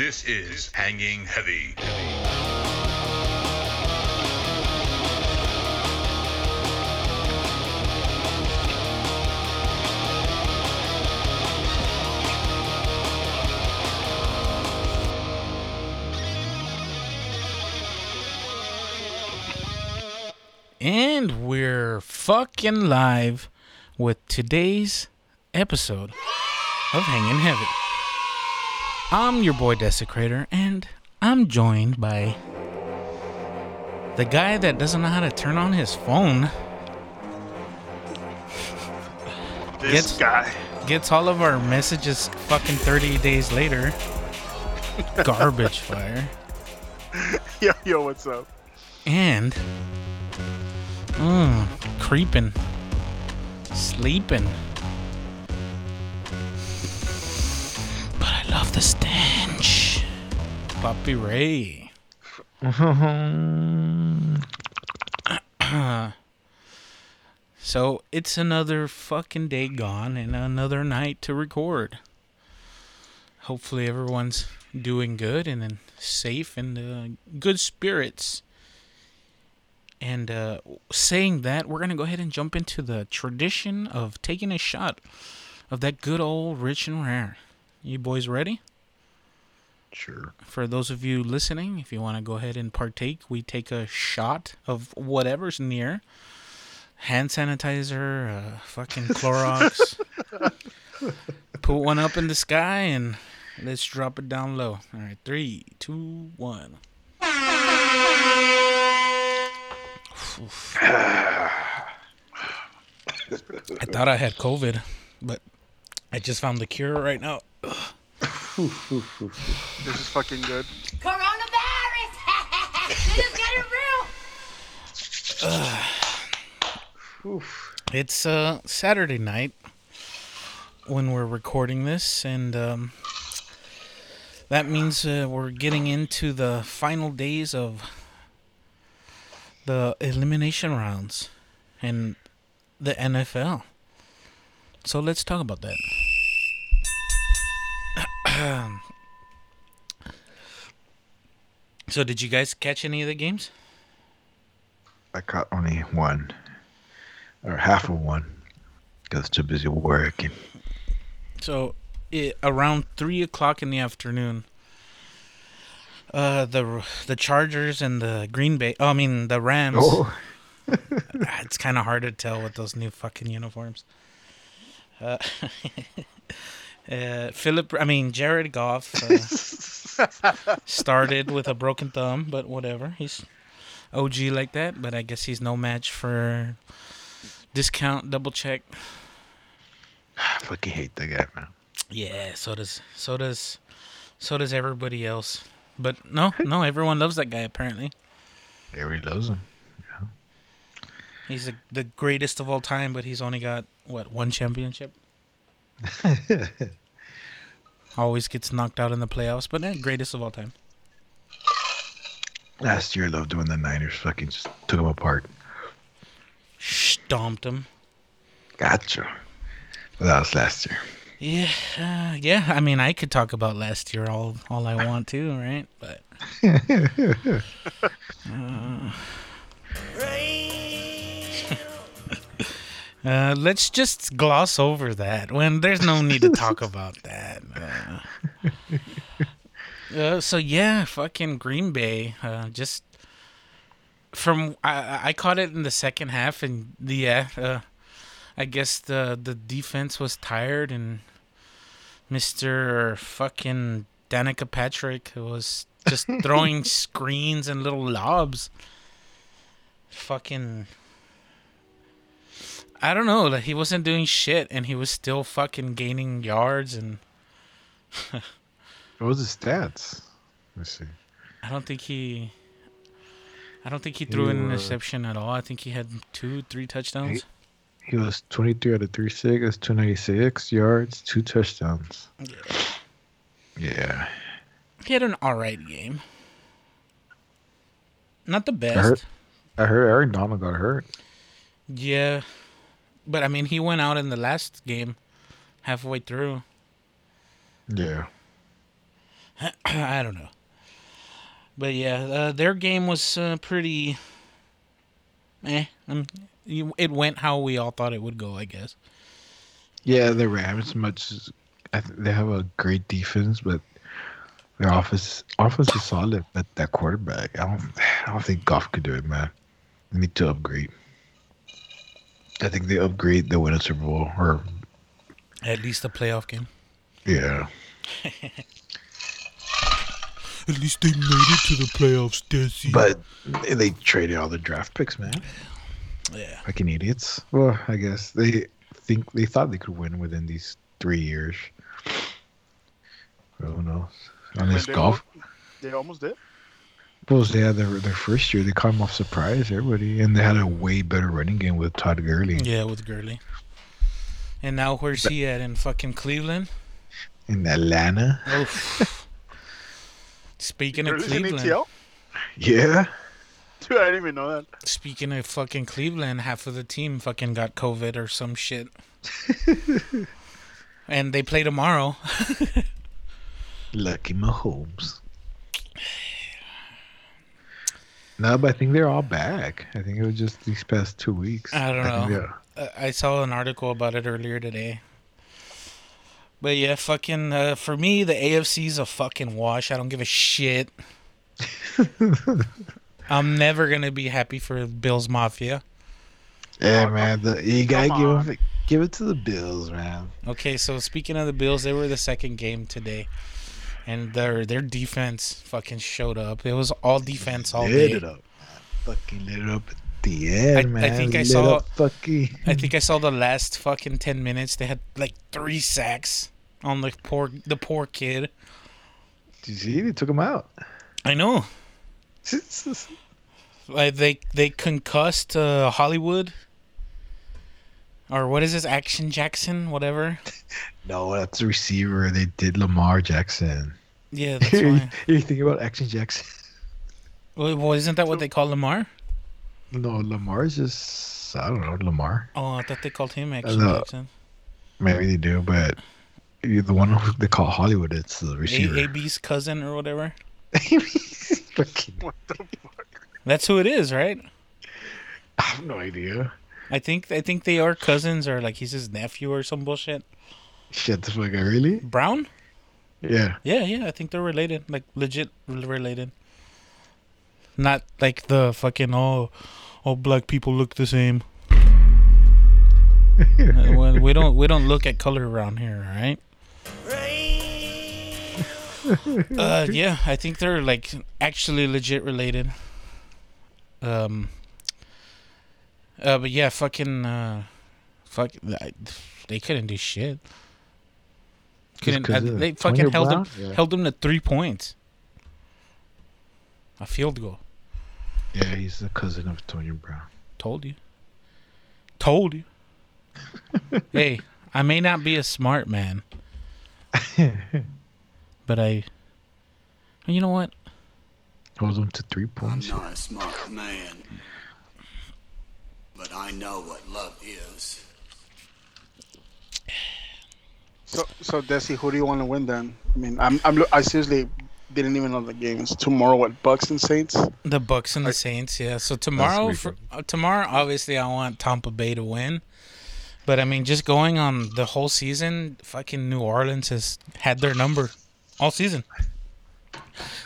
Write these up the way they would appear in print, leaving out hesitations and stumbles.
This is Hanging Heavy. And we're fucking live with today's episode of Hanging Heavy. I'm your boy Desecrator, and I'm joined by the guy that doesn't know how to turn on his phone. This guy gets all of our messages fucking 30 days later. Garbage fire. Yo, what's up? And creeping, sleeping. Love the stench. Poppy Ray. So it's another fucking day gone and another night to record. Hopefully everyone's doing good and then safe and good spirits. And saying that, we're going to go ahead and jump into the tradition of taking a shot of that good old Rich and Rare. You boys ready? Sure. For those of you listening, if you want to go ahead and partake, we take a shot of whatever's near. Hand sanitizer, fucking Clorox. Put one up in the sky and let's drop it down low. All right, 3, 2, 1. I thought I had COVID, but I just found the cure right now. This is fucking good. Coronavirus! This is getting real! It's Saturday night when we're recording this, and that means we're getting into the final days of the elimination rounds and the NFL. So let's talk about that. So did you guys catch any of the games? I caught only one, or half of one, because too busy working. So around 3:00 in the afternoon, the Chargers and the the Rams. Oh. It's kind of hard to tell with those new fucking uniforms. Jared Goff started with a broken thumb, but whatever. He's OG like that, but I guess he's no match for discount double check. I fucking hate that guy, man. Yeah, so does everybody else. But no, everyone loves that guy apparently. Everybody loves him. Yeah. He's the greatest of all time, but he's only got one championship. Always gets knocked out in the playoffs, but greatest of all time. Last year, I loved when the Niners fucking just took them apart, stomped them. Gotcha. Well, that was last year. Yeah, I mean, I could talk about last year all I want to, right? But let's just gloss over that when there's no need to talk about that. Fucking Green Bay. I caught it in the second half, and I guess the defense was tired, and Mr. fucking Danica Patrick was just throwing screens and little lobs. Fucking. I don't know, like he wasn't doing shit and he was still fucking gaining yards and what was his stats? Let's see. I don't think he threw an interception at all. I think he had 2-3 touchdowns. He was 23 out of 36, 296 yards, 2 touchdowns. Yeah. He had an alright game. Not the best. I heard Aaron Donald got hurt. Yeah. But, I mean, he went out in the last game halfway through. Yeah. I don't know. But yeah, their game was pretty... it went how we all thought it would go, I guess. Yeah, the Rams, they have a great defense, but their offense is solid. But that quarterback, I don't think Goff could do it, man. They need to upgrade. I think they upgrade, they win a Super Bowl, or at least a playoff game. Yeah. At least they made it to the playoffs, Desi. But they traded all the draft picks, man. Yeah. Fucking idiots. Well, I guess they thought they could win within these 3 years. Well, who knows? Unless Goff. They almost did. Suppose they had their first year. They caught them off surprise, everybody, and they had a way better running game with Todd Gurley. Yeah, with Gurley. And now where's he at? In fucking Cleveland? In Atlanta. Oof. Speaking of Cleveland. Yeah. Dude, I didn't even know that. Speaking of fucking Cleveland, half of the team fucking got COVID or some shit. And they play tomorrow. Lucky Mahomes. No, but I think they're all back. I think it was just these past 2 weeks. I don't know. I saw an article about it earlier today. But yeah, fucking, for me, the AFC's a fucking wash. I don't give a shit. I'm never going to be happy for Bills Mafia. Yeah, man. You got to give it to the Bills, man. Okay, so speaking of the Bills, they were the second game today. And their defense fucking showed up. It was all defense all day. Lit it up. Fucking lit it up at the end, man. I think I saw the last fucking 10 minutes. They had like 3 sacks on the poor kid. Did you see? They took him out. I know. Like they concussed Hollywood, or what is this? Action Jackson, whatever. No, that's a receiver. They did Lamar Jackson. Yeah, that's why. You think about Action Jackson? Well, isn't that what they call Lamar? No, Lamar is just Lamar. Oh, I thought they called him Action Jackson. Maybe they do, but the one who they call Hollywood, it's the receiver. AB's cousin or whatever. What the fuck? That's who it is, right? I have no idea. I think they are cousins, or like he's his nephew or some bullshit. Shut the fuck up, really? Brown? Yeah. Yeah, I think they're related. Like, legit related. Not like the fucking all black people look the same. we don't look at color around here, alright? Yeah, I think they're like actually legit related. But yeah, they couldn't do shit. They fucking held them to 3 points. A field goal. Yeah, he's the cousin of Tony Brown. Told you. Hey, I may not be a smart man. But you know what? Hold them to 3 points. I'm not a smart man, but I know what love is. So Desi, who do you want to win then? I mean, I seriously didn't even know the game. It's tomorrow. What, Bucks and Saints? The Bucks and the Saints. Yeah. So tomorrow, tomorrow, obviously, I want Tampa Bay to win. But I mean, just going on the whole season, fucking New Orleans has had their number. All season.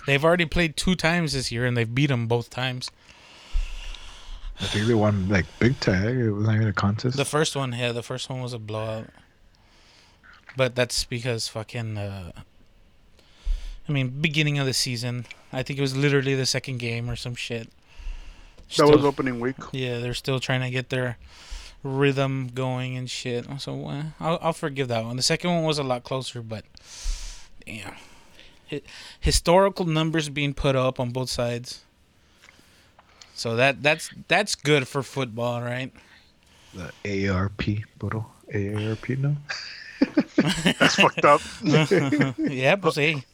They've already played 2 times this year, and they've beat them both times. I think they won, like, big tag. It wasn't even a contest. The first one was a blowout. But that's because fucking, beginning of the season. I think it was literally the second game or some shit. That was opening week. Yeah, they're still trying to get their rhythm going and shit. So I'll forgive that one. The second one was a lot closer, but... Yeah, historical numbers being put up on both sides. So that's good for football, right? The ARP, no? That's fucked up. Yeah, but hey,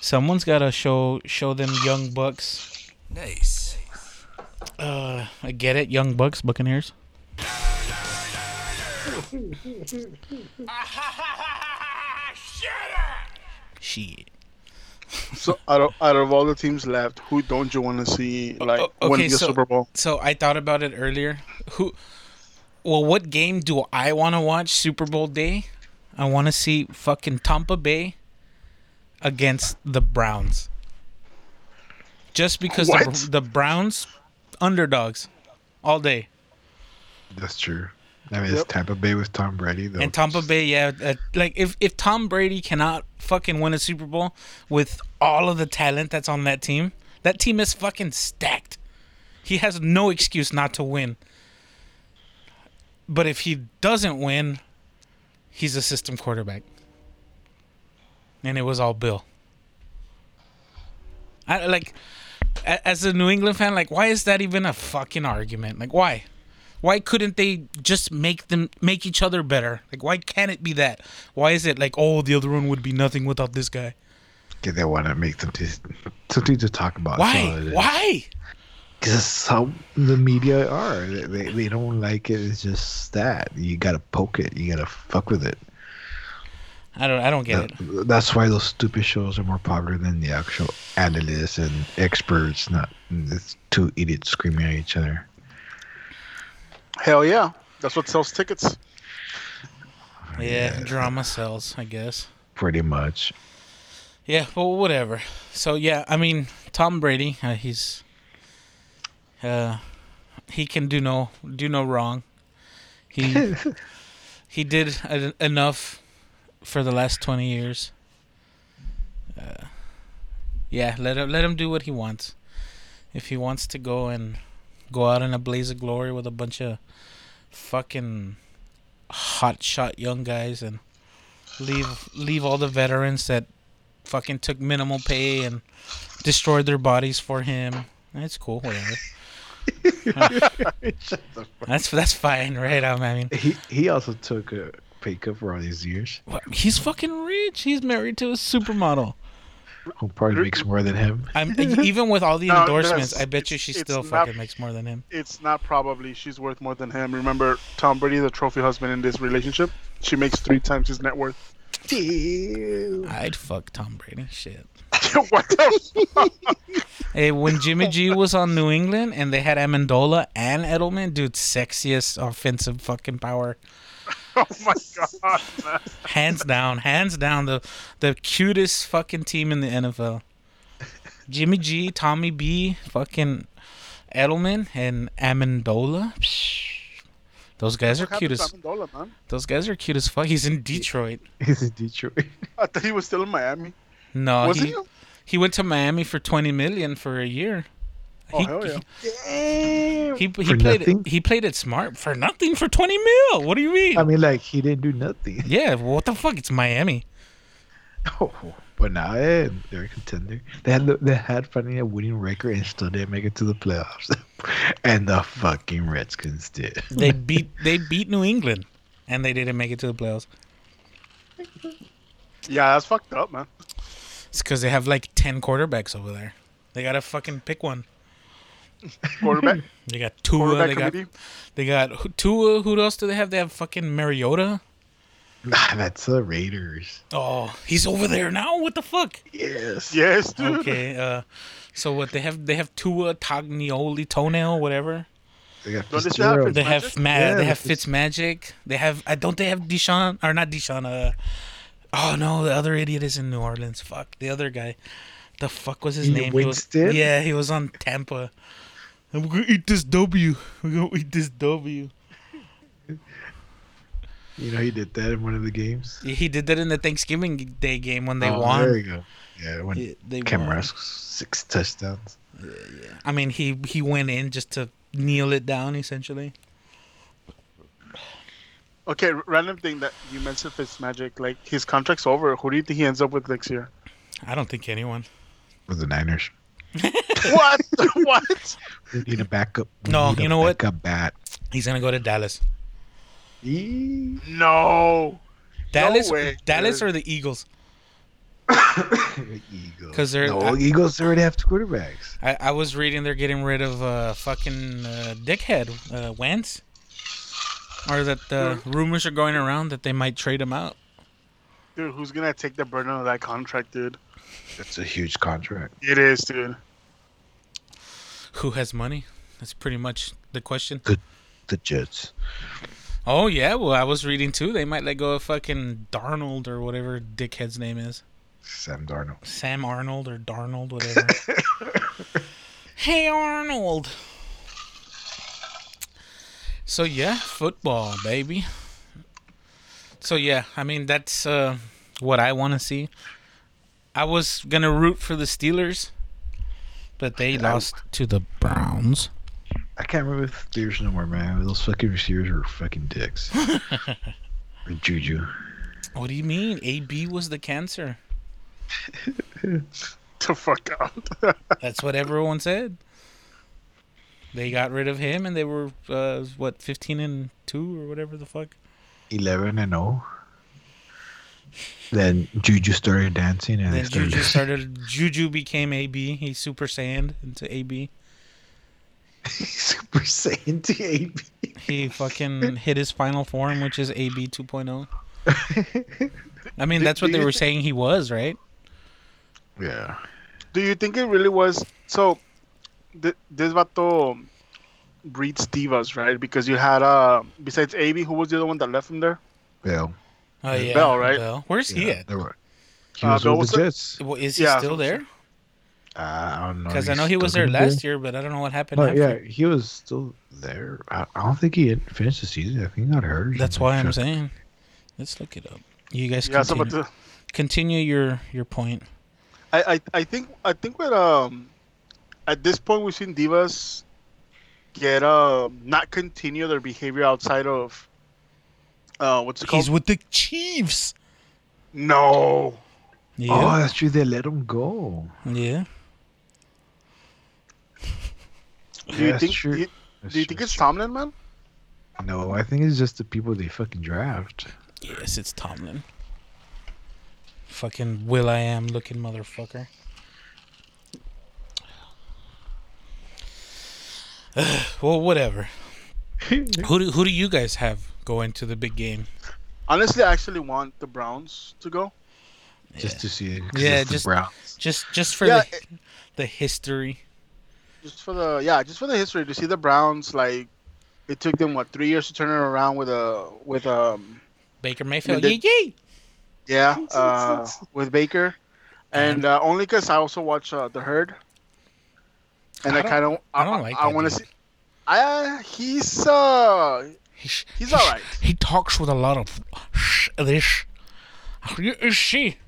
someone's gotta show them young bucks. Nice. I get it, young bucks, Buccaneers. Shit. So out of all the teams left, who don't you want to see win the Super Bowl? So I thought about it earlier. What game do I want to watch Super Bowl day? I want to see fucking Tampa Bay against the Browns. Just because the Browns underdogs all day. That's true. I mean, it's Tampa Bay with Tom Brady, though. And Tampa Bay, yeah. If Tom Brady cannot fucking win a Super Bowl with all of the talent that's on that team is fucking stacked. He has no excuse not to win. But if he doesn't win, he's a system quarterback. And it was all Bill. As a New England fan, why is that even a fucking argument? Why? Why couldn't they just make each other better? Why can't it be that? Why is it the other one would be nothing without this guy? Okay, they want to make something to talk about. Why? So why? Because that's how the media are. They don't like it. It's just that you gotta poke it. You gotta fuck with it. I don't get it. That's why those stupid shows are more popular than the actual analysts and experts. It's two idiots screaming at each other. Hell yeah. That's what sells tickets. Yeah, drama sells, I guess. Pretty much. Yeah, well, whatever. So, yeah, I mean, Tom Brady, he can do no wrong. He he did enough for the last 20 years. Let him do what he wants. If he wants to go out in a blaze of glory with a bunch of fucking hotshot young guys and leave all the veterans that fucking took minimal pay and destroyed their bodies for him. That's cool, whatever. That's fine, right? I mean, he also took a pay cut for all these years. Well, he's fucking rich. He's married to a supermodel. Who probably makes more than him. Even with all the endorsements, I bet you she still fucking makes more than him. It's not probably. She's worth more than him. Remember, Tom Brady, the trophy husband in this relationship, she makes 3 times his net worth. Damn. I'd fuck Tom Brady. Shit. What the fuck? Hey, when Jimmy G was on New England and they had Amendola and Edelman, dude, sexiest offensive fucking power. Oh my god, man. Hands down, the cutest fucking team in the NFL. Jimmy G, Tommy B, fucking Edelman, and Amendola. Those guys are cute as Amendola, man? Those guys are cute as fuck. He's in Detroit. I thought he was still in Miami. No, he went to Miami for $20 million for a year. Oh, hell yeah. He played nothing? He played it smart for nothing for $20 million. What do you mean? I mean, he didn't do nothing. Yeah, what the fuck? It's Miami. Oh, but now they're a contender. They had finally a winning record and still didn't make it to the playoffs. And the fucking Redskins did. They beat New England, and they didn't make it to the playoffs. Yeah, that's fucked up, man. It's because they have 10 quarterbacks over there. They gotta fucking pick one. Quarterback. They got Tua. Quarterback they got Tua. Who else do they have? They have fucking Mariota. Nah, that's the Raiders. Oh, he's over there now. What the fuck? Yes, dude. Okay. So what they have Tua, Taglioli, Toenail, whatever. They got Fitzgerald. They have Fitzmagic. They have Deshaun or not Deshaun. Oh no, the other idiot is in New Orleans. Fuck the other guy. The fuck was his name? Winston? He was on Tampa. And we're gonna eat this W. You know he did that in one of the games. Yeah, he did that in the Thanksgiving Day game when they won. There you go. Yeah, when Cam Rush 6 touchdowns. Yeah. I mean, he went in just to kneel it down essentially. Okay, random thing that you mentioned, Fitzmagic, his contract's over. Who do you think he ends up with next year? I don't think anyone. With the Niners. What? What? We need a backup. Backup bat. He's gonna go to Dallas. No. Dallas. No way, Dallas or the Eagles. The Eagles. Because Eagles already have 2 quarterbacks. I was reading they're getting rid of fucking dickhead Wentz. Or that rumors are going around that they might trade him out. Dude, who's going to take the burden of that contract, dude? That's a huge contract. It is, dude. Who has money? That's pretty much the question. The Jets. Oh, yeah. Well, I was reading, too. They might let go of fucking Darnold or whatever dickhead's name is. Sam Darnold. Sam Arnold or Darnold, whatever. Hey, Arnold. So, yeah, football, baby. So, yeah, I mean, that's what I want to see. I was going to root for the Steelers, but they lost to the Browns. I can't remember the Steelers no more, man. Those fucking receivers were fucking dicks. Or Juju. What do you mean? AB was the cancer. The fuck out. That's what everyone said. They got rid of him and they were, 15-2 or whatever the fuck? 11-0. Then Juju started dancing, and then Juju became AB. He Super Saiyan into AB. Super Saiyan to AB. He fucking hit his final form, which is AB 2.0. I mean, that's what they were saying he was, right? Yeah. Do you think it really was? So, this vato breeds divas, right? Because you had, besides AB, who was the other one that left him there? Bell. Oh, yeah. Bell, right? Bell. Where's he at? He was with the Jets. Well, is he still there? I don't know. Because I know he was there last year, but I don't know what happened after. Yeah, he was still there. I don't think he had finished the season. I think he got hurt. That's why I'm saying. Let's look it up. You guys continue your point. I think with at this point we've seen divas get not continue their behavior outside of what's it called? He's with the Chiefs. No. Yeah. Oh, that's true. They let him go. Yeah. Do you think it's Tomlin, man? No, I think it's just the people they fucking draft. Yes, it's Tomlin. Fucking Will.i.am looking motherfucker. Well, whatever. Who do you guys have going to the big game? Honestly, I actually want the Browns to go. Yeah. Just to see it. Yeah, just for the history. Just for the history to see the Browns. Like, it took them 3 years to turn it around with Baker Mayfield. Yeah, with Baker, and only because I also watch The Herd, and I want to see. He's all right. He talks with a lot of this. Is she?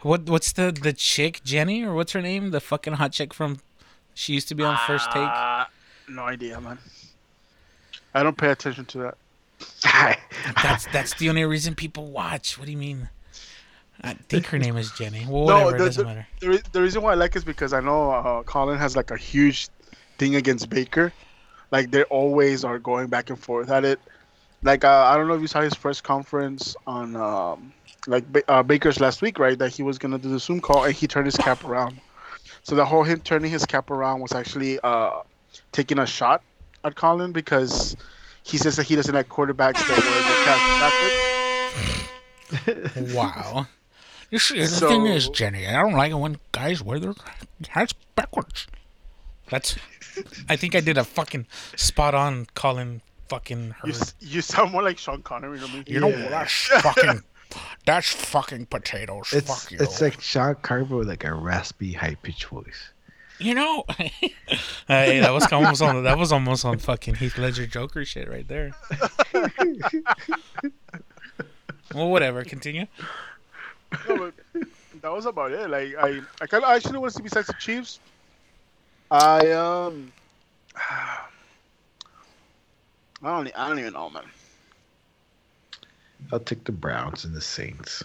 What's the chick, Jenny, or what's her name? The fucking hot chick from. She used to be on First Take. No idea, man. I don't pay attention to that. That's the only reason people watch. What do you mean? I think her name is Jenny. Well, whatever, it doesn't matter. The reason why I like is because I know Colin has a huge thing against Baker. Like, they always are going back and forth at it. Like, I don't know if you saw his press conference on Baker's last week, right? That he was gonna do the Zoom call and he turned his cap around. So the whole him turning his cap around was actually taking a shot at Colin because. He says that he doesn't like quarterbacks that wear their cap backwards. Wow. You see, the thing is, Jenny, I don't like it when guys wear their hats backwards. I think I did a fucking spot on Colin fucking Hurd. You sound more like Sean Connery to me. You know, that's fucking potatoes. Fuck you. It's like Sean Connery with a raspy, high-pitched voice. You know, that was almost on fucking Heath Ledger Joker shit right there. Well, whatever. Continue. No, but that was about it. Like, I kind of actually want to see besides the Chiefs. I don't even know, man. I'll take the Browns and the Saints.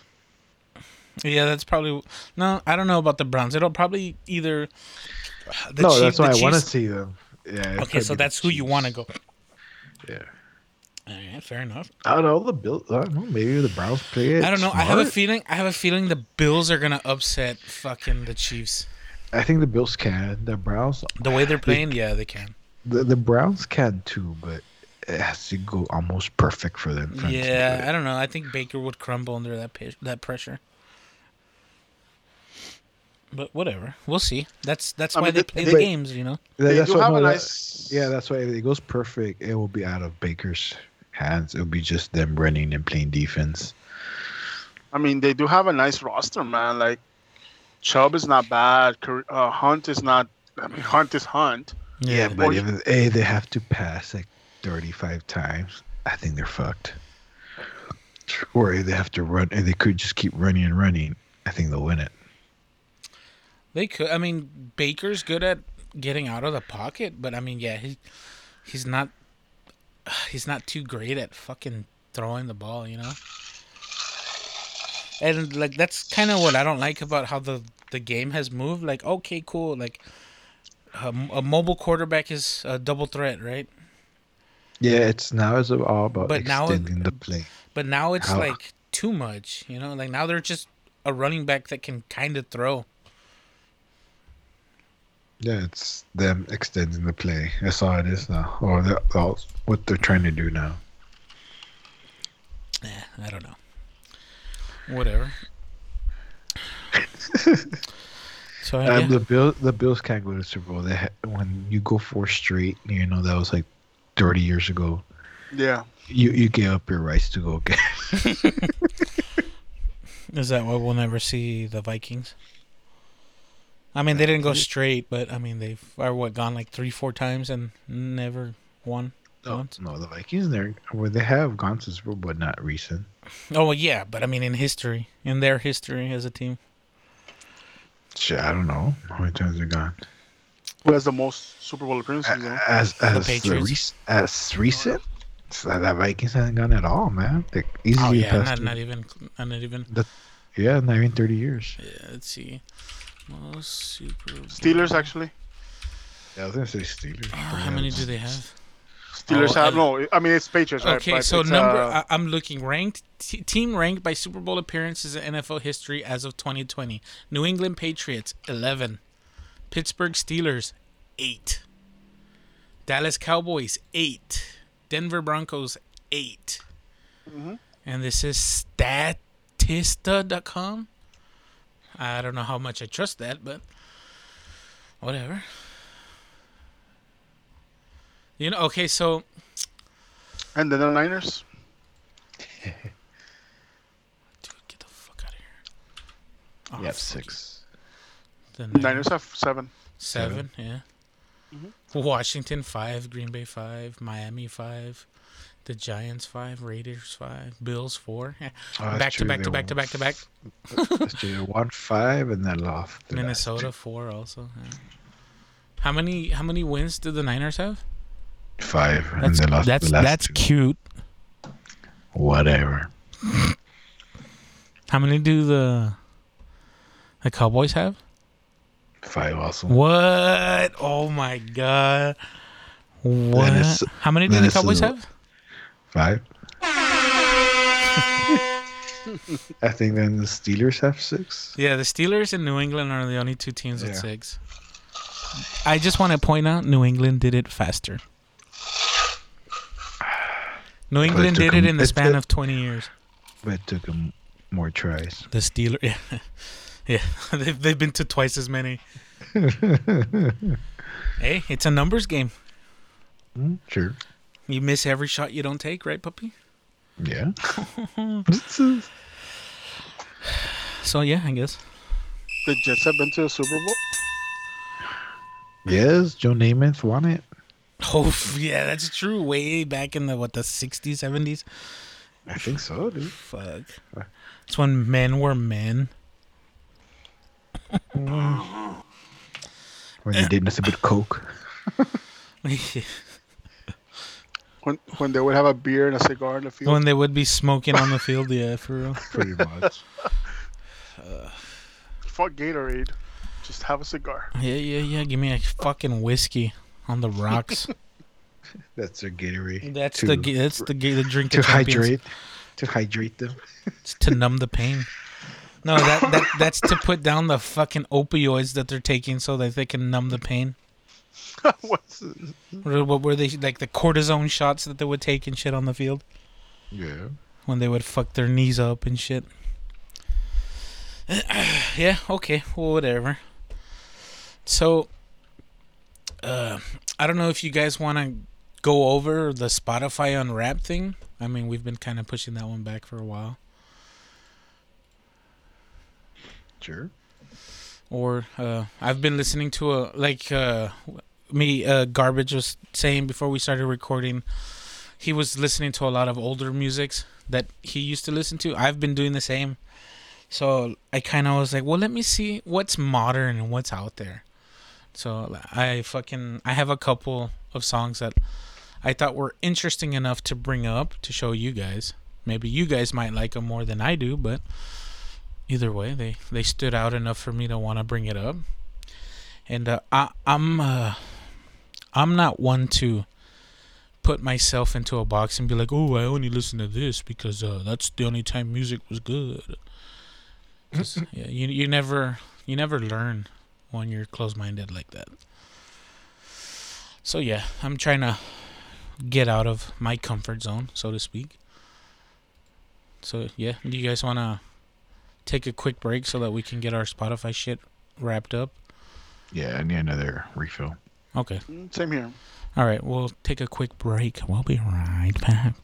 Yeah, that's probably no. I don't know about the Browns. It'll probably either. That's why I want to see them. Yeah. Okay, so that's who you want to go. Yeah. All right, fair enough. I don't know the Bills. I don't know, maybe the Browns play it. I don't know. Smart. I have a feeling the Bills are gonna upset fucking the Chiefs. I think the Bills can. The Browns. The way they're playing, they can. The Browns can too, but it has to go almost perfect for them. Yeah, I don't know. I think Baker would crumble under that pressure. But whatever, we'll see. That's why they play the games, you know. They do have a nice. Yeah, that's why if it goes perfect, it will be out of Baker's hands. It'll be just them running and playing defense. I mean, they do have a nice roster, man. Like Chubb is not bad. Hunt is not. I mean, Hunt is Hunt. Yeah, but if they have to pass like 35 times, I think they're fucked. Or if they have to run, and they could just keep running and running, I think they'll win it. They could. I mean, Baker's good at getting out of the pocket, but I mean, yeah, he's not too great at fucking throwing the ball, you know. And like that's kind of what I don't like about how the game has moved. Like, okay, cool. Like a mobile quarterback is a double threat, right? Yeah, it's all about extending the play. But now it's like too much, you know. Like now they're just a running back that can kind of throw. Yeah, it's them extending the play. That's all it is now, or that's what they're trying to do now. Yeah, I don't know. Whatever. So yeah. The Bills can't go to the Super Bowl. When you go four straight, you know that was like 30 years ago. Yeah. You gave up your rights to go again. Is that why we'll never see the Vikings? I mean, they didn't go straight, but I mean they've gone like 3-4 times and never won. No, the Vikings they have gone to the Super Bowl, but not recent. Oh yeah, but I mean in their history as a team. Shit, I don't know how many times they've gone. Who has the most Super Bowl appearances? As recent, so the Vikings haven't gone at all, man. Like easily not even 30 years. Yeah, let's see. Most Super Bowl. Steelers actually. Yeah, I was gonna say Steelers. Oh, how many do they have? Steelers have no. I mean, it's Patriots. Okay, right, so I'm looking ranked team ranked by Super Bowl appearances in NFL history as of 2020. New England Patriots 11, Pittsburgh Steelers 8, Dallas Cowboys 8, Denver Broncos 8, and this is Statista.com. I don't know how much I trust that, but whatever. You know, okay, so... And then the Niners? Dude, get the fuck out of here. Oh, you have 6. The Niners have 7. 7, yeah. Mm-hmm. Washington 5, Green Bay 5, Miami 5, the Giants 5, Raiders 5, Bills 4. Yeah. Oh, back to back. That's true. 1-5 and then lost. Minnesota 4 also. Yeah. How many wins do the Niners have? 5 and they lost the last. That's 2. Cute. Whatever. How many do the Cowboys have? 5 also. What? Oh my god! What? How many do the Cowboys have? 5. I think then the Steelers have 6. Yeah, the Steelers and New England are the only two teams with 6. I just want to point out New England did it faster. New England did it in the span of 20 years. But it took them more tries. The Steelers, yeah. They've been to twice as many. Hey, it's a numbers game. Sure. You miss every shot you don't take, right, puppy? Yeah. So, yeah, I guess. The Jets have been to the Super Bowl? Yes, Joe Namath won it. Oh, yeah, that's true. Way back in the 60s, 70s? I think so, dude. Fuck. It's when men were men. When they did nothing but coke. When they would have a beer and a cigar in the field. When they would be smoking on the field, yeah, for real. Pretty much. Fuck Gatorade. Just have a cigar. Yeah. Give me a fucking whiskey. On the rocks. That's their Gatorade. That's the drink to hydrate. To hydrate them. It's to numb the pain. No, that's to put down the fucking opioids that they're taking so that they can numb the pain. What were they like the cortisone shots that they would take and shit on the field? Yeah. When they would fuck their knees up and shit. Yeah, okay, well, whatever. So, I don't know if you guys want to go over the Spotify Unwrapped thing. I mean, we've been kind of pushing that one back for a while. Sure. Or I've been listening to Garbage was saying before we started recording, he was listening to a lot of older musics that he used to listen to. I've been doing the same. So I kind of was like, well, let me see what's modern and what's out there. So I have a couple of songs that I thought were interesting enough to bring up to show you guys. Maybe you guys might like them more than I do, but either way, they stood out enough for me to want to bring it up. And I'm not one to put myself into a box and be like, oh, I only listen to this because that's the only time music was good. Yeah, you never learn when you're closed-minded like that. So yeah, I'm trying to get out of my comfort zone, so to speak. So yeah, do you guys want to take a quick break so that we can get our Spotify shit wrapped up? Yeah, I need another refill. Okay. Same here. All right, we'll take a quick break. We'll be right back.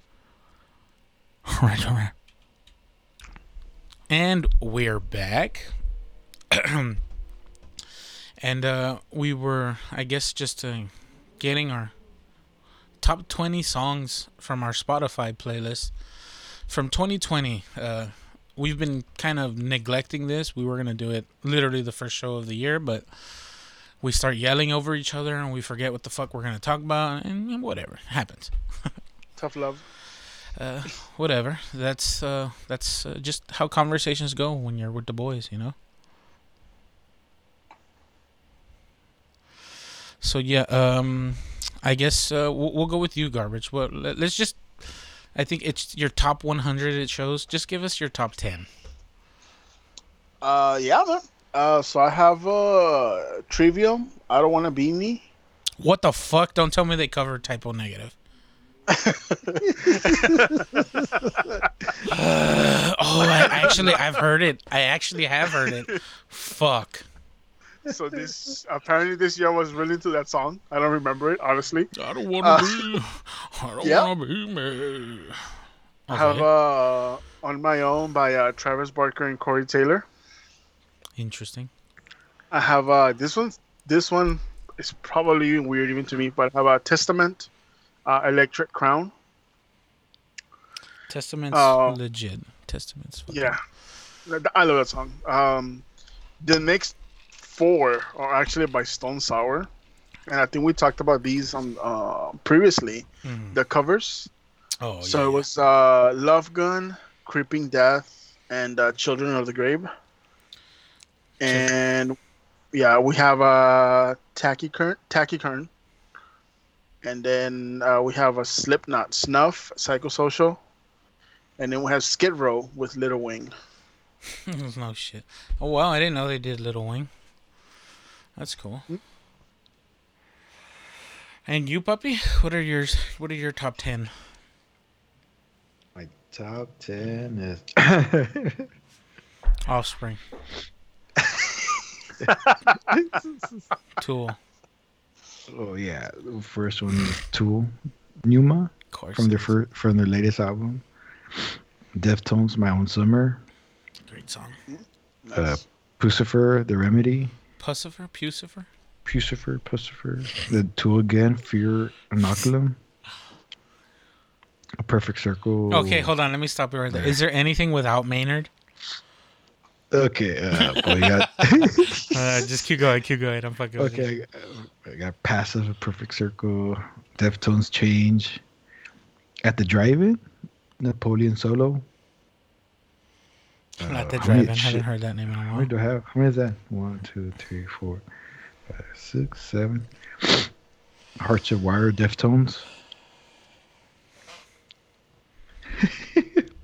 All right. And we're back. And we were, I guess, just getting our top 20 songs from our Spotify playlist from 2020. We've been kind of neglecting this. We were going to do it literally the first show of the year, but we start yelling over each other and we forget what the fuck we're going to talk about, and whatever happens. Tough love. Whatever. That's just how conversations go when you're with the boys, you know? So, yeah, I guess we'll go with you, Garbage. Well, let's just... I think it's your top 100 it shows. Just give us your top 10. Yeah, man. So I have Trivium, I Don't Want to Be Me. What the fuck? Don't tell me they cover Typo Negative. I've heard it. Fuck. So apparently this year I was really into that song. I don't remember it, honestly. I don't want to be me. I have On My Own by Travis Barker and Corey Taylor. Interesting. I have this one is probably weird even to me, but I have Testament, Electric Crown. Testament's legit. Testament's fun. Yeah. I love that song. The next 4 are actually by Stone Sour, and I think we talked about these on previously. The covers. Oh, so yeah, it was Love Gun, Creeping Death, and Children of the Grave. And yeah, we have Tacky Kern, and then we have a Slipknot, Snuff, Psychosocial, and then we have Skid Row with Little Wing. No shit. Oh wow, I didn't know they did Little Wing. That's cool. And you, Puppy, what are yours? What are your top 10? My top 10 is Offspring, Tool. Oh yeah, the first one is Tool, Pneuma, of course, from their latest album. Deftones, My Own Summer. Great song. Nice. Pucifer, The Remedy. Pucifer. The Tool again, Fear Inoculum. A Perfect Circle. Okay, hold on. Let me stop you right there. Is there anything without Maynard? Okay. Just keep going. I'm fucking with you. I got Passive, A Perfect Circle, Deftones, Change, At The Drive-In, Napoleon Solo. At The Drive-In. I haven't heard that name in a while. How many is that? 1, 2, 3, 4, 5, 6, 7. Hearts of Wire, Deftones.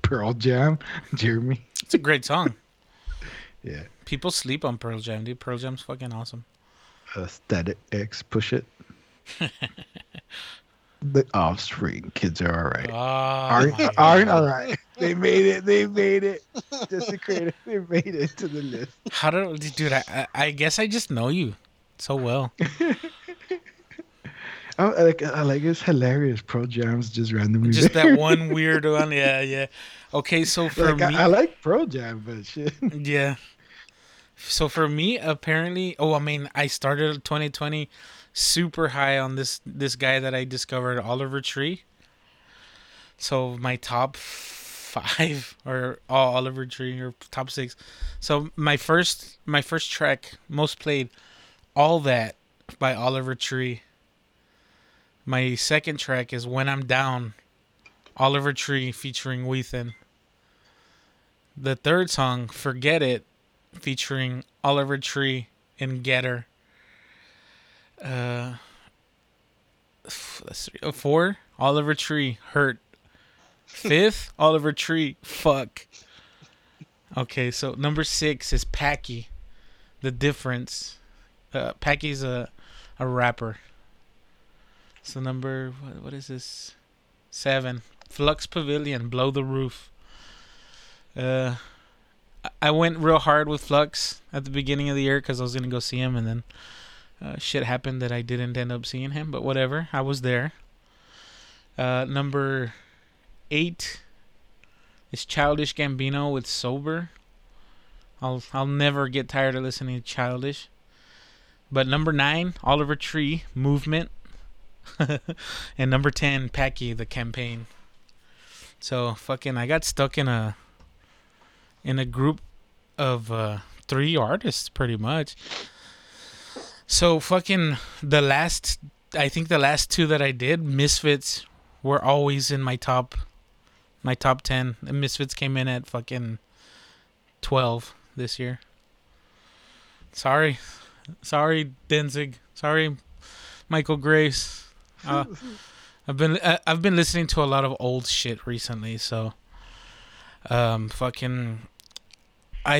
Pearl Jam, Jeremy. It's a great song. Yeah. People sleep on Pearl Jam, dude. Pearl Jam's fucking awesome. Static X, Push It. The Offspring, Kids Are Alright. Aren't Alright. They made it. Desecrator. They made it to the list. How do, dude? I guess I just know you so well. I like it's hilarious. Pearl Jam's just randomly. Just that one weird one. Yeah. Okay, so for me, I like Pearl Jam, but shit. Yeah. So for me, apparently, I started 2020 super high on this guy that I discovered, Oliver Tree. So my top five are all Oliver Tree, or top six. So my first track, most played, All That by Oliver Tree. My second track is When I'm Down, Oliver Tree featuring Weathen. The third song, Forget It, featuring Oliver Tree and Getter. That's 4, Oliver Tree, Hurt. 5th, Oliver Tree, Fuck. Okay, so number 6 is Packy, The Difference. Packy's a rapper. So number, what is this? 7, Flux Pavilion, Blow the Roof. I went real hard with Flux at the beginning of the year because I was going to go see him, and then shit happened that I didn't end up seeing him, but whatever. I was there. Number 8 is Childish Gambino with Sober. I'll never get tired of listening to Childish. But number 9, Oliver Tree, Movement. And number 10, Packy, The Campaign. So fucking, I got stuck in a group of 3 artists pretty much. So fucking the last 2 that I did, Misfits, were always in my top 10. And Misfits came in at fucking 12 this year. Sorry Danzig. Sorry Michael Grace. I've been listening to a lot of old shit recently, so I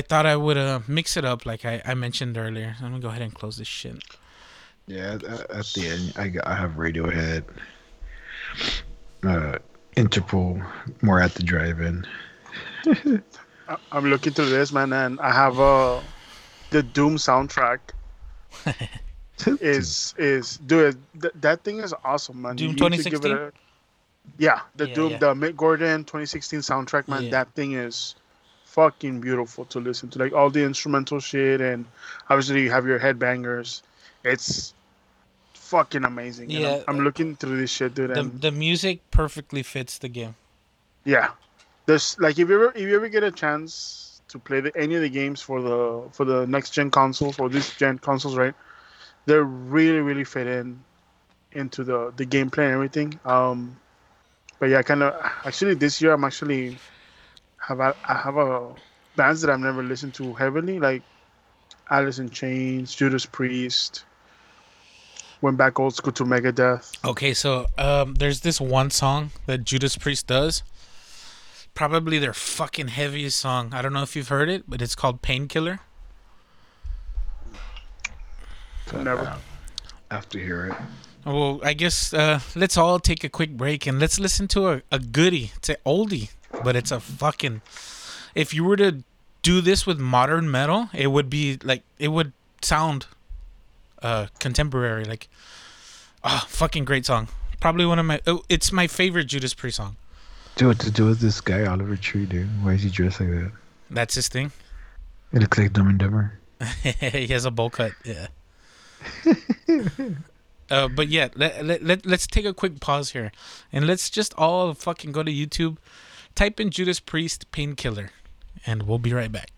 thought I would mix it up like I mentioned earlier. I'm gonna go ahead and close this shit. Yeah, at the end, I have Radiohead, Interpol, more At The Drive-In. I'm looking through this, man, and I have the Doom soundtrack. is dude, that thing is awesome, man. Doom 2016. Yeah, the Mick Gordon 2016 soundtrack, man. Yeah. That thing is fucking beautiful to listen to. Like all the instrumental shit, and obviously you have your headbangers. It's fucking amazing. Yeah, and I'm looking through this shit, dude. The music perfectly fits the game. Yeah, there's like if you ever get a chance to play any of the games for the next gen consoles or this gen consoles, right? They're really, really fit into the gameplay and everything. But yeah, kind of. Actually, this year I'm actually have bands that I've never listened to heavily, like Alice in Chains, Judas Priest. Went back old school to Megadeth. Okay, so there's this one song that Judas Priest does. Probably their fucking heaviest song. I don't know if you've heard it, but it's called Painkiller. Never. I have to hear it. Well, I guess let's all take a quick break and let's listen to a goodie. It's an oldie, but it's a fucking... If you were to do this with modern metal, it would be like... It would sound contemporary. Like, fucking great song. Probably one of my... it's my favorite Judas Priest song. Dude, what to do with this guy, Oliver Tree, dude? Why is he dressed like that? That's his thing. It looks like Dumb and Dumber. He has a bowl cut, yeah. But yeah, let's take a quick pause here, and let's just all fucking go to YouTube, type in Judas Priest Painkiller, and we'll be right back.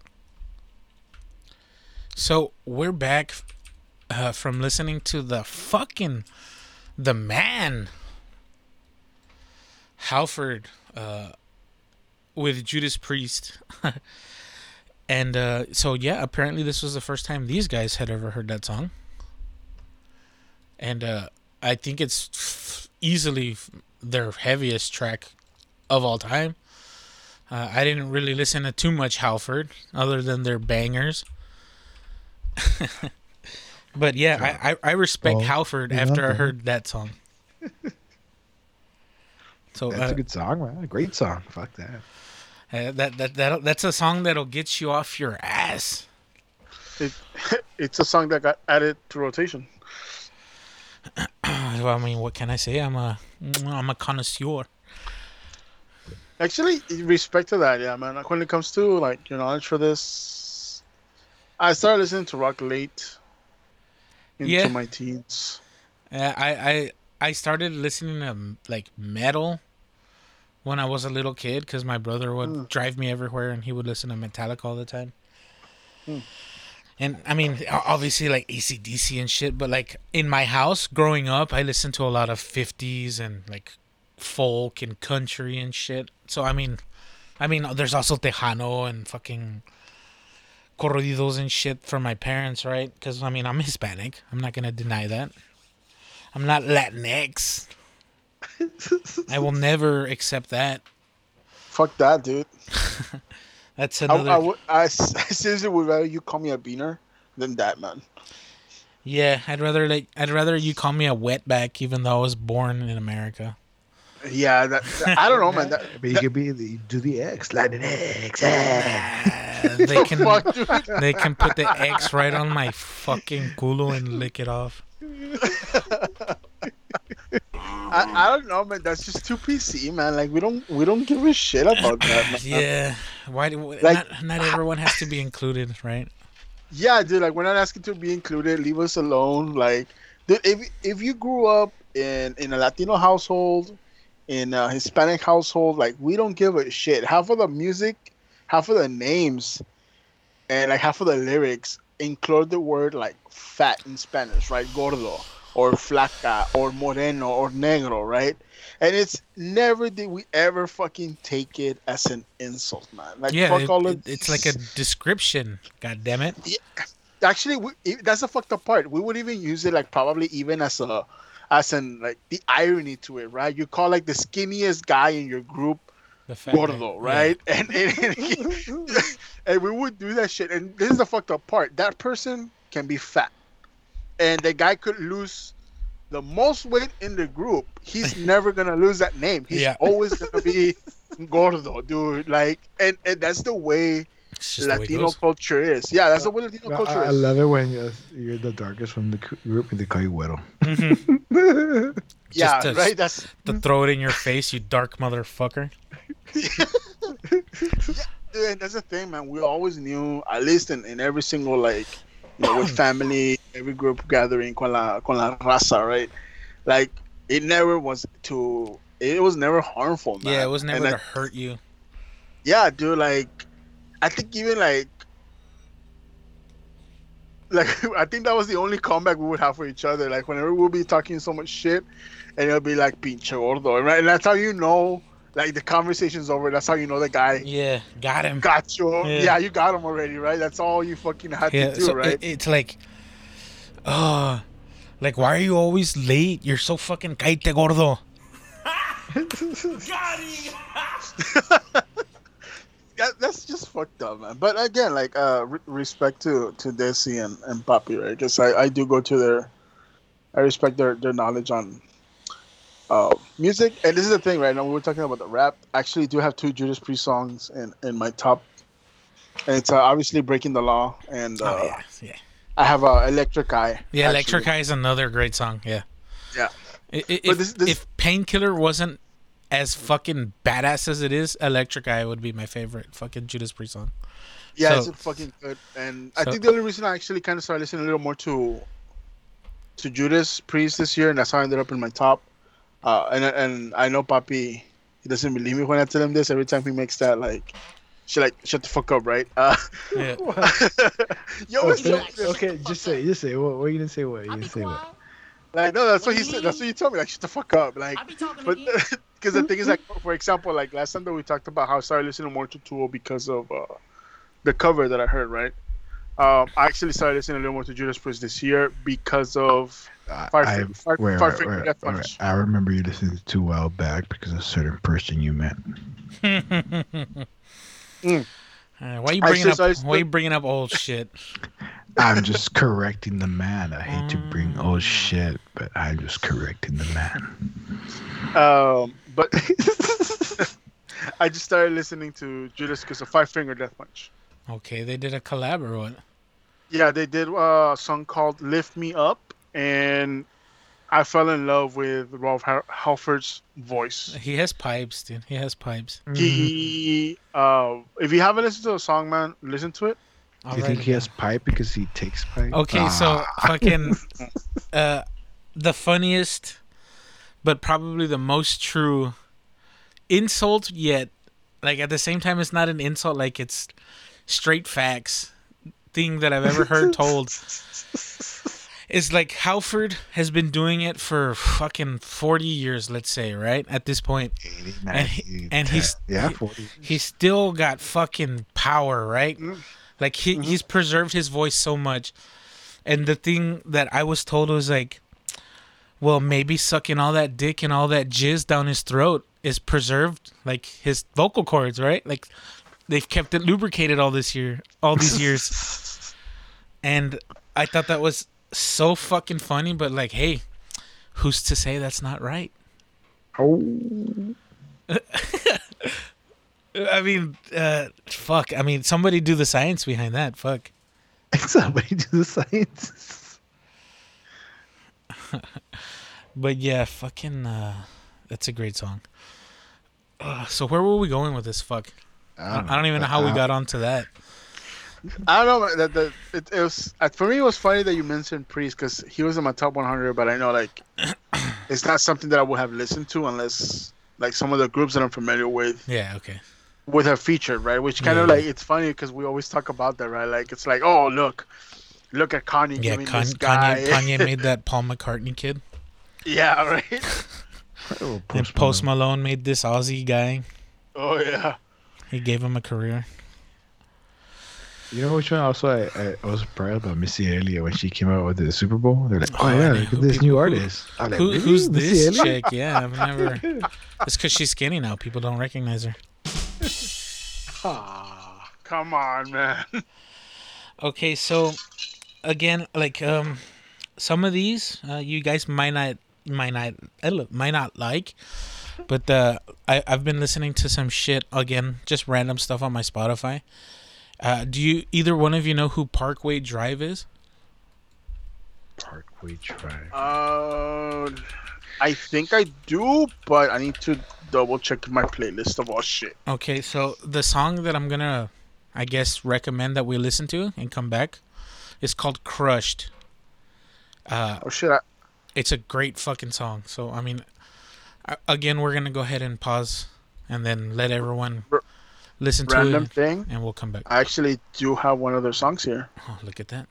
So we're back from listening to the man Halford with Judas Priest. And so yeah, apparently this was the first time these guys had ever heard that song. And I think it's easily their heaviest track of all time. I didn't really listen to too much Halford other than their bangers. But yeah, I respect Halford after I heard that song. So that's a good song, man. A great song. Fuck that. That's a song that'll get you off your ass. It's a song that got added to rotation. Well, I mean, what can I say? I'm a connoisseur. Actually, respect to that, yeah, man. Like, when it comes to like your knowledge for this, I started listening to rock late into my teens. I started listening to like metal when I was a little kid because my brother would drive me everywhere and he would listen to Metallica all the time. Mm. And I mean, obviously like AC/DC and shit, but like in my house growing up, I listened to a lot of 50s and like folk and country and shit. So I mean, there's also Tejano and fucking corridos and shit from my parents, right? Because I mean, I'm Hispanic. I'm not gonna deny that. I'm not Latinx. I will never accept that. Fuck that, dude. That's another. I seriously would rather you call me a beaner than that, man. Yeah, I'd rather you call me a wetback, even though I was born in America. Yeah, that I don't know, man. But you could do the X, Latin X. They can put the X right on my fucking culo and lick it off. I don't know, man. That's just too PC, man. Like we don't give a shit about that, man. Yeah, why do like, not everyone has to be included, right? Yeah, dude. Like we're not asking to be included. Leave us alone. Like, dude, if you grew up in a Latino household, in a Hispanic household, like we don't give a shit. Half of the music, half of the names, and like half of the lyrics include the word like fat in Spanish, right? Gordo. Or flaca, or moreno, or negro, right? And it's never did we ever fucking take it as an insult, man. Like, yeah, it's like a description. God damn it! Yeah. Actually, that's the fucked up part. We would even use it like probably even as an like the irony to it, right? You call like the skinniest guy in your group gordo, right? Yeah. And we would do that shit. And this is the fucked up part. That person can be fat. And the guy could lose the most weight in the group. He's never gonna lose that name. He's always gonna be gordo, dude. Like, and that's the way Latino culture is. Yeah, that's the way Latino culture is. I love it when you're the darkest from the group and they call you güero. Mm-hmm. Yeah, right. That's to throw it in your face, you dark motherfucker. Yeah, and that's the thing, man. We always knew, at least in every single like. You know, with family, every group gathering, con la raza, right? Like it was never harmful, man. Yeah, it was never to hurt you. Yeah, dude. Like, I think even like I think that was the only comeback we would have for each other. Like, whenever we'll be talking so much shit, and it'll be like pinche gordo, right? And that's how you know. Like, the conversation's over. That's how you know the guy. Yeah, got him. Got you. Yeah, you got him already, right? That's all you fucking had to do, so right? It's like, why are you always late? You're so fucking caite gordo. Got him. That's just fucked up, man. But again, like, respect to Desi and Papi, right? Because I do go to I respect their knowledge on... music. And this is the thing right now, we were talking about the rap. I actually do have two Judas Priest songs in my top, and it's obviously Breaking the Law and I have Electric Eye. Yeah, actually. Electric Eye is another great song. Yeah If Painkiller wasn't as fucking badass as it is, Electric Eye would be my favorite fucking Judas Priest song. Yeah, so, it's fucking good. And I think the only reason I actually kind of started listening a little more to Judas Priest this year, and that's how I ended up in my top. And I know Papi, he doesn't believe me when I tell him this. Every time he makes that, like, shut the fuck up, right? Yeah. Yo, okay, just say what? What you didn't say? What you didn't say? What? Like, no, that's what he said. That's what you told me. Like, shut the fuck up. Like, but because the thing is, like, for example, like last time that we talked about how I started listening more to Tool because of the cover that I heard, right? I actually started listening a little more to Judas Priest this year because of. I remember you listening to well back because of a certain person you met. Why you bringing up old shit? I'm just correcting the man. I hate to bring old shit, but I'm just correcting the man. But I just started listening to Judas because of Five Finger Death Punch. Okay, they did a collab or what? Yeah, they did a song called Lift Me Up, and I fell in love with Rob Halford's voice. He has pipes, dude. He has pipes. He, if you haven't listened to the song, man, listen to it. Do you think he has pipe because he takes pipe? Okay, so fucking the funniest, but probably the most true insult yet. Like, at the same time, it's not an insult. Like, it's straight facts thing that I've ever heard told. It's like Halford has been doing it for fucking 40 years, let's say, right? At this point. He's still got fucking power, right? Mm-hmm. Like, he's preserved his voice so much. And the thing that I was told was like, well, maybe sucking all that dick and all that jizz down his throat is preserved, like, his vocal cords, right? Like, they've kept it lubricated all these years. And I thought that was so fucking funny, but like, hey, who's to say that's not right? Oh. I mean, fuck. I mean, somebody do the science behind that. Fuck. Somebody do the science. But yeah, fucking, that's a great song. So where were we going with this? Fuck. I don't even know how we got onto that. I don't know. It was, for me, it was funny that you mentioned Priest because he was in my top 100, but I know, like, it's not something that I would have listened to unless, like, some of the groups that I'm familiar with. Yeah, okay. Would have featured, right? Which kind of, like, it's funny because we always talk about that, right? Like, it's like, oh, look at Kanye. Yeah, this guy. Kanye made that Paul McCartney kid. Yeah, right? And Post Malone made this Aussie guy. Oh, yeah. He gave him a career. You know which one also I was proud about? Missy Elliott, when she came out with the Super Bowl. They're like, look at this new artist. Like, who's Missy this Elliott? Chick? Yeah, I've never. It's because she's skinny now. People don't recognize her. Ah, oh, come on, man. Okay, so again, like some of these you guys might not like, but I've been listening to some shit again, just random stuff on my Spotify. Do you either one of you know who Parkway Drive is? Parkway Drive. I think I do, but I need to double check my playlist of all shit. Okay, so the song that I'm gonna, I guess, recommend that we listen to and come back is called "Crushed." It's a great fucking song. So I mean, again, we're gonna go ahead and pause and then let everyone. Listen to random thing, and we'll come back. I actually do have one of their songs here. Oh, look at that.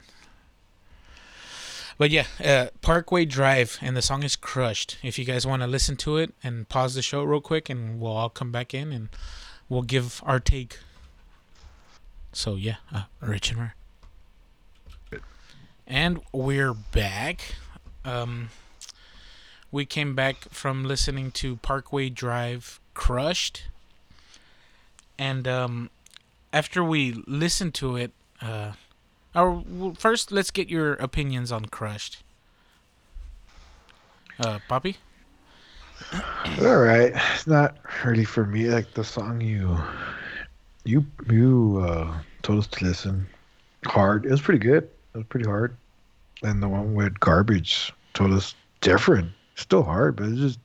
But yeah, Parkway Drive, and the song is Crushed. If you guys want to listen to it and pause the show real quick, and we'll all come back in and we'll give our take. So yeah, Rich and Rare. And we're back. We came back from listening to Parkway Drive, Crushed. And after we listen to it, first let's get your opinions on Crushed. Poppy? All right, it's not really for me. Like the song you told us to listen, hard. It was pretty good. It was pretty hard. And the one with Garbage told us different. Still hard, but it just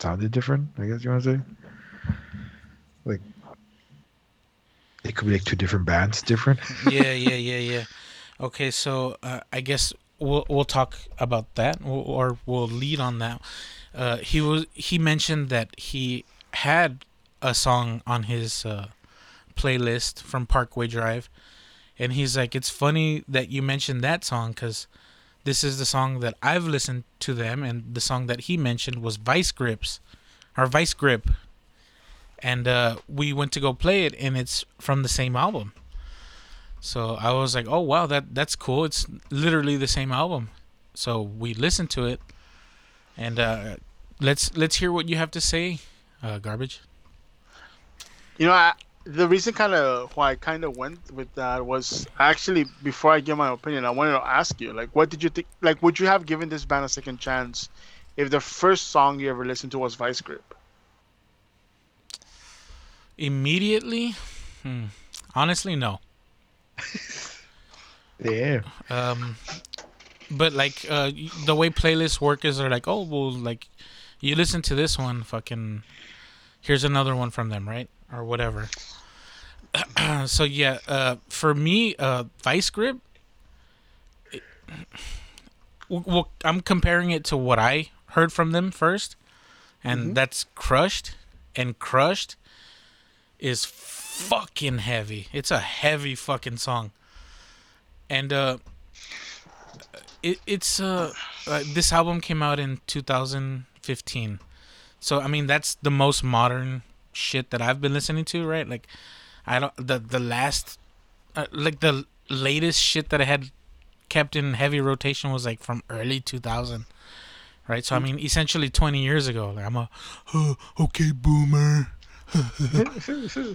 sounded different, I guess you want to say. Like. It could be like two different bands, different. Yeah. Okay, so I guess we'll talk about that, or we'll lead on that. He mentioned that he had a song on his playlist from Parkway Drive, and he's like, "It's funny that you mentioned that song because this is the song that I've listened to them, and the song that he mentioned was Vice Grip." And we went to go play it, and it's from the same album. So I was like, oh, wow, that's cool. It's literally the same album. So we listened to it, and let's hear what you have to say, Garbage. You know, the reason why I went with that was actually, before I give my opinion, I wanted to ask you, like, what did you think? Like, would you have given this band a second chance if the first song you ever listened to was Vice Grip? Immediately? Honestly, no. Yeah. But like the way playlists work is they're like, oh, well, like you listen to this one, fucking here's another one from them, right? Or whatever. So yeah, for me, Vice Grip, well, I'm comparing it to what I heard from them first, and that's Crushed, and Crushed is fucking heavy. It's a heavy fucking song, and this album came out in 2015, so I mean that's the most modern shit that I've been listening to, right? Like, I don't the latest shit that I had kept in heavy rotation was like from early 2000, right? So I mean, essentially 20 years ago. Like, I'm a okay boomer.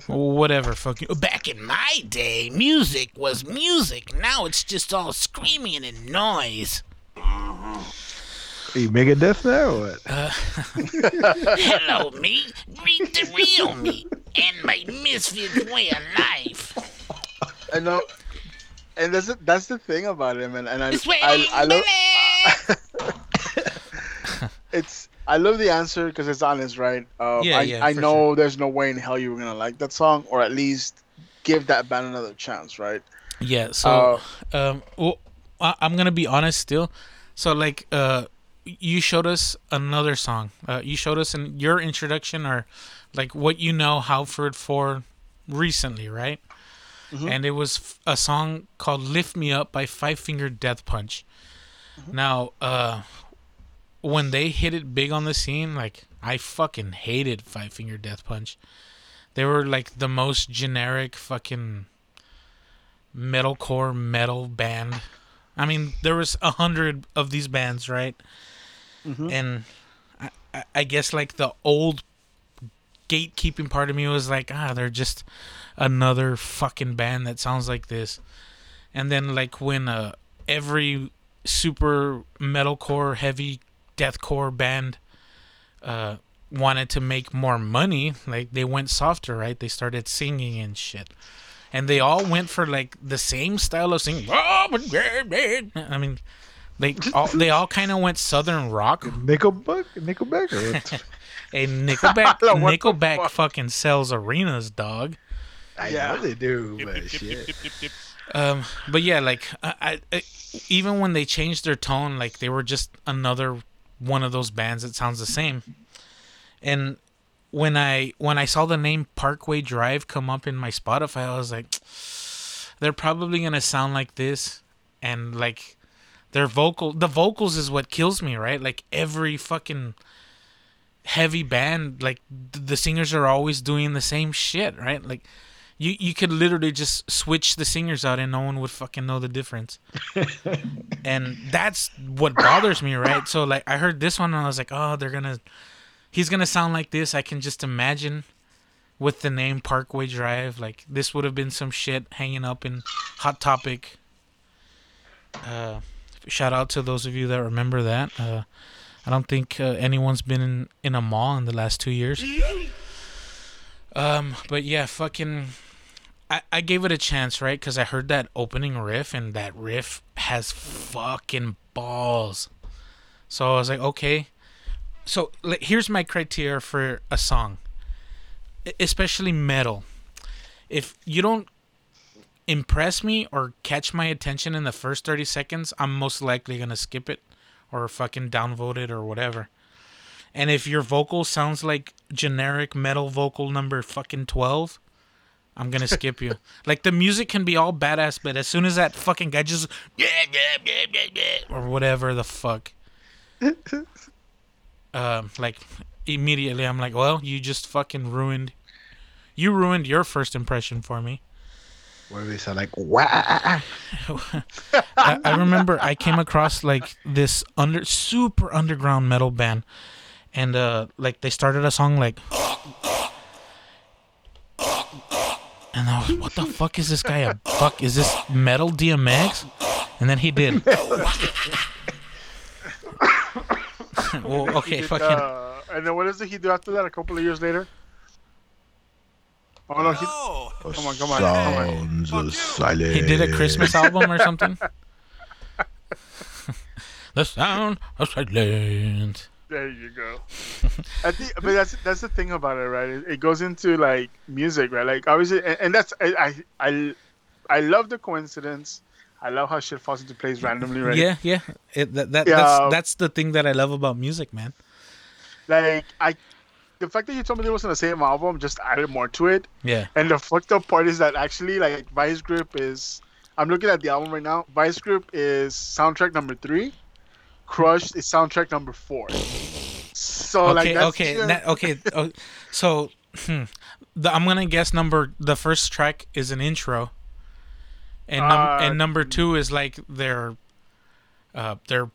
Whatever, fucking. Back in my day, music was music. Now it's just all screaming and noise. Are you Megadeth now or what? Hello, me. Meet the real me and my misfit way of life. I know, and that's the thing about him, and I love. I love the answer because it's honest, right? I know there's no way in hell you were gonna like that song, or at least give that band another chance, right? Yeah. So, well, I'm gonna be honest still. So, like, you showed us another song. You showed us in your introduction, or like what you know Halford for recently, right? Mm-hmm. And it was a song called "Lift Me Up" by Five Finger Death Punch. Mm-hmm. Now, when they hit it big on the scene, like, I fucking hated Five Finger Death Punch. They were like the most generic fucking metalcore metal band. I mean, there was 100 of these bands, right? Mm-hmm. And I guess like the old gatekeeping part of me was like, they're just another fucking band that sounds like this. And then like when every super metalcore heavy deathcore band wanted to make more money, like they went softer, right? They started singing and shit, and they all went for like the same style of singing. I mean, they all kind of went southern rock. Nickelback. Hey, Nickelback fucking sells arenas, dog. I know they do, but shit. But yeah, like I even when they changed their tone, like they were just another one of those bands that sounds the same. And when I saw the name Parkway Drive come up in my Spotify, I was like, they're probably gonna sound like this. And like the vocals is what kills me, right? Like every fucking heavy band, like the singers are always doing the same shit, right? Like you could literally just switch the singers out and no one would fucking know the difference. And that's what bothers me, right? So like I heard this one and I was like, he's gonna sound like this. I can just imagine with the name Parkway Drive, like this would have been some shit hanging up in Hot Topic. Shout out to those of you that remember that. I don't think anyone's been in a mall in the last 2 years. But yeah, fucking, I gave it a chance, right? Because I heard that opening riff, and that riff has fucking balls. So I was like, okay. So here's my criteria for a song, especially metal. If you don't impress me or catch my attention in the first 30 seconds, I'm most likely going to skip it or fucking downvote it or whatever. And if your vocal sounds like generic metal vocal number fucking 12, I'm going to skip you. Like, the music can be all badass, but as soon as that fucking guy just... or whatever the fuck. Like, immediately I'm like, well, you just fucking ruined... You ruined your first impression for me. Where they sound like... I remember I came across, like, this super underground metal band... And, like, they started a song like... And I was, what the fuck is this guy? A fuck? Is this metal DMX? And then he did... Well, okay, fucking... And then what does he do after that, a couple of years later? Oh no! Come on! Sounds of silence. He did a Christmas album or something. The sound of silence. There you go. But that's the thing about it, right? It goes into like music, right? Like obviously, and that's I love the coincidence. I love how shit falls into place randomly, right? Yeah. That's the thing that I love about music, man. Like the fact that you told me it wasn't the same album just added more to it. Yeah. And the fucked up part is that actually, like, Vice Grip is. I'm looking at the album right now. Vice Grip is soundtrack number 3. Crushed is soundtrack number 4. So So I'm gonna guess the first track is an intro. And number 2 is like their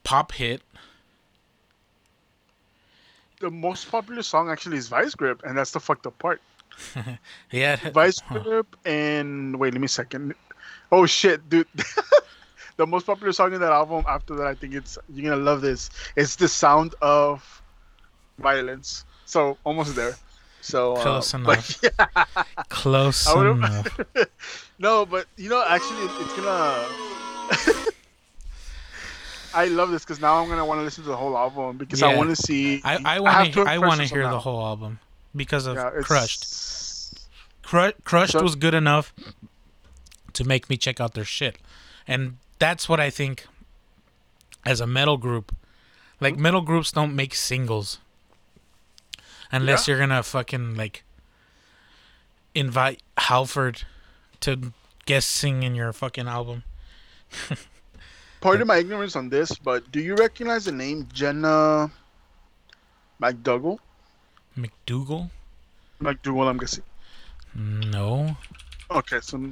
pop hit. The most popular song actually is Vice Grip, and that's the fucked up part. Yeah, Vice Grip and wait, let me a second. Oh shit, dude! The most popular song in that album after that, I think it's you're gonna love this. It's The Sound of Violence. So almost there. So close enough. But, yeah. Close enough. No, but you know, actually, it's gonna. I love this because now I'm gonna want to listen to the whole album because I want to see. I want to hear the whole album because of Crushed. Crushed was good enough to make me check out their shit, and that's what I think. As a metal group, like metal groups don't make singles unless you're gonna fucking like invite Halford to guest sing in your fucking album. Pardon my ignorance on this, but do you recognize the name Jenna McDougal? McDougal, I'm guessing. No. Okay, so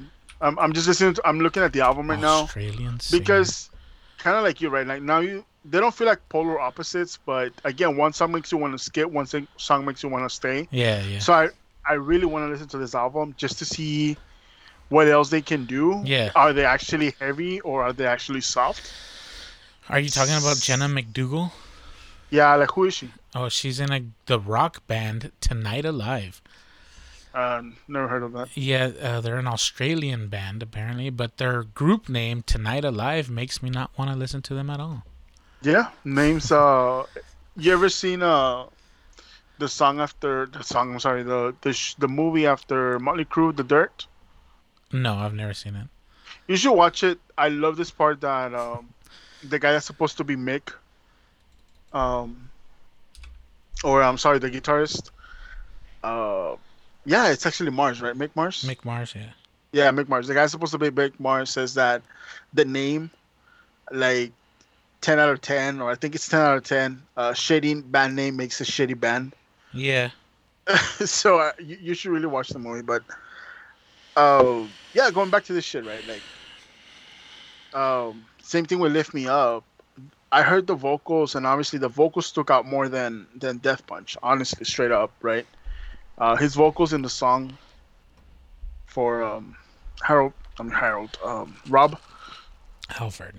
I'm just listening to. I'm looking at the album right now. Because, kind of like you, right? Like now, they don't feel like polar opposites, but again, one song makes you want to skip, one song makes you want to stay. Yeah. So I really want to listen to this album just to see what else they can do. Yeah. Are they actually heavy or are they actually soft? Are you talking about Jenna McDougal? Yeah, like who is she? Oh, she's in the rock band Tonight Alive. Never heard of that. Yeah, they're an Australian band apparently, but their group name Tonight Alive makes me not want to listen to them at all. Yeah, names. You ever seen the song after the song? I'm sorry, the movie after Motley Crue, The Dirt. No, I've never seen it. You should watch it. I love this part that the guy that's supposed to be Mick, the guitarist. Yeah, it's actually Mars, right? Mick Mars? Mick Mars, yeah. Yeah, Mick Mars. The guy supposed to be Mick Mars says that the name, like, 10 out of 10, or I think it's 10 out of 10, shitty band name makes a shitty band. Yeah. So you should really watch the movie, but... going back to this shit, right? Like, same thing with Lift Me Up. I heard the vocals, and obviously the vocals stuck out more than Death Punch, honestly, straight up, right? His vocals in the song for Rob Halford.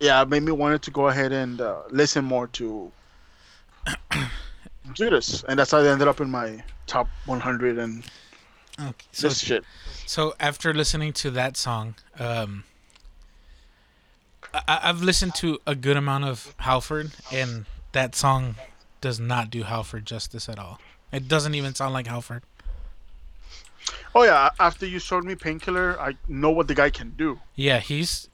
Yeah. Made me wanted to go ahead and listen more to Judas, and that's how they ended up in my top 100 and. Okay, so this shit. So after listening to that song, I've listened to a good amount of Halford, and that song does not do Halford justice at all. It doesn't even sound like Halford. Oh yeah, after you showed me Painkiller, I know what the guy can do. Yeah, he's.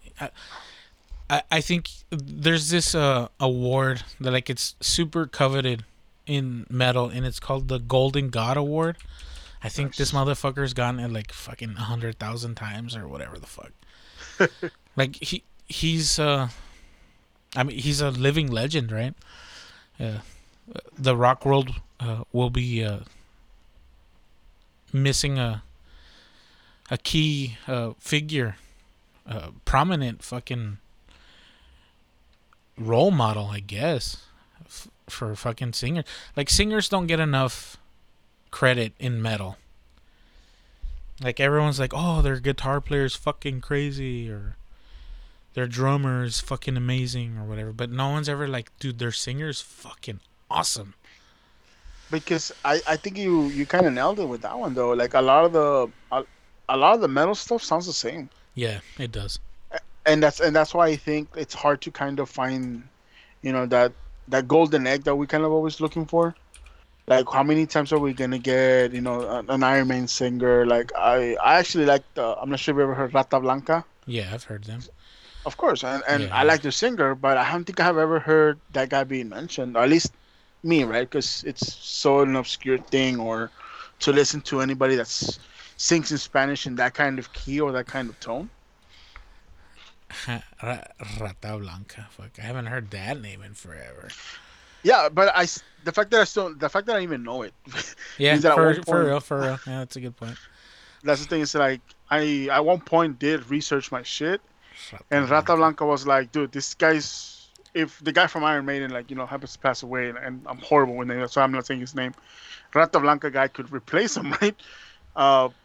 I think there's this award that like it's super coveted in metal, and it's called the Golden God Award. I think this motherfucker's gotten it like fucking 100,000 times or whatever the fuck. Like he's a living legend, right? The rock world will be missing a key figure, prominent fucking role model, I guess, for fucking singers. Like singers don't get enough credit in metal. Like everyone's like, oh, their guitar player's fucking crazy or their drummer's fucking amazing or whatever, but no one's ever like, dude, their singer's fucking awesome. Because I think you kind of nailed it with that one, though. Like, a lot of the metal stuff sounds the same. Yeah, it does. And that's why I think it's hard to kind of find, that golden egg that we kind of always looking for. Like, how many times are we gonna get, an Iron Man singer? Like, I actually like I'm not sure if you ever heard Rata Blanca. Yeah, I've heard them. Of course, and yeah. I like the singer, but I don't think I've ever heard that guy being mentioned. Or at least me, right? Because it's so an obscure thing, or to listen to anybody that sings in Spanish in that kind of key or that kind of tone. Rata Blanca, fuck! I haven't heard that name in forever. Yeah, but the fact that I even know it. Yeah, for real. Yeah, that's a good point. That's the thing. It's like I at one point did research my shit, and Rata Blanca was like, dude, this guy's if the guy from Iron Maiden happens to pass away, and I'm horrible with names, so I'm not saying his name. Rata Blanca guy could replace him, right?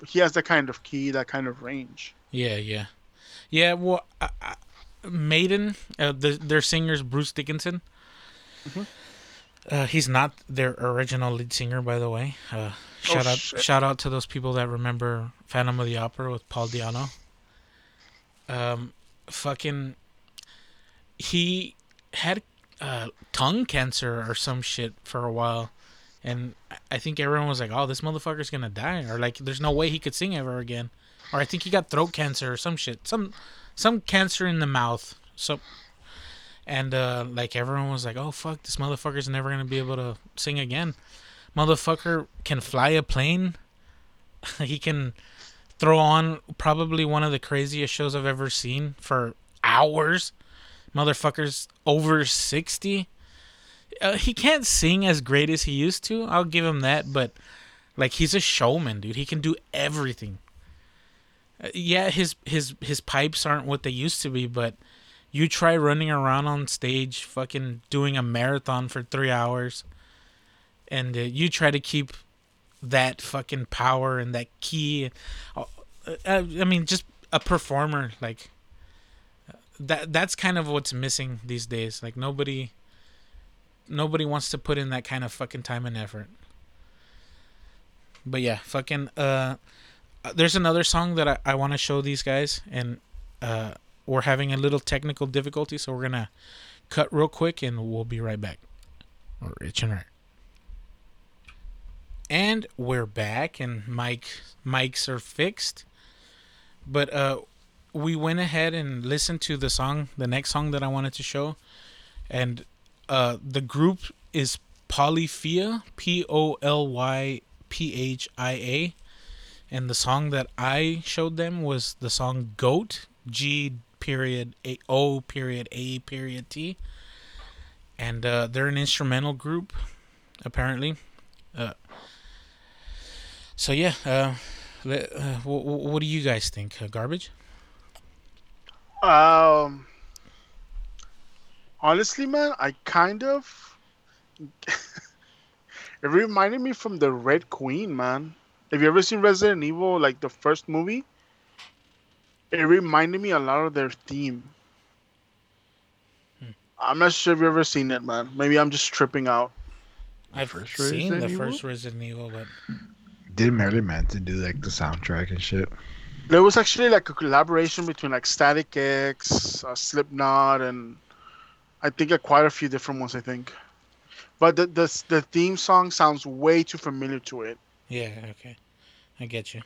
He has that kind of key, that kind of range. Yeah. Well, Maiden, their singer's Bruce Dickinson. Mm-hmm. He's not their original lead singer, by the way. Shout out to those people that remember Phantom of the Opera with Paul Di'Anno. He had tongue cancer or some shit for a while, and I think everyone was like, "Oh, this motherfucker's gonna die," or like, "There's no way he could sing ever again." Or I think he got throat cancer or some shit, some cancer in the mouth. So, and everyone was like, "Oh fuck, this motherfucker's never gonna be able to sing again." Motherfucker can fly a plane. He can throw on probably one of the craziest shows I've ever seen for hours. Motherfucker's over 60. He can't sing as great as he used to. I'll give him that, but he's a showman, dude. He can do everything. Yeah, his pipes aren't what they used to be, but you try running around on stage, fucking doing a marathon for 3 hours, and you try to keep that fucking power and that key. I mean, just a performer like that. That's kind of what's missing these days. Like nobody wants to put in that kind of fucking time and effort. But yeah, fucking. There's another song that I want to show these guys, and we're having a little technical difficulty, so we're going to cut real quick, and we'll be right back. We're Rich and Rare. And we're back, and mics are fixed. But we went ahead and listened to the next song that I wanted to show. And the group is Polyphia, Polyphia. And the song that I showed them was the song Goat, G.O.A.T. And they're an instrumental group, apparently. So, yeah. What do you guys think? Garbage? Honestly, man, I kind of... It reminded me from the Red Queen, man. Have you ever seen Resident Evil, the first movie? It reminded me a lot of their theme. I'm not sure if you've ever seen it, man. Maybe I'm just tripping out. I've seen the first Resident Evil, but... Did Marilyn Manson do, the soundtrack and shit? There was actually, a collaboration between, Static X, Slipknot, and I think quite a few different ones, I think. But the theme song sounds way too familiar to it. Yeah, okay. I get you.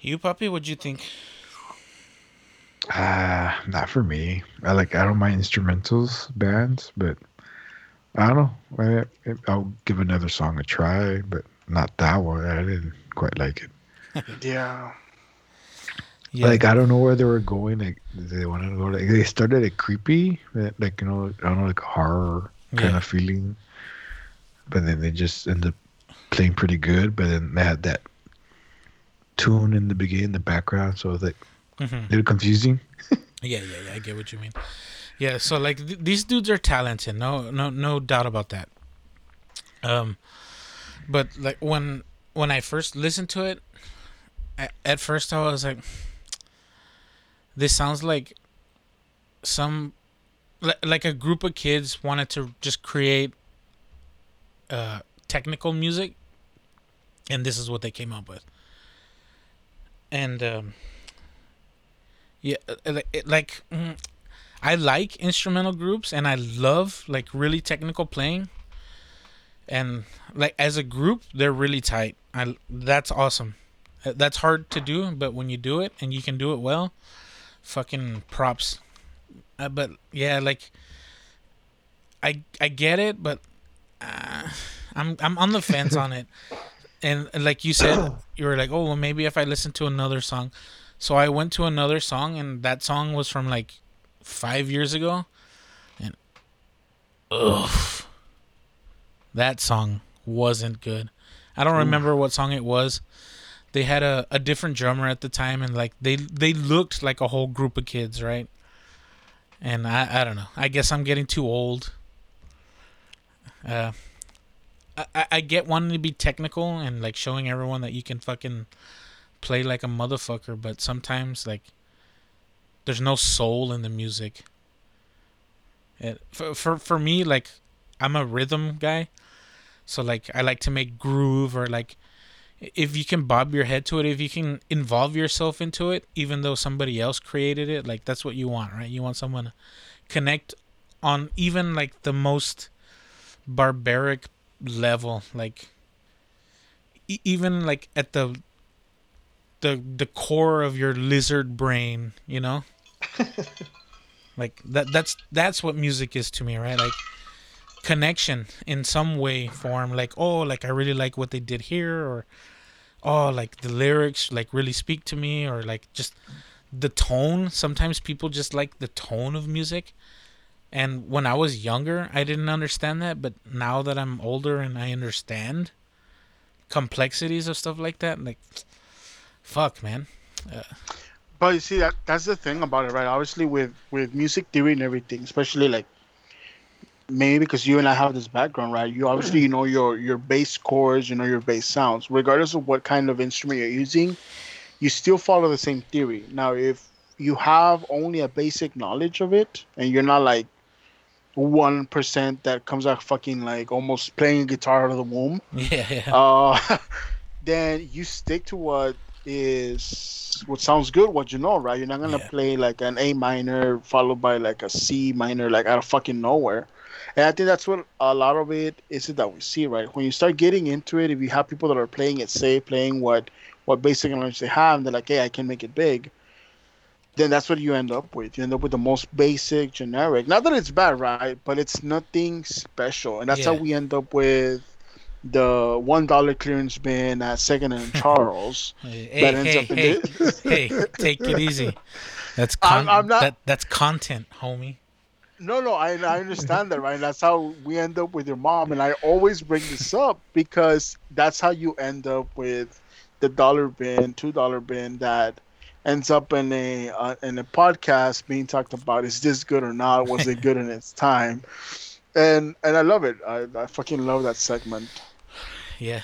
You, Poppy, what'd you think? Not for me. I don't mind instrumentals, bands, but I don't know. I'll give another song a try, but not that one. I didn't quite like it. Yeah. I don't know where they were going. They wanted to go. They started it creepy, I don't know, a horror kind of feeling. But then they just end up playing pretty good. But then they had that tune in the beginning, the background. So it was a little confusing. Yeah. I get what you mean. Yeah. So these dudes are talented. No doubt about that. But when I first listened to it, at first I was like, this sounds like some, a group of kids wanted to just create technical music, and this is what they came up with. And yeah, like I like instrumental groups, and I love like really technical playing, and like as a group they're really tight. That's awesome. That's hard to do, but when you do it and you can do it well, fucking props. But yeah, like I get it, but I'm on the fence on it. And like you said, you were like, oh, well, maybe if I listen to another song. So I went to another song, and that song was from like 5 years ago. And ugh, that song wasn't good. I don't remember what song it was. They had a different drummer at the time, and like they looked like a whole group of kids, right? And I don't know. I guess I'm getting too old. I get wanting to be technical and like showing everyone that you can fucking play like a motherfucker, but sometimes like there's no soul in the music. For me, like I'm a rhythm guy, so like I like to make groove, or like if you can bob your head to it, if you can involve yourself into it, even though somebody else created it, like that's what you want, right? You want someone to connect on even like the most barbaric level, like even like at the core of your lizard brain, you know? Like that's what music is to me, right? Like connection in some way, form. Like, oh, like I really like what they did here, or oh, like the lyrics like really speak to me, or like just the tone. Sometimes people just like the tone of music. And when I was younger, I didn't understand that, but now that I'm older and I understand complexities of stuff like that, like, fuck, man. But you see, that's the thing about it, right? Obviously, with music theory and everything, especially like maybe because you and I have this background, right? You obviously, you know your bass chords, you know your bass sounds. Regardless of what kind of instrument you're using, you still follow the same theory. Now, if you have only a basic knowledge of it, and you're not like 1% that comes out fucking like almost playing a guitar out of the womb, then you stick to what sounds good, what you know, right? You're not gonna play like an A minor followed by like a C minor like out of fucking nowhere. And I think that's what a lot of it is that we see, right? When you start getting into it, if you have people that are playing it safe, playing what basic knowledge they have, and they're like, hey, I can make it big, then that's what you end up with. You end up with the most basic, generic. Not that it's bad, right? But it's nothing special. And that's how we end up with the $1 clearance bin at Second and Charles. Hey, take it easy. That's that's content, homie. No, I understand that, right? That's how we end up with your mom. And I always bring this up because that's how you end up with the dollar bin, $2 bin that ends up in a podcast being talked about. Is this good or not? Was it good in its time? And I love it. I fucking love that segment. Yeah.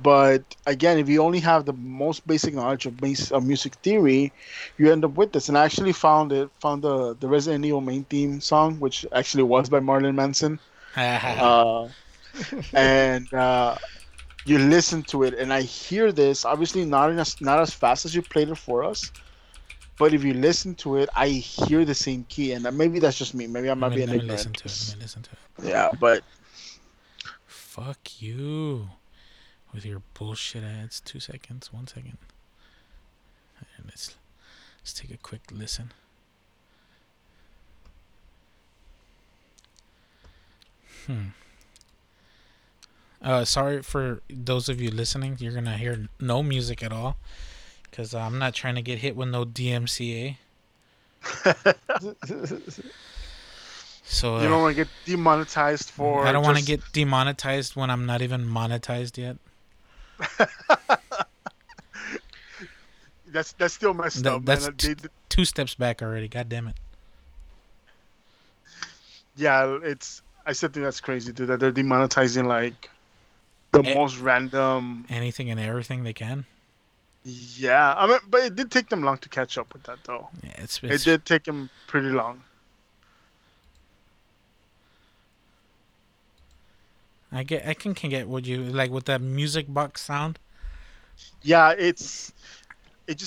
But again, if you only have the most basic knowledge of music theory, you end up with this. And I actually found the Resident Evil main theme song, which actually was by Marilyn Manson. You listen to it, and I hear this, obviously not as fast as you played it for us, but if you listen to it, I hear the same key, and maybe that's just me. Maybe I might be an ignorant. Let me listen to it. Yeah, but... Fuck you with your bullshit ads. 2 seconds, 1 second. And let's take a quick listen. Sorry for those of you listening. You're going to hear no music at all because I'm not trying to get hit with no DMCA. So you don't want to get demonetized for... I don't want to get demonetized when I'm not even monetized yet. That's still messed up. That's man. Two steps back already. God damn it. Yeah, I still think that's crazy, dude, that they're demonetizing like... The most random... Anything and everything they can. Yeah. I mean, but it did take them long to catch up with that, though. Yeah, it did take them pretty long. I can get what you like with that music box sound. Yeah, it just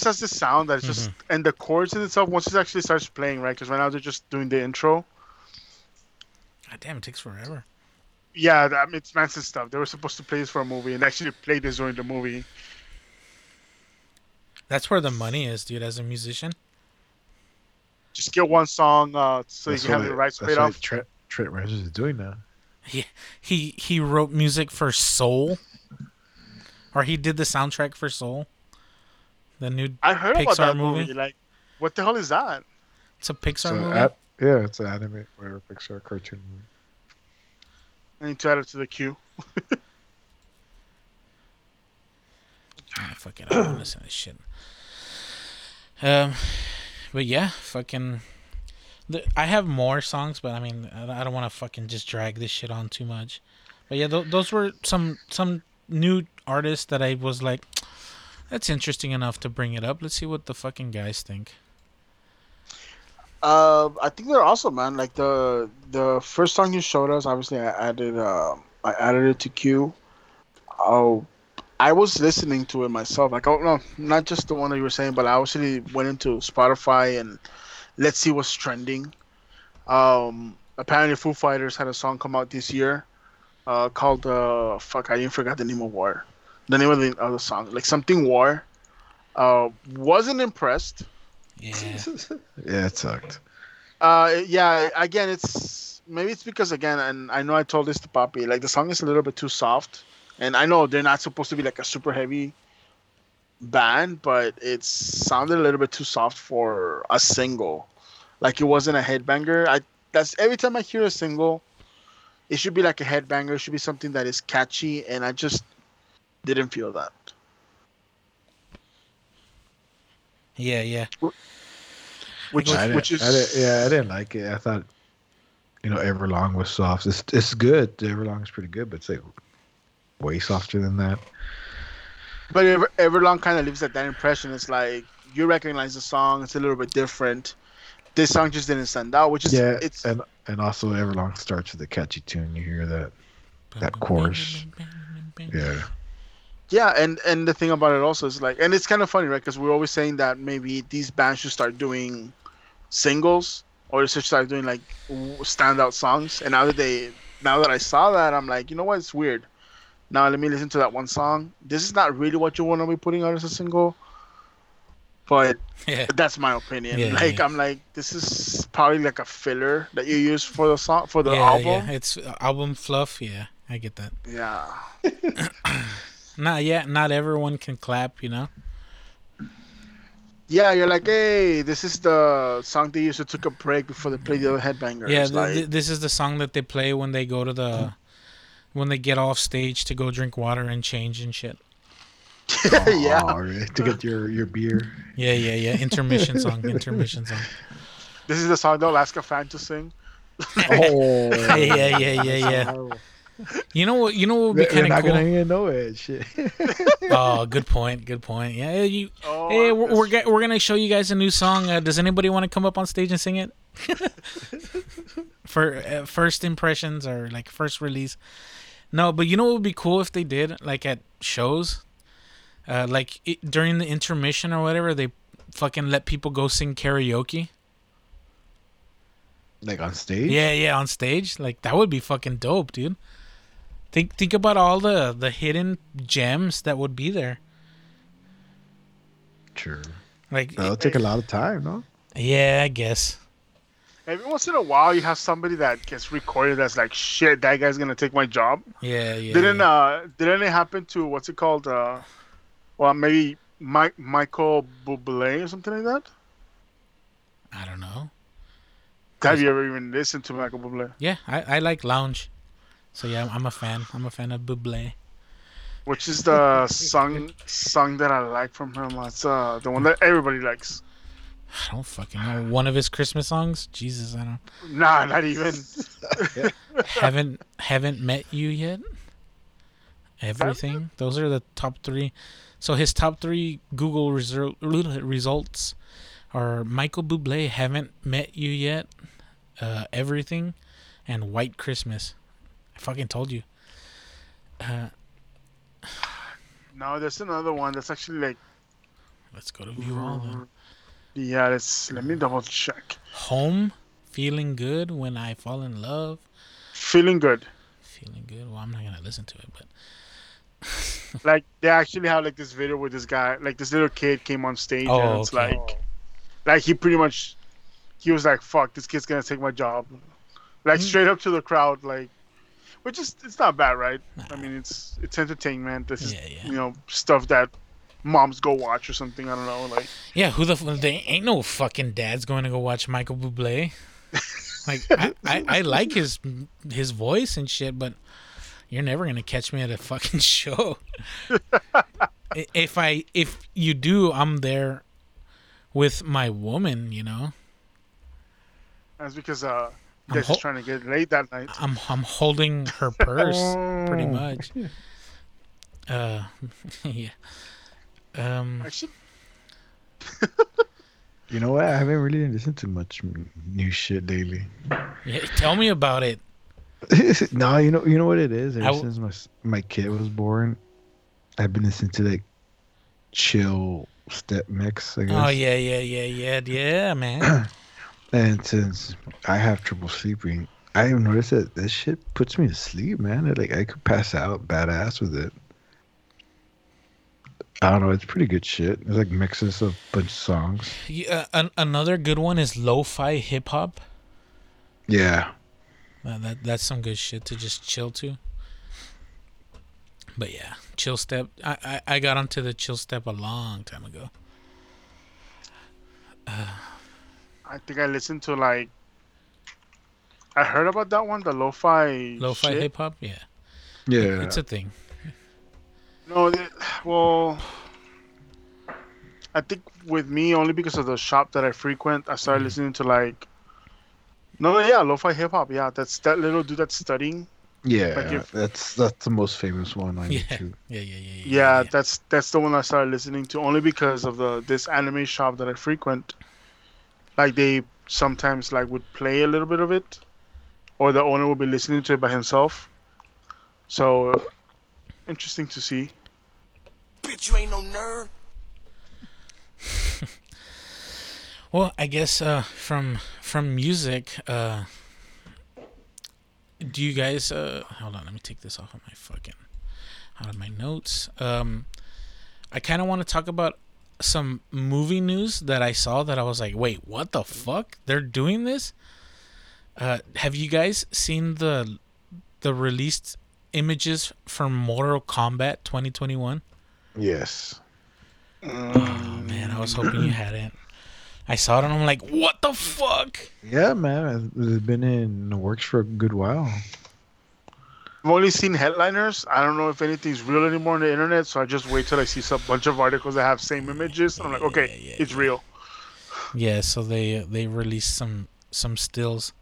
has this sound that's just and the chords in itself once it actually starts playing, right? Because right now they're just doing the intro. God damn, it takes forever. Yeah, I mean, it's massive stuff. They were supposed to play this for a movie and actually played this during the movie. That's where the money is, dude. As a musician, just get one song so that's you can have the rights paid off. Trent Reznor is doing now. He wrote music for Soul, or he did the soundtrack for Soul, the new Pixar about that movie. Like, what the hell is that? It's a Pixar movie. Yeah, it's an anime or a Pixar cartoon movie. I need to add it to the queue. Fuck it, I don't listen to this shit. But yeah, fucking. I have more songs, but I mean, I don't want to fucking just drag this shit on too much. But yeah, those were some new artists that I was like, that's interesting enough to bring it up. Let's see what the fucking guys think. I think they're awesome, man. Like the first song you showed us, obviously I added it to queue. Oh, I was listening to it myself. Like, oh no, not just the one that you were saying, but I actually went into Spotify and let's see what's trending. Apparently Foo Fighters had a song come out this year called I didn't forget the name of War. The name of the other song, like something War. Wasn't impressed. Yeah. Yeah, it sucked. Yeah, again, it's because again, and I know I told this to Papi, like the song is a little bit too soft, and I know they're not supposed to be like a super heavy band, but it sounded a little bit too soft for a single. Like it wasn't a headbanger. That's every time I hear a single, it should be like a headbanger. It should be something that is catchy, and I just didn't feel that. Yeah. I didn't like it. I thought, Everlong was soft. It's good. Everlong is pretty good, but it's like way softer than that. But Everlong kind of leaves that impression. It's like you recognize the song. It's a little bit different. This song just didn't stand out, which is it's and also Everlong starts with a catchy tune. You hear that chorus. Yeah. Yeah, and the thing about it also is like, and it's kind of funny, right? Because we're always saying that maybe these bands should start doing singles or they should start doing like standout songs. And now that I saw that, I'm like, you know what? It's weird. Now let me listen to that one song. This is not really what you want to be putting out as a single, but that's my opinion. Yeah, like I'm like, this is probably like a filler that you use for the song for the album. Yeah, it's album fluff. Yeah, I get that. Yeah. Not everyone can clap, Yeah, you're like, hey, this is the song they used to took a break before they played the other headbanger. Yeah, this is the song that they play when they go to when they get off stage to go drink water and change and shit. Yeah. Oh, really? To get your beer. Yeah. Intermission song. This is the song they'll ask a fan to sing. Oh. Yeah. You know what would be kind of cool? You're not going to even know it. Shit. Oh, good point. Yeah, we're going to show you guys a new song. Does anybody want to come up on stage and sing it? For first impressions or like first release. No, but you know what would be cool if they did? Like at shows, during the intermission or whatever, they fucking let people go sing karaoke. Like on stage? Yeah, on stage. Like that would be fucking dope, dude. Think about all the hidden gems that would be there. True. Like that'll take a lot of time, no? Yeah, I guess. Every once in a while, you have somebody that gets recorded that's like, "Shit, that guy's gonna take my job." Yeah. Didn't it happen to what's it called? Well, maybe Michael Bublé or something like that. I don't know. Have you ever even listened to Michael Bublé? Yeah, I like lounge. So yeah, I'm a fan. I'm a fan of Bublé. Which is the song that I like from him. It's the one that everybody likes. I don't fucking know. One of his Christmas songs? Jesus, I don't. Nah, not even. Haven't met you yet. Everything. Those are the top three. So his top three Google results are Michael Bublé, Haven't Met You Yet, Everything, and White Christmas. I fucking told you. No, there's another one that's actually like. Let's go to B-roll then. Yeah, let me double check. Home, Feeling Good, When I Fall in Love. Feeling Good. Well, I'm not gonna listen to it, but like they actually have like this video where this guy, like this little kid, came on stage and it's okay. Like he pretty much, he was like, "Fuck, this kid's gonna take my job," like straight up to the crowd, like. Which is, it's not bad, right? Nah. I mean, it's entertainment. This is, you know, stuff that moms go watch or something. I don't know, like. Yeah, who the they ain't no fucking dad's going to go watch Michael Bublé. Like, I like his voice and shit, but you're never gonna catch me at a fucking show. If you do, I'm there with my woman, you know. That's because they're just trying to get laid that night. I'm holding her purse, pretty much. Yeah. You know what? I haven't really listened to much new shit lately. Yeah, tell me about it. No, you know what it is. Ever since my kid was born, I've been listening to like chill step mix, I guess. Oh yeah, man. And since I have trouble sleeping, I have noticed that this shit puts me to sleep, man. Like, I could pass out badass with it. I don't know. It's pretty good shit. It's like mixes of a bunch of songs. Yeah, another good one is lo-fi hip-hop. Yeah. That's some good shit to just chill to. But yeah, chill step. I got onto the chill step a long time ago. I think I listened to like. I heard about that one, the lo-fi hip hop. Yeah, yeah, it's a thing. No, well, I think with me only because of the shop that I frequent, I started listening to like. Lo-fi hip hop. Yeah, that's that little dude that's studying. Yeah, like that's the most famous one I need to. Yeah, that's the one I started listening to only because of this anime shop that I frequent. Like, they sometimes, like, would play a little bit of it. Or the owner would be listening to it by himself. So, interesting to see. Bitch, you ain't no nerd. Well, I guess from music, do you guys... hold on, let me take this off of my fucking... out of my notes. I kind of want to talk about... some movie news that I saw that I was like, wait, what the fuck? They're doing this? Have you guys seen the released images from Mortal Kombat 2021? Yes. Oh, man, I was hoping you hadn't. I saw it and I'm like, what the fuck? Yeah, man, it's been in the works for a good while. I've only seen headliners. I don't know if anything's real anymore on the internet, so I just wait till I see some bunch of articles that have same images. And I'm like, okay, it's real. Yeah, so they released some stills.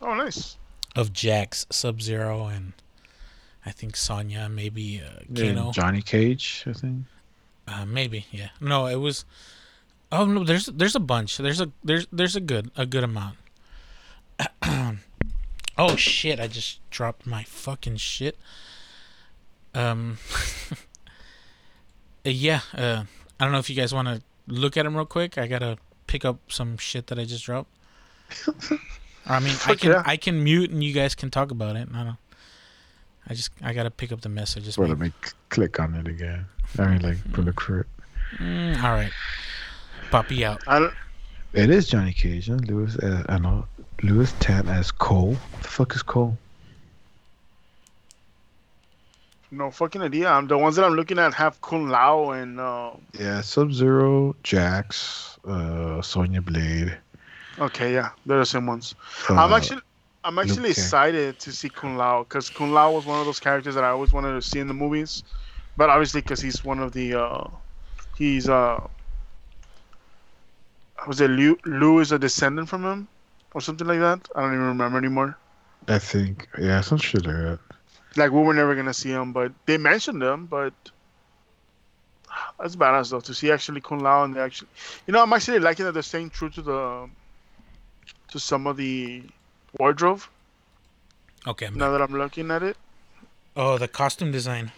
Oh, nice. Of Jax, Sub-Zero, and I think Sonya, maybe Kano. Johnny Cage, I think. Maybe, yeah. No, it was. Oh no, there's a bunch. There's a good amount. Oh shit, I just dropped my fucking shit. I don't know if you guys want to look at them real quick. I gotta pick up some shit that I just dropped. I mean, I can mute and you guys can talk about it. No. I gotta pick up the messages. Well, let me click on it again. I mean, look for it. Alright. Poppy out. It is Johnny Cage, huh? Lewis, I know. Lewis Tan as Cole. What the fuck is Cole? No fucking idea. The ones that I'm looking at have Kun Lao and... Sub-Zero, Jax, Sonya Blade. Okay, yeah. They're the same ones. I'm actually excited to see Kun Lao because Kun Lao was one of those characters that I always wanted to see in the movies. But obviously because he's one of the... Liu is a descendant from him? Or something like that. I don't even remember anymore. I think, yeah, some shit like that. Like, we were never going to see him, but they mentioned him, but that's badass, though, to see actually Kun Lao and they actually... You know, I'm actually liking that they're staying true to some of the wardrobe. Okay. Now that I'm looking at it. Oh, the costume design.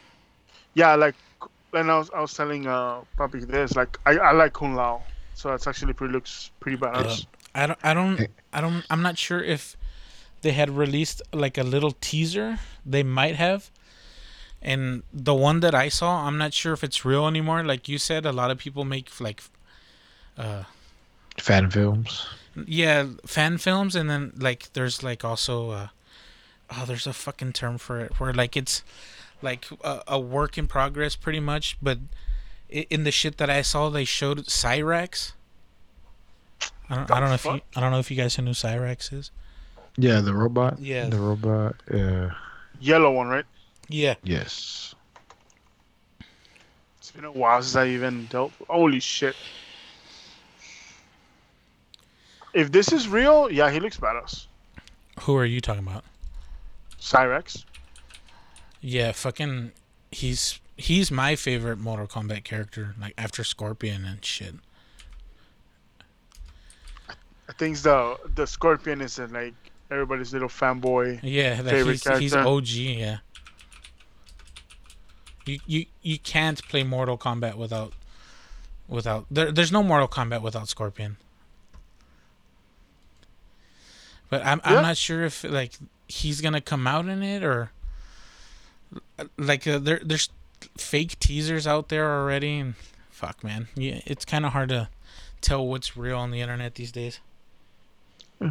Yeah, like, and I was telling probably this, like, I like Kun Lao, so it's actually looks pretty badass. I'm not sure if they had released like a little teaser. They might have. And the one that I saw, I'm not sure if it's real anymore. Like you said, a lot of people make like fan films. Yeah, fan films, and then like there's like also there's a fucking term for it where like it's like a work in progress pretty much. But in the shit that I saw, they showed Cyrax. I don't know if you guys know who Cyrax is. Yeah, the robot. Yeah, the robot. Yellow one, right? Yeah. Yes. It's been a while since I even dealt. Holy shit! If this is real, yeah, he looks badass. Who are you talking about? Cyrax. Yeah, fucking. He's my favorite Mortal Kombat character, like after Scorpion and shit. I think the Scorpion is like everybody's little fanboy. Yeah, favorite character. He's OG. Yeah. You can't play Mortal Kombat without there's no Mortal Kombat without Scorpion. But I'm not sure if like he's gonna come out in it or like there's fake teasers out there already, and fuck man, yeah, it's kind of hard to tell what's real on the internet these days. Yeah.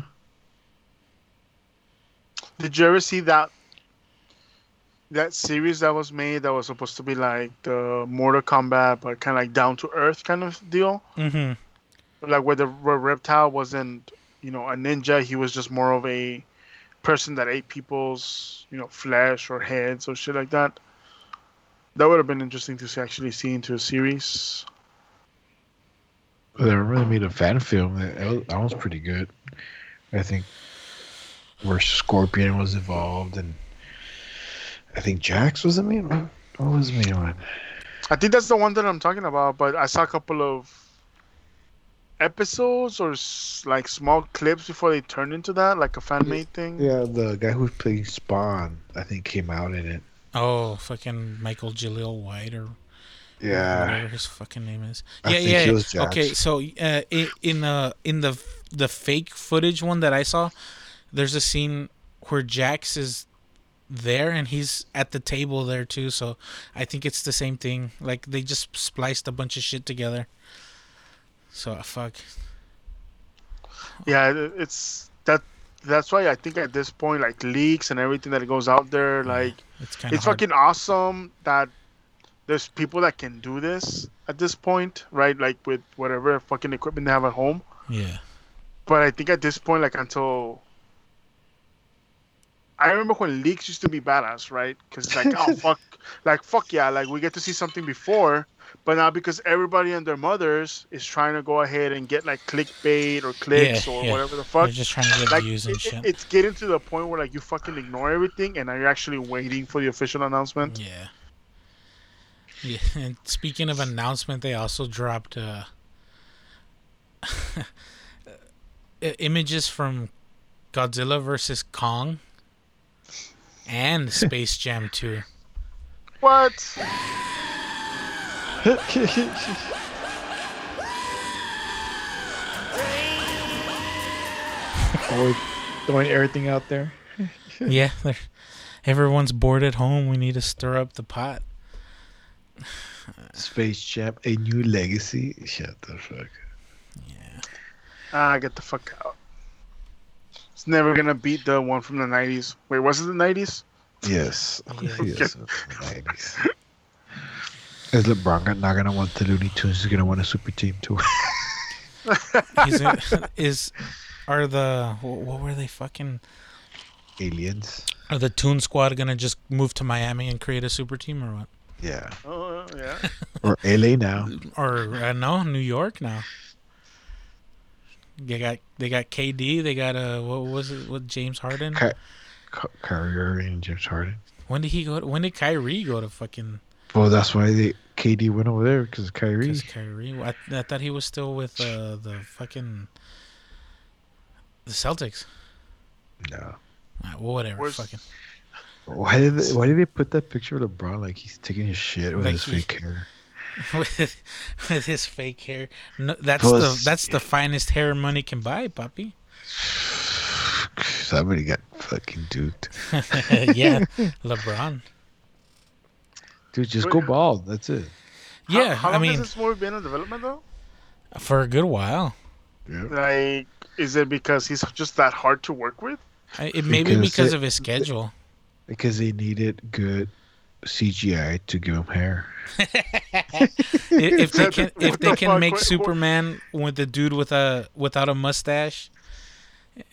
Did you ever see that series that was made that was supposed to be like the Mortal Kombat, but kind of like down to earth kind of deal? Mm-hmm. Like where Reptile wasn't, you know, a ninja. He was just more of a person that ate people's, you know, flesh or heads or shit like that. That would have been interesting to see into a series. They really made a fan film that was pretty good, I think, where Scorpion was involved and I think Jax was the main one. What was the main one? I think that's the one that I'm talking about, but I saw a couple of episodes or like small clips before they turned into that, like a fan-made thing. Yeah, the guy who played Spawn, I think, came out in it. Oh, fucking Michael Jaleel White or whatever his fucking name is. I think he was Jax. Okay, so in the fake footage one that I saw, there's a scene where Jax is there and he's at the table there too, so I think it's the same thing. Like they just spliced a bunch of shit together. So fuck. Yeah, it's that. That's why I think at this point, like leaks and everything that goes out there, like it's fucking awesome that there's people that can do this at this point, right? Like with whatever fucking equipment they have at home. Yeah. But I think at this point, like until. I remember when leaks used to be badass, right? Because it's like, oh, fuck. Like, fuck yeah. Like, we get to see something before. But now because everybody and their mothers is trying to go ahead and get, like, clickbait or clicks or whatever the fuck. They're just trying to get like, views and shit. It's getting to the point where, like, you fucking ignore everything and now you're actually waiting for the official announcement. Yeah. Yeah. And speaking of announcement, they also dropped images from Godzilla vs. Kong. And Space Jam 2. What? We're throwing everything out there. Yeah, everyone's bored at home. We need to stir up the pot. Space Jam, a new legacy. Shut the fuck up. Yeah. Get the fuck out. It's never going to beat the one from the 90s. Wait, was it the 90s? Yes. Yes, it was the 90s. Is LeBron not going to want the Looney Tunes? He's going to want a super team too. What were they fucking? Aliens. Are the Toon Squad going to just move to Miami and create a super team or what? Yeah. Oh, yeah. Or LA now. Or, no, New York now. They got KD. They got what was it? With James Harden? Kyrie Irving and James Harden. When did Kyrie go to fucking? Well, that's why KD went over there because Kyrie. Because Kyrie. I thought he was still with the fucking the Celtics. No. All right, well, whatever. Fucking. Why did they put that picture of LeBron like he's taking his shit with like his fake hair? With his fake hair. No, that's the finest hair money can buy, papi. Somebody got fucking duped. Yeah, LeBron. Dude, just go bald. That's it. Yeah, how long has this movie been in development though? For a good while. Yeah. Like, is it because he's just that hard to work with? Maybe because of his schedule. Because they needed good CGI to give him hair. if they can make Superman with the dude without a mustache,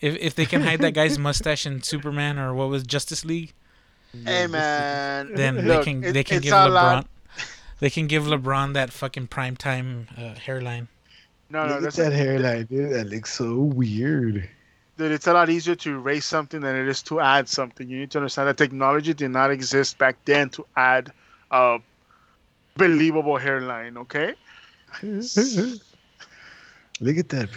if they can hide that guy's mustache in Superman or what was Justice League, hey man, then they can give LeBron that fucking primetime hairline. No, that's that hairline, dude. That looks so weird. Dude, it's a lot easier to erase something than it is to add something. You need to understand that technology did not exist back then to add a believable hairline, okay? Look at that.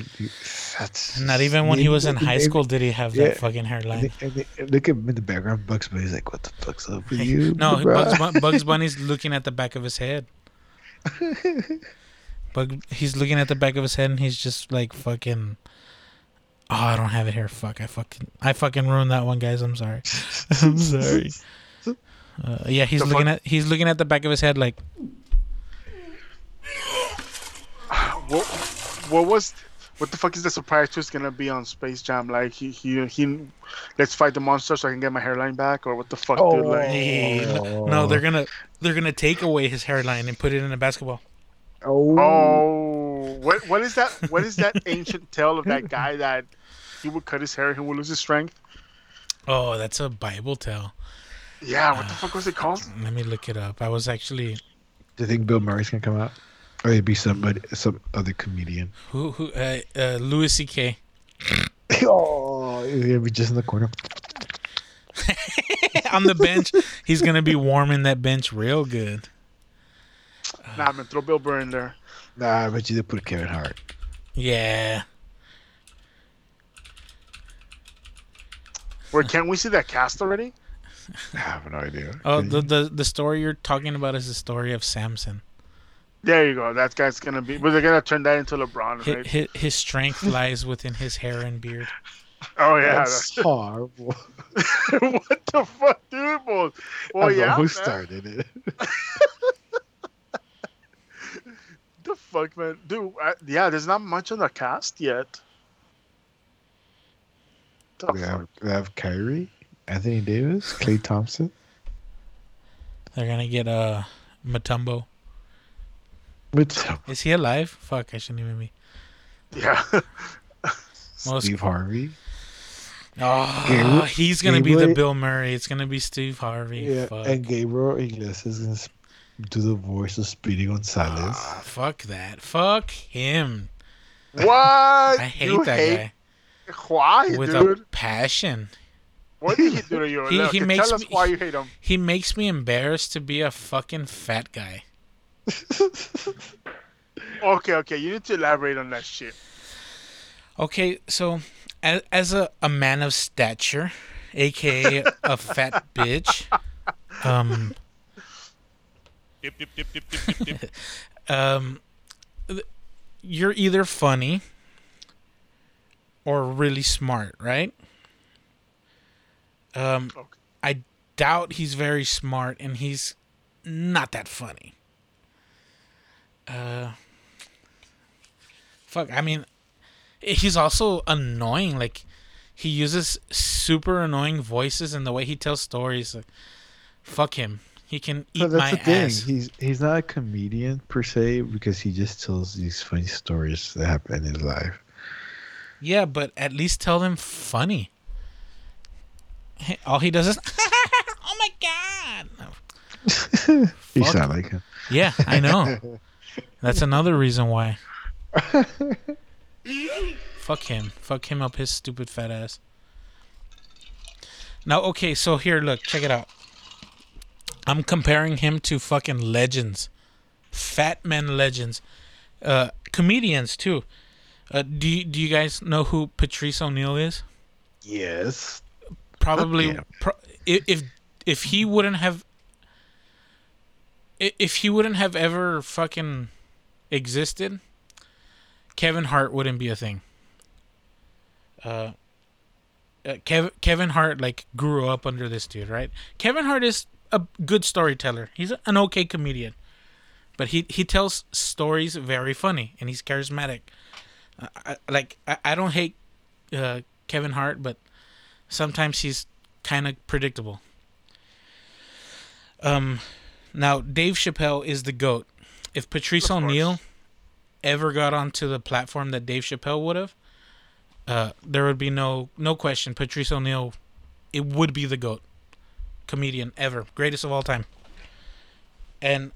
That's not even when he was in high school did he have that fucking hairline. Look at him in the background. Bugs Bunny's like, what the fuck's up with you? No, Bugs Bunny's looking at the back of his head. He's looking at the back of his head and he's just like fucking... Oh, I don't have it here. Fuck! I fucking ruined that one, guys. I'm sorry. I'm sorry. Yeah, he's looking at the back of his head like. What the fuck is the surprise twist gonna be on Space Jam? Like he let's fight the monster so I can get my hairline back, or what the fuck? Oh, dude, like... No, they're gonna take away his hairline and put it in a basketball. Oh, what is that? What is that ancient tale of that guy that he would cut his hair and he would lose his strength? Oh, that's a Bible tale. Yeah, what the fuck was it called? Let me look it up. I was actually. Do you think Bill Murray's gonna come out, or it'd be some other comedian? Who? Louis C.K. Oh, he'll be just in the corner. On the bench, he's gonna be warming that bench real good. Nah, man, throw Bill Burr in there. Nah, I bet you they put Kevin Hart. Yeah. Where can we see that cast already? I have no idea. Oh, the story you're talking about is the story of Samson. There you go. That guy's gonna be. But they're gonna turn that into LeBron, right? His strength lies within his hair and beard. Oh yeah, that's horrible. What the fuck, dude? Well, yeah. Who started it? The fuck, man, dude. There's not much on the cast yet. We have Kyrie, Anthony Davis, Klay Thompson. They're gonna get Mutombo. Is he alive? Fuck, I shouldn't even be. Yeah. Steve Harvey. Oh, he's gonna be the Bill Murray. It's gonna be Steve Harvey. Yeah, fuck. And Gabriel Iglesias is gonna. Do the voice of Speedy Gonzalez. Oh, fuck that. Fuck him. What? I hate that guy. Why, dude? With a passion. What did he do to you? Tell us why you hate him. He makes me embarrassed to be a fucking fat guy. Okay. You need to elaborate on that shit. Okay, so as a man of stature, a.k.a. a fat bitch, you're either funny or really smart, right? Okay. I doubt he's very smart, and he's not that funny. Fuck. I mean, he's also annoying. Like, he uses super annoying voices, and the way he tells stories, like, fuck him. He can eat my ass. He's not a comedian per se because he just tells these funny stories that happen in his life. Yeah, but at least tell them funny. All he does is, oh my god. No. You sound like him. Yeah, I know. That's another reason why. Fuck him. Fuck him up his stupid fat ass. Now, okay, so here, look, check it out. I'm comparing him to fucking legends. Fat men legends. Comedians, too. Do you guys know who Patrice O'Neal is? Yes. Probably. If if he wouldn't have ever fucking existed, Kevin Hart wouldn't be a thing. Kevin Hart like grew up under this dude, right? Kevin Hart is a good storyteller. He's an okay comedian, but he tells stories very funny and he's charismatic. I don't hate Kevin Hart, but sometimes he's kind of predictable. Now Dave Chappelle is the GOAT. If Patrice O'Neal ever got onto the platform that Dave Chappelle would have, there would be no question. Patrice O'Neal, it would be the GOAT comedian ever, greatest of all time. And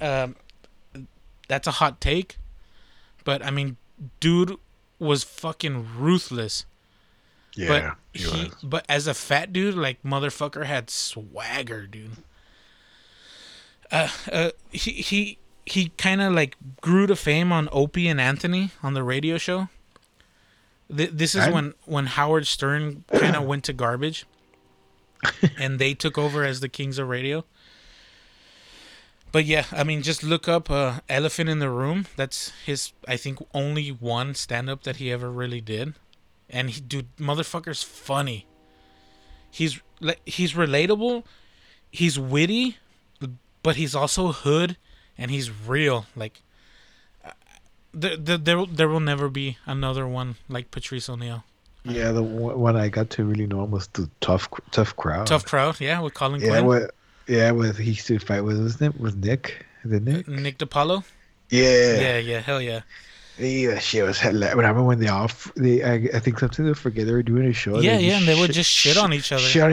that's a hot take, but I mean, dude was fucking ruthless. Yeah, but he as a fat dude, like, motherfucker had swagger, dude. He kind of like grew to fame on Opie and Anthony on the radio show. This is when Howard Stern kind of went to garbage, and they took over as the kings of radio. But yeah, I mean, just look up Elephant in the Room. That's his, I think, only one stand-up that he ever really did. And motherfucker's funny. He's relatable, he's witty, but he's also hood and he's real. Like, there will never be another one like Patrice O'Neal. Yeah, the one I got to really know him was the Tough Crowd. Tough Crowd, yeah, with Colin Quinn. With he used to fight with his name was Nick. The Nick DiPaolo. Yeah, hell yeah. Yeah, shit was hilarious. But I remember when I think sometimes they forget they were doing a show. Yeah, and they would just shit on each other. Yeah,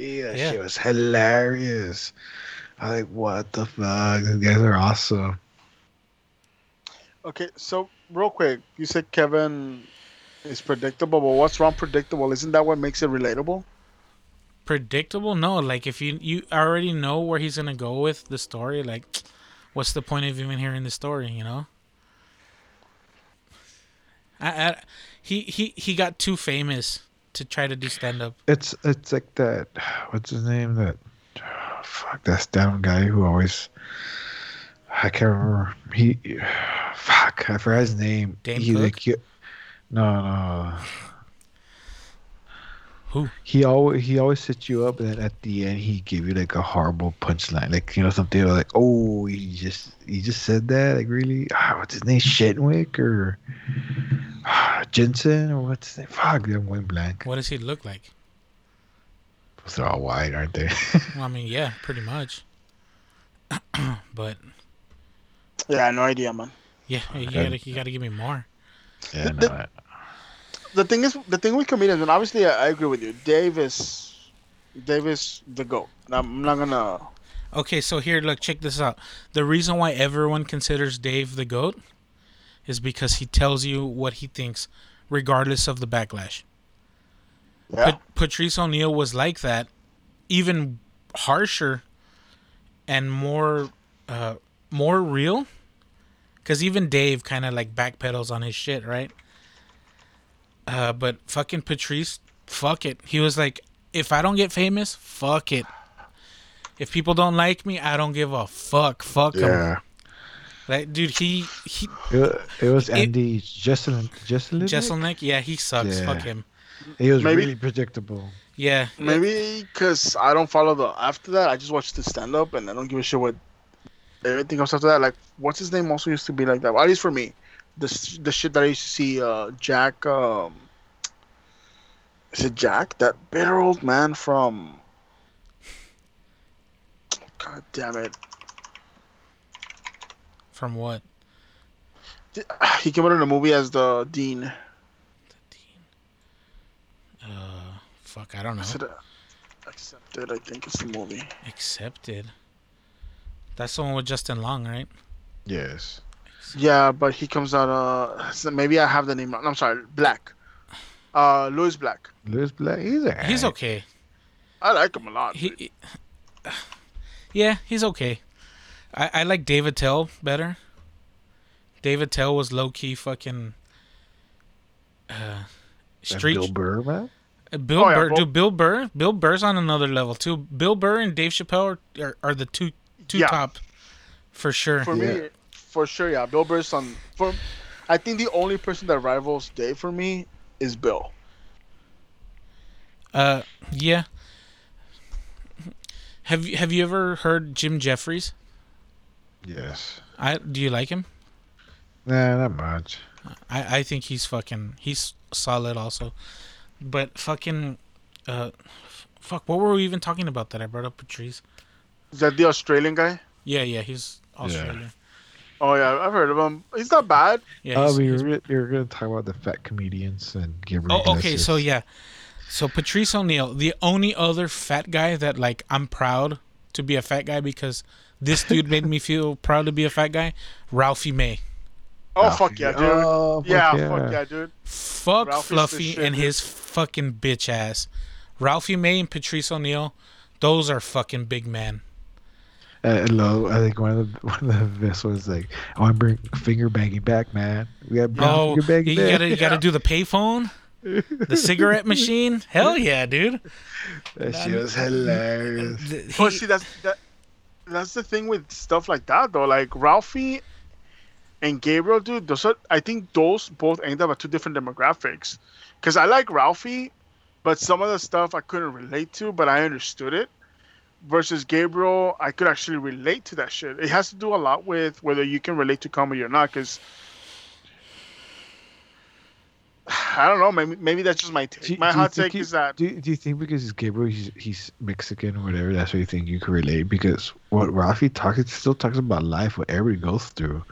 yeah. Shit was hilarious. I was like, what the fuck? These guys are awesome. Okay, so real quick, you said Kevin is predictable, but what's wrong predictable? Isn't that what makes it relatable? Predictable? No, like if you already know where he's gonna go with the story, like, what's the point of even hearing the story? You know. He got too famous to try to do stand up. It's like that. What's his name? That stand-up guy who always, I can't remember. I forgot his name. Dane Cook? No. Who? He always sets you up, and then at the end he gave you like a horrible punchline, like, you know, something like, oh, he just said that, like, really? What's his name? Shetwick or Jensen or what's his name? Fuck, they went blank. What does he look like? They're all white, aren't they? Well, I mean, yeah, pretty much. But yeah, no idea, man. Yeah, you gotta give me more. Yeah, the thing with comedians, and obviously I agree with you. Dave is the GOAT. I'm not gonna. Okay, so here, look, check this out. The reason why everyone considers Dave the GOAT is because he tells you what he thinks, regardless of the backlash. Yeah. Patrice O'Neal was like that, even harsher and more real, because even Dave kind of like backpedals on his shit, right? But fucking Patrice, fuck it. He was like, if I don't get famous, fuck it. If people don't like me, I don't give a fuck. Fuck them. Yeah. Like, dude, he. It was Andy Jeselnik. Yeah, he sucks. Yeah. Fuck him. He was really predictable. Yeah. Maybe because I don't follow after that, I just watch the stand-up, and I don't give a shit what everything else after that. Like, what's his name also used to be like that? Well, at least for me. The shit that I used to see, Jack, is it Jack? That bitter old man from... God damn it. From what? He came out in a movie as the dean. Fuck, I don't know. Accepted, I think it's the movie. Accepted? That's the one with Justin Long, right? Yes. Accepted. Yeah, but he comes out, so maybe I have the name wrong. I'm sorry, Black. Louis Black. Louis Black? He's okay. I like him a lot. Yeah, he's okay. I like Dave Attell better. Dave Attell was low-key fucking... Street Bill Burr, man? Bill Burr, dude, Bill Burr's on another level too. Bill Burr and Dave Chappelle are the two yeah. top for sure. For yeah. me, for sure, yeah. Bill Burr's on. For, I think the only person that rivals Dave for me is Bill. Yeah. Have you ever heard Jim Jeffries? Yes. Do you like him? Nah, not much. I think he's solid also. But what were we even talking about that I brought up, Patrice? Is that the Australian guy? Yeah, he's Australian. Yeah. Oh yeah, I've heard of him. He's not bad. Yeah. You're gonna talk about the fat comedians and give. Oh, okay. So yeah, so Patrice O'Neal, the only other fat guy that like I'm proud to be a fat guy because this dude made me feel proud to be a fat guy. Ralphie May. Oh, fuck yeah, dude. Fuck Ralphie's Fluffy and his fucking bitch ass. Ralphie May and Patrice O'Neal, those are fucking big men. I think one of the best ones like, oh, I'm bringing finger banging back, man. We got you gotta do the payphone, the cigarette machine. Hell yeah, dude. That shit was hilarious. That's the thing with stuff like that though. Like Ralphie and Gabriel, dude, I think those both end up at two different demographics. Because I like Ralphie, but some of the stuff I couldn't relate to, but I understood it. Versus Gabriel, I could actually relate to that shit. It has to do a lot with whether you can relate to comedy or not. Because I don't know, maybe that's just my take. My hot take is that. Do you think because Gabriel, he's Mexican or whatever, that's what you think you can relate? Because what Ralphie still talks about life, what everybody goes through.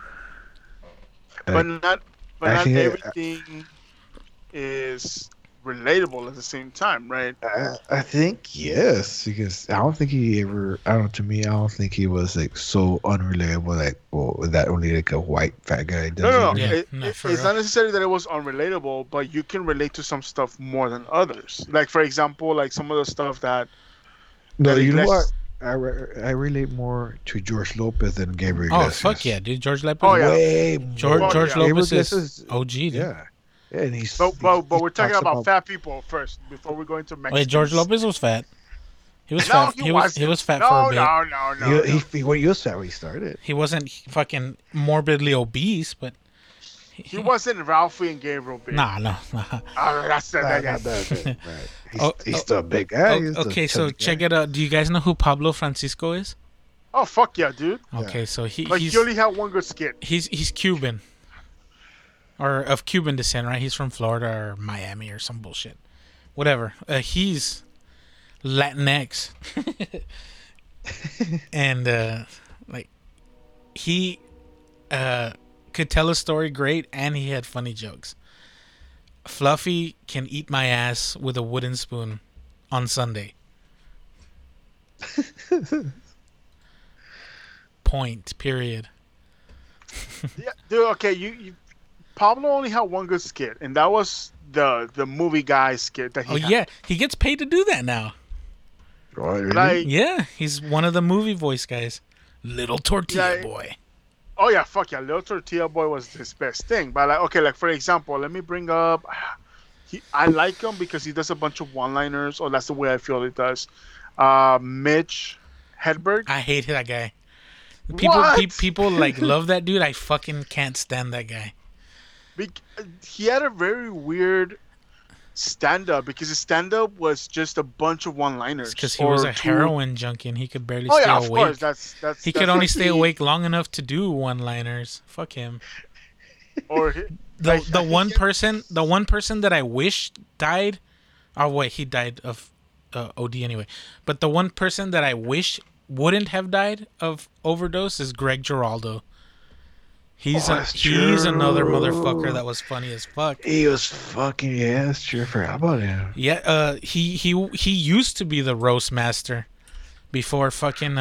But not everything is relatable at the same time, right? I think yes, because I don't think he ever. I don't know. To me, I don't think he was like so unrelatable. Like, well, that only like a white fat guy does. No. Yeah, it's not necessarily that it was unrelatable, but you can relate to some stuff more than others. Like, for example, like some of the stuff that. No, you know what? I relate more to George Lopez than Gabriel Iglesias. Oh, fuck yeah, dude. George Lopez. Oh, yeah. George Lopez is OG, dude. Yeah. And he's, but we're talking about fat people first before we go into Mexico. Wait, George Lopez was fat. He was fat. He was fat for a bit. No. He was fat when he started. He wasn't fucking morbidly obese, but... He wasn't Ralphie and Gabriel big. Nah. That's that guy. Right. He's still a big guy. Okay, so check it out. Do you guys know who Pablo Francisco is? Oh, fuck yeah, dude. Okay, yeah. So he only had one good skit. He's Cuban. Or of Cuban descent, right? He's from Florida or Miami or some bullshit. Whatever. He's Latinx. And, like, he... could tell a story great, and he had funny jokes. Fluffy can eat my ass with a wooden spoon on Sunday. Point. Period. Yeah, dude. Okay, you Pablo only had one good skit, and that was the movie guy skit that he. Oh had. Yeah, he gets paid to do that now. Right. Like, yeah, he's one of the movie voice guys. Little Tortilla Boy. Oh, yeah, fuck yeah. Little Tortilla Boy was his best thing. But, like, okay, like, for example, let me bring up... I like him because he does a bunch of one-liners, or that's the way I feel he does. Mitch Hedberg. I hate that guy. People like, love that dude. I fucking can't stand that guy. He had a very weird stand-up, because his stand-up was just a bunch of one-liners. Because he was a heroin junkie and he could barely stay awake. Oh, yeah, of course. He could only stay awake long enough to do one-liners. Fuck him. Or the one person that I wish died. Oh wait, he died of OD anyway. But the one person that I wish wouldn't have died of overdose is Greg Giraldo. He's another motherfucker that was funny as fuck. He was fucking ass tripper. How about him? Yeah, he used to be the roast master before fucking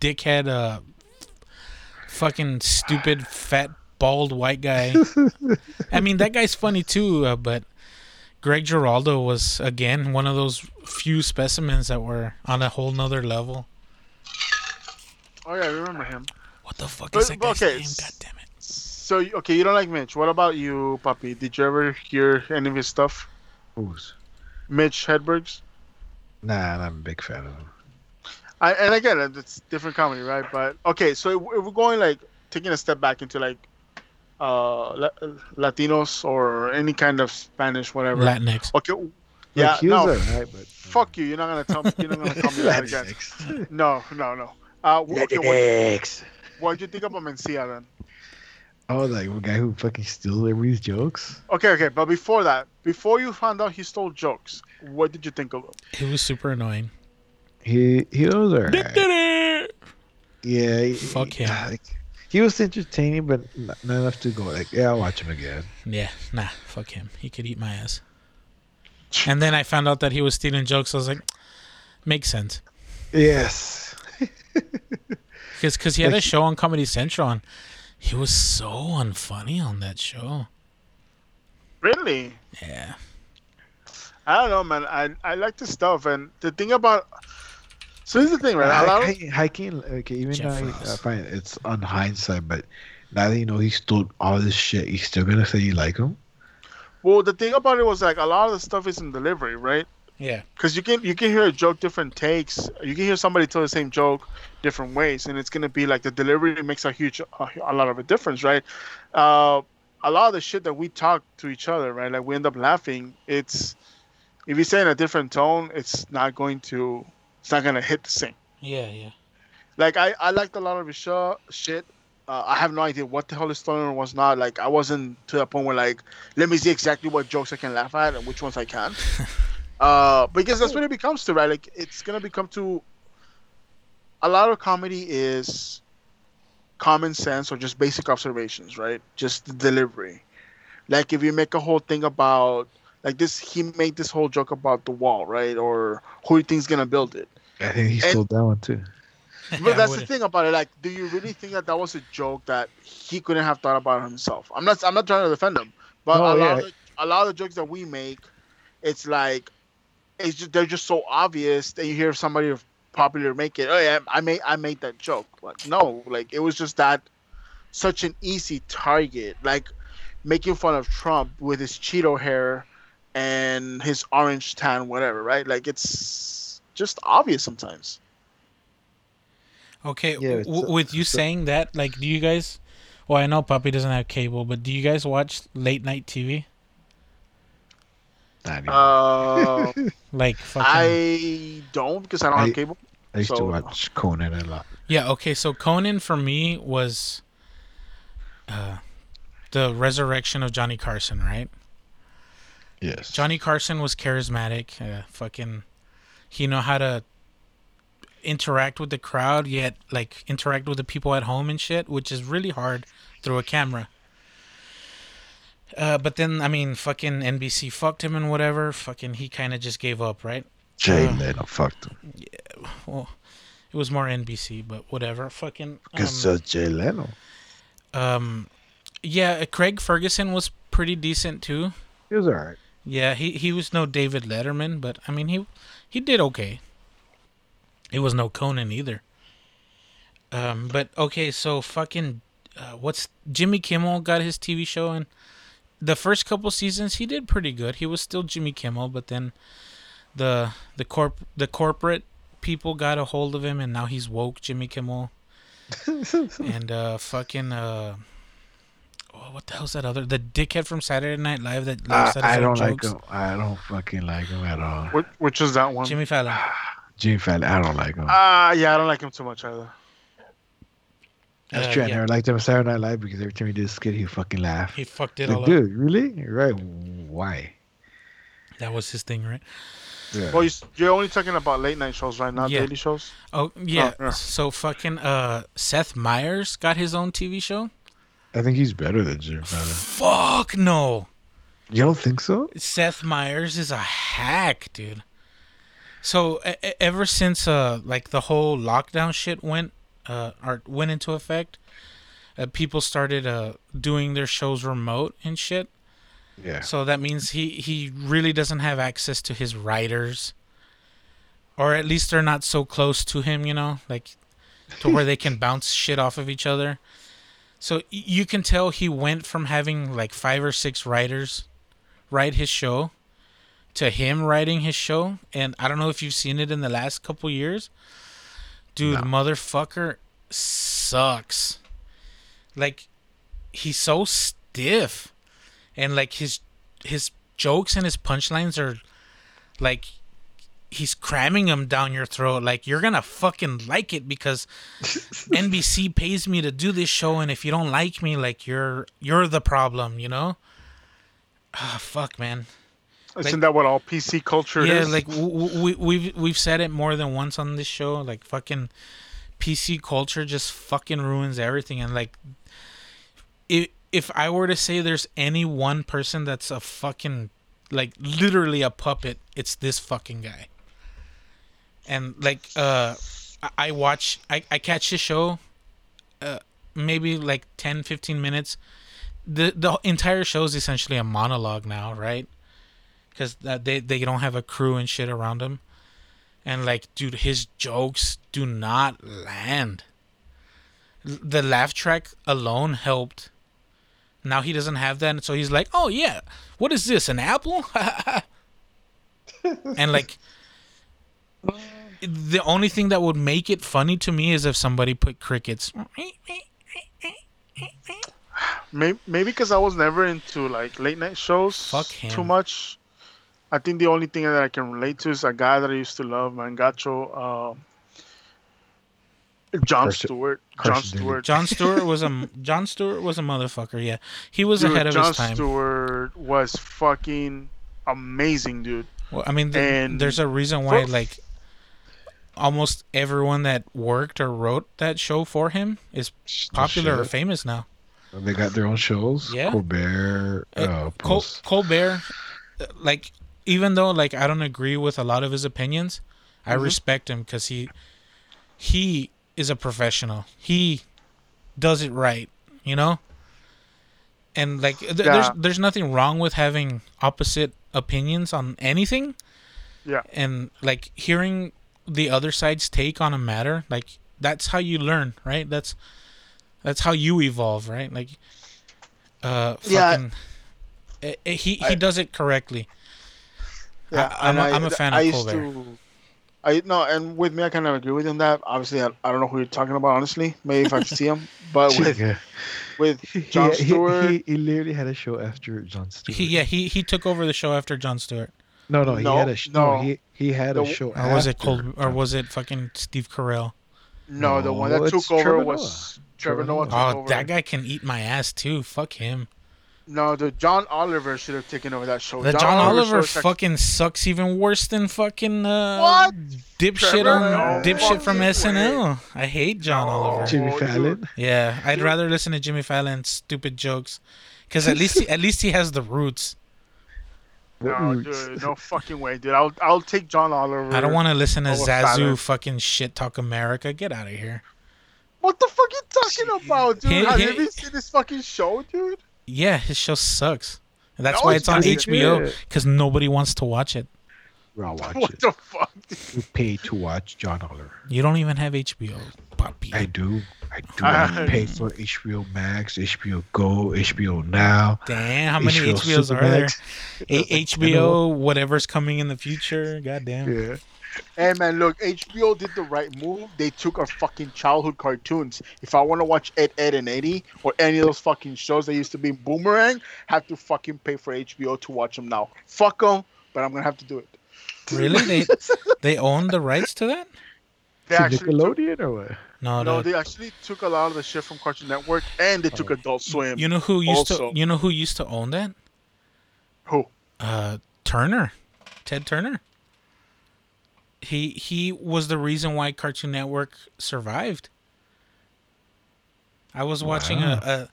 dickhead fucking stupid fat bald white guy. I mean that guy's funny too, but Greg Giraldo was again one of those few specimens that were on a whole nother level. Oh yeah, I remember him. What the fuck is that guy's name? God damn it. So, okay, you don't like Mitch. What about you, Papi? Did you ever hear any of his stuff? Who's? Mitch Hedberg's? Nah, I'm not a big fan of him. And I get it. It's different comedy, right? But, okay, so if we're going, like, taking a step back into, like, Latinos or any kind of Spanish, whatever. Latinx. Okay. Yeah, like no. Right, but, fuck you. You're not going to tell me. You're not going to call me that again. No. Latinx. What do you think about Mencia, then? Oh, like the guy who fucking steals everybody's jokes? Okay. But before that, before you found out he stole jokes, what did you think of him? He was super annoying. He was all right. Yeah. Fuck him. He was entertaining, but not enough to go like, yeah, I'll watch him again. Yeah, nah, fuck him. He could eat my ass. And then I found out that he was stealing jokes. I was like, makes sense. Yes. Because he had a show on Comedy Central. And he was so unfunny on that show. Really? Yeah. I don't know, man. I like this stuff. And the thing about... So here's the thing, right? Hiking, okay, even Jeff though I find it's on hindsight, but now that you know he stole all this shit, you still gonna say you like him? Well, the thing about it was like a lot of the stuff is in delivery, right? Yeah. Because you can hear a joke, different takes. You can hear somebody tell the same joke different ways, and it's gonna be like the delivery makes a lot of a difference, right? A lot of the shit that we talk to each other, right? Like we end up laughing. It's if you say in a different tone, it's not gonna hit the same. Yeah. Like I liked a lot of his shit. I have no idea what the hell is stolen or what's not. Like I wasn't to the point where like let me see exactly what jokes I can laugh at and which ones I can't. Because that's what it becomes to, right? Like it's gonna become to a lot of comedy is common sense or just basic observations, right? Just the delivery. Like if you make a whole thing about like this, he made this whole joke about the wall, right? Or who do you think's gonna build it? I think he stole that one too. But that's the thing about it. Like, do you really think that was a joke that he couldn't have thought about himself? I'm not trying to defend him, but a lot of the jokes that we make, it's like, they're just so obvious that you hear somebody popular make it. Oh yeah, I made that joke. But no, like it was just that such an easy target. Like making fun of Trump with his Cheeto hair and his orange tan, whatever. Right? Like it's just obvious sometimes. Okay, yeah, with you saying that, like, do you guys... Well, I know Papi doesn't have cable, but do you guys watch late-night TV? Like, fucking... I don't, because I don't have cable. I used to watch Conan a lot. Yeah, okay, so Conan, for me, was the resurrection of Johnny Carson, right? Yes. Johnny Carson was charismatic. He knew how to interact with the crowd, yet like interact with the people at home and shit, which is really hard through a camera. But then I mean, fucking NBC fucked him and whatever. Fucking he kind of just gave up, right? Jay Leno fucked him. Yeah, well, it was more NBC, but whatever. Fucking because Jay Leno. Yeah, Craig Ferguson was pretty decent too. He was alright. Yeah, he was no David Letterman, but I mean he did okay. It was no Conan either. But okay, so fucking, Jimmy Kimmel got his TV show, and the first couple seasons he did pretty good. He was still Jimmy Kimmel, but then the corporate people got a hold of him, and now he's woke Jimmy Kimmel. And what the hell's that other? The dickhead from Saturday Night Live that loves that I don't jokes. Like him. I don't fucking like him at all. Which is that one? Jimmy Fallon. Jimmy Fallon, I don't like him. Yeah, I don't like him too much either. That's true. I never liked him on Saturday Night Live because every time he did a skit, he fucking laughed. He fucked it all up. Dude, really? You're right. Why? That was his thing, right? Yeah. Well, you're only talking about late night shows right now, daily shows? Oh, yeah. Oh, yeah. So fucking Seth Meyers got his own TV show? I think he's better than Jimmy Fallon. Fuck no. You don't think so? Seth Meyers is a hack, dude. So ever since like the whole lockdown shit went into effect, people started doing their shows remote and shit. Yeah. So that means he really doesn't have access to his writers, or at least they're not so close to him, you know, like to where they can bounce shit off of each other. So you can tell he went from having like 5 or 6 writers write his show to him writing his show. And I don't know if you've seen it in the last couple years. Dude, no. Motherfucker sucks. Like, he's so stiff. And, like, his jokes and his punchlines are, like, he's cramming them down your throat. Like, you're going to fucking like it because NBC pays me to do this show. And if you don't like me, like, you're the problem, you know? Ah, oh, fuck, man. Isn't that what all PC culture is? Yeah, like, we've said it more than once on this show. Like, fucking PC culture just fucking ruins everything. And, like, if I were to say there's any one person that's a fucking, like, literally a puppet, it's this fucking guy. And, like, I catch his show maybe, like, 10, 15 minutes. The entire show is essentially a monologue now, right? Because they don't have a crew and shit around him. And, like, dude, his jokes do not land. The laugh track alone helped. Now he doesn't have that, and so he's like, oh, yeah, what is this, an apple? And, like, the only thing that would make it funny to me is if somebody put crickets. Maybe because I was never into, like, late-night shows too much. I think the only thing that I can relate to is a guy that I used to love, Mangacho, Jon Stewart. Jon Stewart was a motherfucker. Yeah, he was ahead of his time. Jon Stewart was fucking amazing, dude. Well, I mean, there's a reason why like almost everyone that worked or wrote that show for him is popular or famous now. And they got their own shows. Yeah, Colbert. Like, even though like I don't agree with a lot of his opinions, I respect him because he is a professional. He does it right, you know? And, like, there's nothing wrong with having opposite opinions on anything. Yeah. And, like, hearing the other side's take on a matter, like, that's how you learn, right? That's how you evolve, right? Like, he does it correctly. Yeah, I'm a fan of Colbert. And with me, I kind of agree with him that. Obviously, I don't know who you're talking about, honestly. Maybe if I see him. But with Jon Stewart... He literally had a show after Jon Stewart. He took over the show after Jon Stewart. He had a show after. Was it Colbert, or was it fucking Steve Carell? No, the one that took over was Trevor Noah. That guy can eat my ass, too. Fuck him. No, the John Oliver should have taken over that show. The John Oliver fucking sucks even worse than fucking dipshit from SNL. I hate John Oliver. Jimmy Fallon. Yeah, I'd rather listen to Jimmy Fallon's stupid jokes, because at least he has the roots. No fucking way, dude. I'll take John Oliver. I don't want to listen to Zazu Fallon. Fucking shit talk America. Get out of here. What the fuck you talking about, dude? Have you ever seen this fucking show, dude? Yeah, his show sucks. And that's why it's on HBO, because nobody wants to watch it. I'll watch it. What the fuck? You pay to watch John Oliver. You don't even have HBO, puppy. I do. I pay for HBO Max, HBO Go, HBO Now. Damn, how many HBOs are there? HBO, whatever's coming in the future. Goddamn. Yeah. Hey man, look, HBO did the right move. They took our fucking childhood cartoons. If I want to watch Ed, and Eddie or any of those fucking shows that used to be Boomerang, have to fucking pay for HBO to watch them now. Fuck them, but I'm gonna have to do it. Really? They own the rights to that? They actually Nickelodeon or what? No, they actually took a lot of the shit from Cartoon Network, and they took Adult Swim. You know who used to? You know who used to own that? Who? Turner, Ted Turner. He was the reason why Cartoon Network survived. I was watching a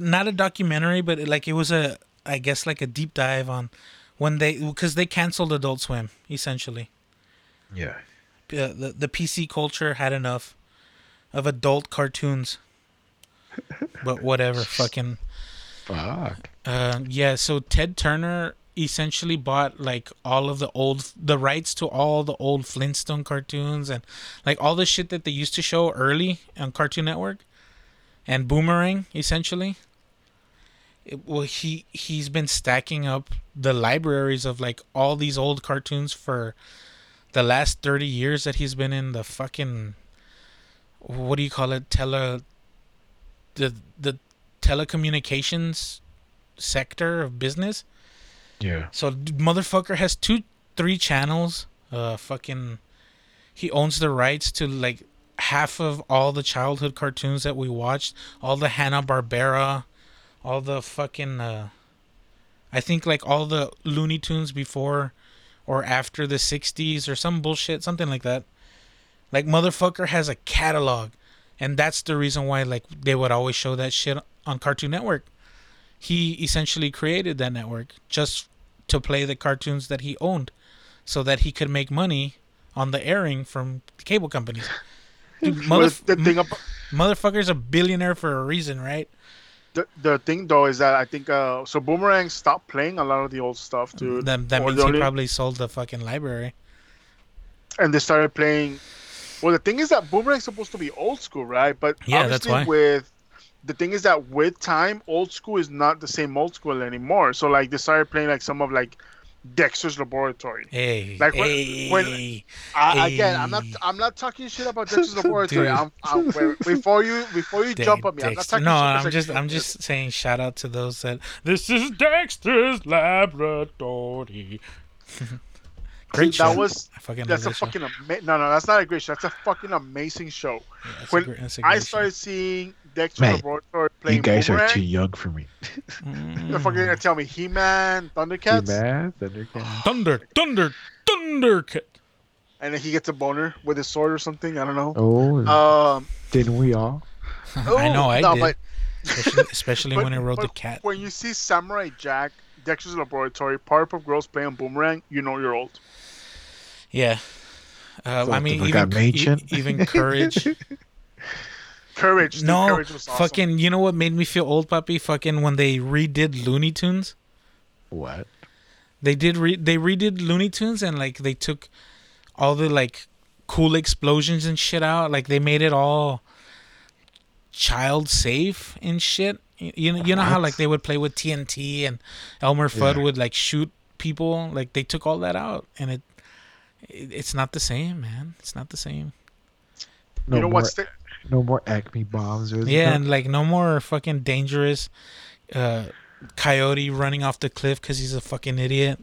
not a documentary, but like it was I guess like a deep dive on when because they canceled Adult Swim essentially. Yeah. The PC culture had enough of adult cartoons. But whatever, fucking. Fuck. Yeah. So Ted Turner essentially bought like all of the rights to all the old Flintstone cartoons and like all the shit that they used to show early on Cartoon Network and Boomerang essentially. Well, he's been stacking up the libraries of like all these old cartoons for the last 30 years that he's been in the fucking, what do you call it, the telecommunications sector of business. Yeah. So motherfucker has 2-3 channels. Fucking, he owns the rights to like half of all the childhood cartoons that we watched, all the Hanna-Barbera, all the fucking, I think like all the Looney Tunes before or after the 60s or some bullshit, something like that. Like motherfucker has a catalog, and that's the reason why like they would always show that shit on Cartoon Network. He essentially created that network just to play the cartoons that he owned so that he could make money on the airing from the cable companies. Dude, motherfucker's a billionaire for a reason, right? The thing though is that I think so Boomerang stopped playing a lot of the old stuff, dude. That means he probably sold the fucking library. And they started playing. Well, the thing is that Boomerang's supposed to be old school, right? But yeah, obviously that's why. The thing is that with time, old school is not the same old school anymore. So like they started playing like some of like Dexter's Laboratory. Again, I'm not talking shit about Dexter's Laboratory. Before you jump on me, I'm not talking shit. I'm just saying shout out to those that this is Dexter's Laboratory. Great show. That's not a great show. That's a fucking amazing show. Yeah, I started seeing Dexter's Laboratory playing. You guys Boomerang, are too young for me. You're fucking gonna tell me He-Man, Thundercats. Thundercat. And then he gets a boner with his sword or something. I don't know. Oh, didn't we all? I know I did. But especially when I wrote the cat. When you see Samurai Jack, Dexter's Laboratory, Powerpuff Girls playing Boomerang, you know you're old. Yeah. I mean, even Courage. Courage. No, Courage was awesome. Fucking, you know what made me feel old, Papi? Fucking when they redid Looney Tunes. What? They did. They redid Looney Tunes, and like they took all the like cool explosions and shit out. Like they made it all child safe and shit. You know how like they would play with TNT and Elmer Fudd would like shoot people. Like they took all that out, and it's not the same, man. It's not the same. No more Acme bombs. And like no more fucking dangerous coyote running off the cliff because he's a fucking idiot.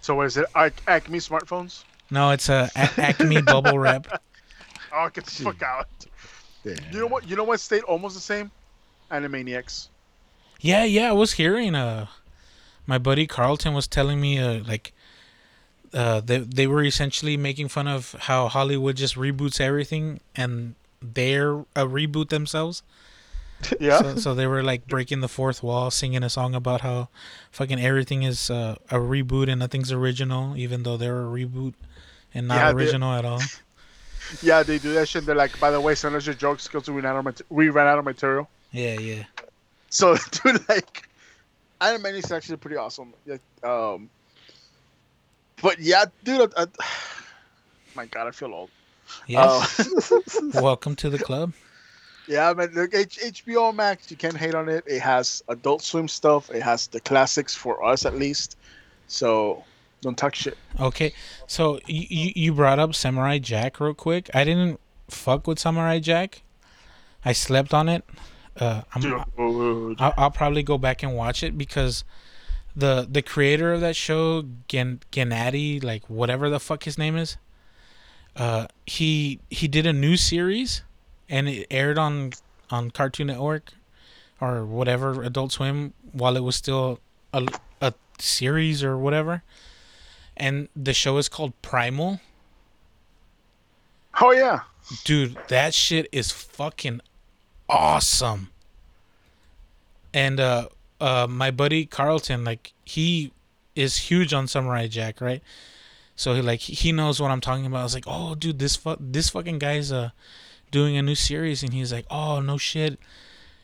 So what is it? Acme smartphones? No, it's Acme bubble wrap. Oh, get the fuck out! Damn. You know what stayed almost the same? Animaniacs. Yeah, I was hearing my buddy Carlton was telling me they were essentially making fun of how Hollywood just reboots everything, and they're a reboot themselves. Yeah. So they were like breaking the fourth wall, singing a song about how fucking everything is a reboot and nothing's original, even though they're a reboot and not original at all. Yeah, they do that shit. They're like, by the way, send us your jokes because we ran out of material. Yeah. So, dude, like, Animaniacs is actually pretty awesome. Like, but yeah, dude, my God, I feel old. Yes. Welcome to the club. Yeah, man. Look, HBO Max. You can't hate on it. It has Adult Swim stuff. It has the classics for us, at least. So don't talk shit. Okay. So you brought up Samurai Jack real quick. I didn't fuck with Samurai Jack. I slept on it. I'll probably go back and watch it because the creator of that show, Gennady, like whatever the fuck his name is, he did a new series and it aired on Cartoon Network or whatever, Adult Swim, while it was still a series or whatever. And the show is called Primal. Oh yeah, dude, that shit is fucking awesome. And my buddy Carlton, like, he is huge on Samurai Jack, right? So he knows what I'm talking about. I was like, oh dude, this fucking guy's doing a new series. And he's like, oh no shit.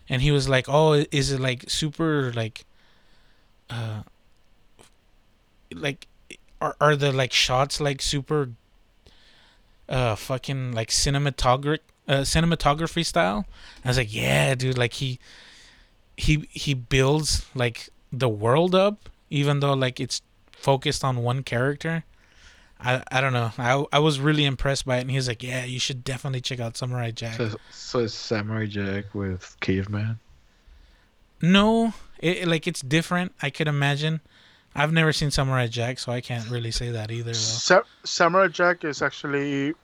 And he was like, oh, is it like super like are the like shots like super fucking like cinematography style? I was like, yeah dude, like he he builds like the world up, even though like it's focused on one character. I don't know. I was really impressed by it, and he's like, yeah, you should definitely check out Samurai Jack. So it's Samurai Jack with Caveman? No, it's different. I could imagine. I've never seen Samurai Jack, so I can't really say that either. Samurai Jack is actually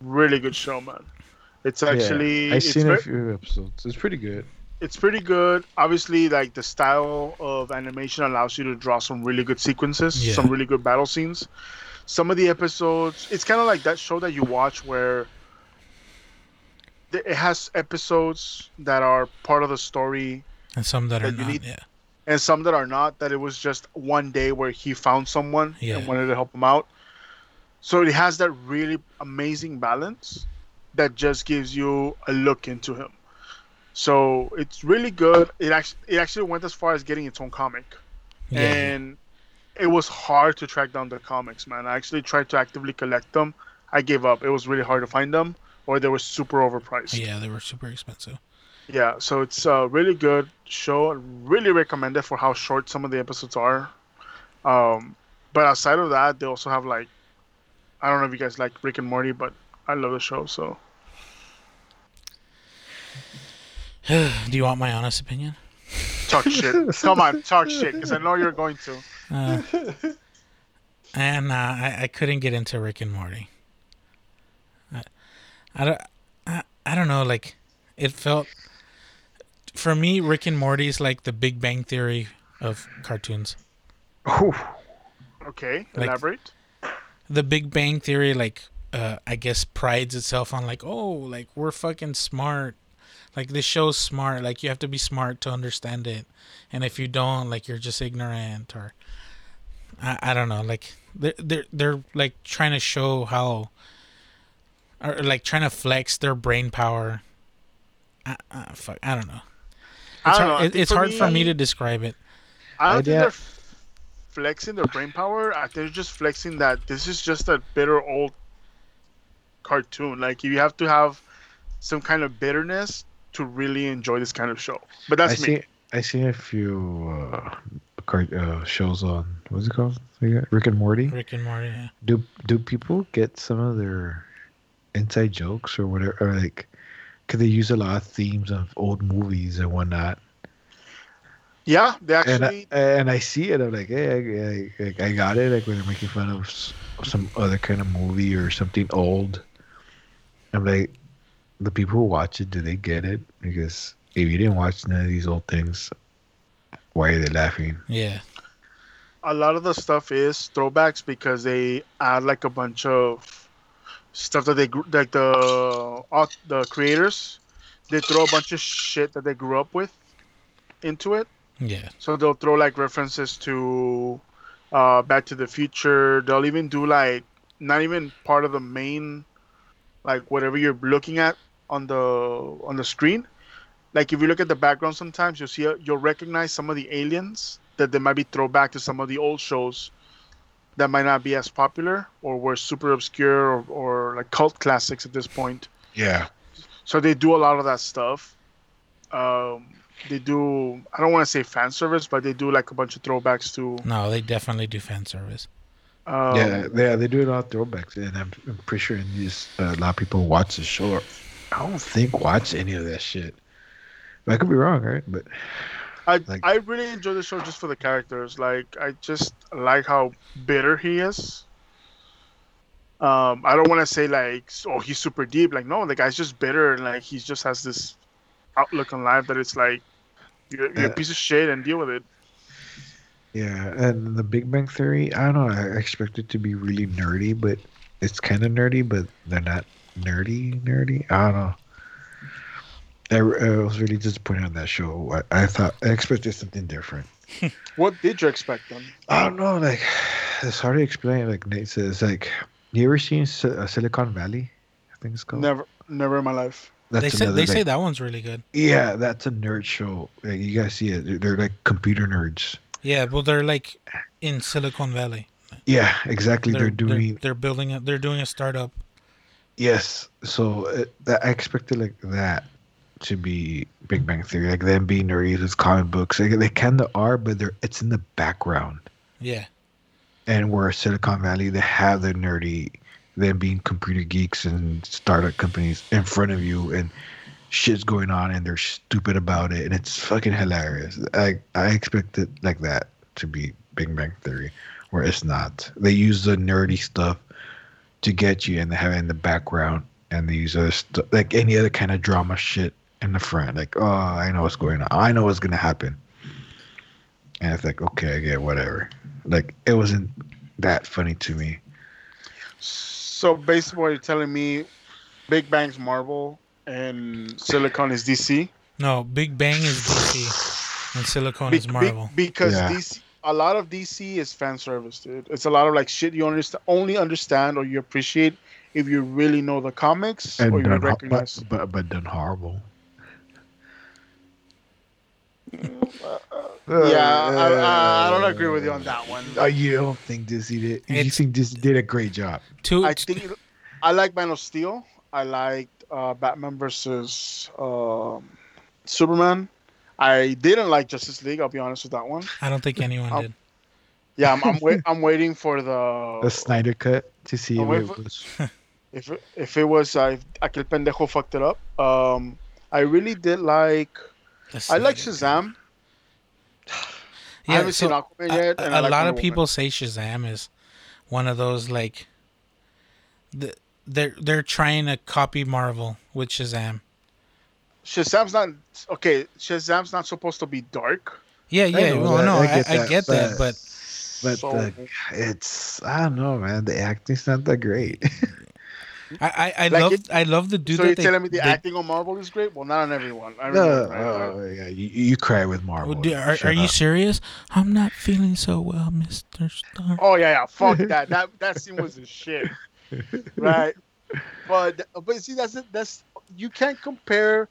really good show, man. It's actually... Yeah, I've seen a few episodes. It's pretty good. It's pretty good. Obviously, like the style of animation allows you to draw some really good sequences, some really good battle scenes. Some of the episodes, it's kind of like that show that you watch where it has episodes that are part of the story. And some that are not, And some that are not, that it was just one day where he found someone and wanted to help him out. So it has that really amazing balance that just gives you a look into him. So it's really good. It actually went as far as getting its own comic. Yeah. And it was hard to track down the comics, man. I actually tried to actively collect them. I gave up. It was really hard to find them, or they were super overpriced. Yeah, they were super expensive. Yeah, so it's a really good show. I really recommend it for how short some of the episodes are. But outside of that, they also have, like, I don't know if you guys like Rick and Morty, but I love the show, so. Do you want my honest opinion? Talk shit. Come on, talk shit, because I know you're going to. I couldn't get into Rick and Morty. I don't know, like... It felt, for me, Rick and Morty is like the Big Bang Theory of cartoons. Oh, okay. Like, elaborate. The Big Bang Theory, like, I guess, prides itself on like, oh, like we're fucking smart. Like this show's smart. Like you have to be smart to understand it, and if you don't, like you're just ignorant, or I don't know. Like they're like trying to show how, or like trying to flex their brain power. Fuck, I don't know. It's hard for me to describe it. I don't think they're flexing their brain power. They're just flexing that this is just a bitter old cartoon. Like you have to have some kind of bitterness to really enjoy this kind of show. But that's me. I've seen a few shows on, what's it called? Rick and Morty. Rick and Morty. Yeah. Do people get some of their inside jokes or whatever? Or like. Because they use a lot of themes of old movies and whatnot. Yeah, they actually... And I see it. I'm like, hey, I got it. Like, when they're making fun of some other kind of movie or something old. I'm like, the people who watch it, do they get it? Because if you didn't watch none of these old things, why are they laughing? Yeah. A lot of the stuff is throwbacks because they add, like, a bunch of... stuff that they like the creators, they throw a bunch of shit that they grew up with into it. Yeah. So they'll throw like references to Back to the Future. They'll even do like not even part of the main, like whatever you're looking at on the screen. Like if you look at the background, sometimes you'll recognize some of the aliens that they might be throwback to some of the old shows. That might not be as popular or were super obscure or like cult classics at this point. Yeah. So they do a lot of that stuff. They do, I don't want to say fan service, but they do like a bunch of throwbacks to... No, they definitely do fan service. They do a lot of throwbacks. And I'm pretty sure a lot of people watch the show. I don't think watch any of that shit. I could be wrong, right? But... I really enjoy the show just for the characters. Like, I just like how bitter he is. I don't want to say, like, oh, he's super deep. Like, no, the guy's just bitter. And, like, he just has this outlook on life that it's like, you're a piece of shit and deal with it. Yeah, and the Big Bang Theory, I don't know. I expect it to be really nerdy, but it's kind of nerdy, but they're not nerdy. I don't know. I was really disappointed on that show. I expected something different. What did you expect then? I don't know. Like, it's hard to explain. Like Nate says, like, you ever seen Silicon Valley? I think it's called. Never in my life. They say that one's really good. Yeah, that's a nerd show. Like, you guys see it? They're like computer nerds. Yeah, well, they're like in Silicon Valley. Yeah, exactly. They're doing a startup. Yes, so I expected like that. to be Big Bang Theory. Like the NBA narrators, comic books, they kind of are, but it's in the background. Yeah. And where Silicon Valley, they have the nerdy, them being computer geeks and startup companies in front of you, and shit's going on, and they're stupid about it, and it's fucking hilarious. I expected like that to be Big Bang Theory, where it's not. They use the nerdy stuff to get you, and they have it in the background, and they use like any other kind of drama shit in the front. Like, oh, I know what's going on. I know what's gonna happen. And it's like, okay, yeah, whatever. Like, it wasn't that funny to me. So basically, what you're telling me, Big Bang's Marvel and Silicon is DC? No, Big Bang is DC and Silicon is Marvel. Because DC, a lot of DC is fan service, dude. It's a lot of like shit you only understand or you appreciate if you really know the comics and or you recognize. But done horrible. I don't agree with you on that one. You don't think Disney did? You think Disney did a great job? I like Man of Steel. I liked Batman versus Superman. I didn't like Justice League. I'll be honest with that one. I don't think anyone did. Yeah, I'm waiting for the Snyder cut to see if it was. If aquel pendejo fucked it up. I really did like. I like Shazam. Yeah, I haven't seen Aquaman yet. And a lot of people say Shazam is one of those like they're trying to copy Marvel with Shazam. Shazam's not supposed to be dark. Yeah. I get that, but it's I don't know, man. The acting's not that great. I love the dude. So you're telling me the acting on Marvel is great? Well, not on everyone. Yeah, you cry with Marvel. Are you serious? I'm not feeling so well, Mr. Stark. Oh yeah. Fuck that. That scene was a shit, right? But see, that's you can't compare.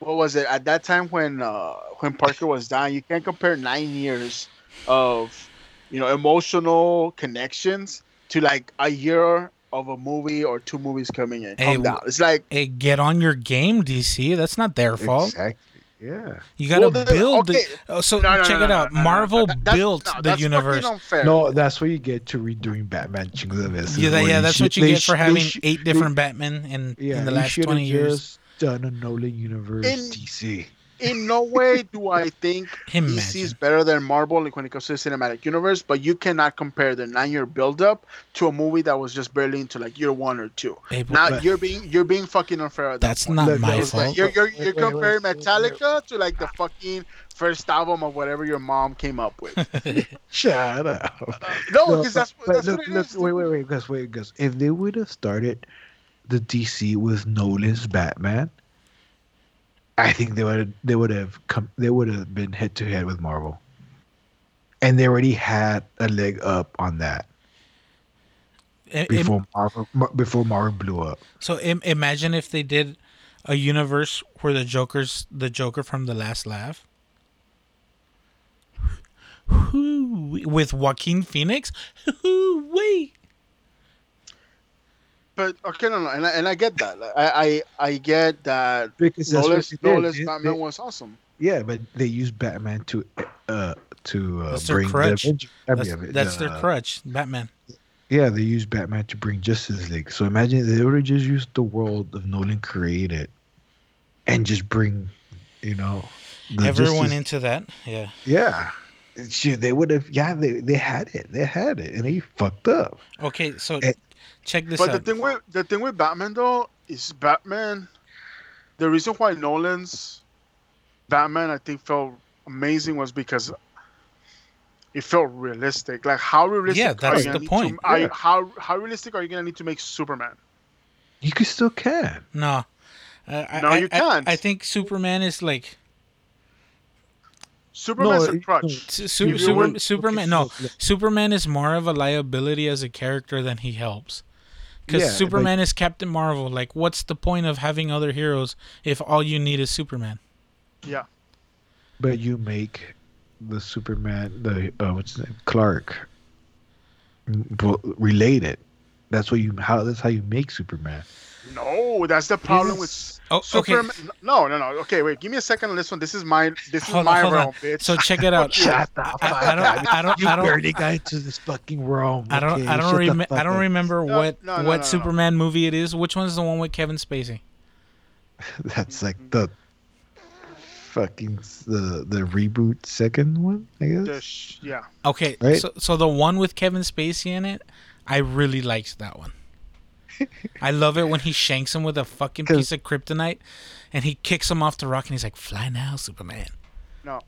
What was it at that time when Parker was dying? You can't compare 9 years of emotional connections to like a year of a movie or two movies coming in. Calm down. It's like... Hey, get on your game, DC. That's not their fault. Exactly. Yeah. You got to build... Okay. Check it out. Marvel built the universe. No, that's what you get to redoing Batman. Yeah, that's what you get for having 8 different Batman in the last 20 years. Done a Nolan universe, DC. In no way do I think DC is better than Marvel when it comes to the cinematic universe, but you cannot compare the 9-year build-up to a movie that was just barely into like year 1 or 2. Hey, now you're being fucking unfair. At that's not point. My fault. Like, you're comparing Metallica to like the fucking first album of whatever your mom came up with. Shut up. No, because that's what it is. Wait, because if they would have started the DC with Nolan's Batman, I think they would have been head to head with Marvel, and they already had a leg up on that before Marvel blew up. So imagine if they did a universe where the Joker from The Last Laugh, with Joaquin Phoenix. Wait. But okay, no, and I get that. Like, I get that. Because Nolan's Batman was awesome. Yeah, but they used Batman to bring crutch. That's their crutch, Batman. Yeah, they used Batman to bring Justice League. So imagine they would have just used the world of Nolan created, and just bring, everyone into that. Yeah. Yeah. Shoot, they would have. Yeah, they had it, and they fucked up. Okay, so. Check this out. But the thing with Batman though is Batman. The reason why Nolan's Batman I think felt amazing was because it felt realistic. Like how realistic? Yeah, that's the point. How realistic are you gonna need to make Superman? You could still can. No, you can't. I think Superman is like. Superman is more of a liability as a character than he helps. Because Superman is Captain Marvel. Like, what's the point of having other heroes if all you need is Superman? Yeah. But you make the Superman, Clark, related. That's how you make Superman. No, that's the problem with Superman. Okay. No. Okay, wait. Give me a second on this one. This is my realm, bitch. So check it out. Shut the fuck up. I don't. You dirty guy to this fucking realm. I don't remember what Superman movie it is. Which one's the one with Kevin Spacey? That's like the fucking the reboot second one, I guess. Yeah. Okay. Right? So the one with Kevin Spacey in it, I really liked that one. I love it when he shanks him with a fucking piece of kryptonite, and he kicks him off the rock, and he's like, "Fly now, Superman." No.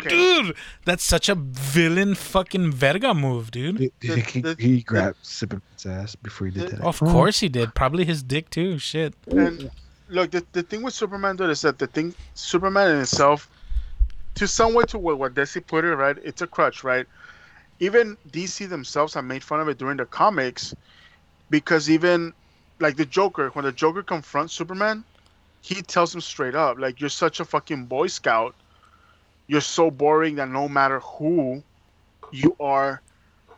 Dude, that's such a villain fucking verga move, dude. Did he grabbed Superman's ass before he did that? Of course he did. Probably his dick too. Shit. And look, the thing with Superman, dude, is that Superman in itself, to some way, to what Desi put it, right? It's a crutch, right? Even DC themselves have made fun of it during the comics. Because even, like, the Joker, when the Joker confronts Superman, he tells him straight up, like, you're such a fucking Boy Scout. You're so boring that no matter who you are,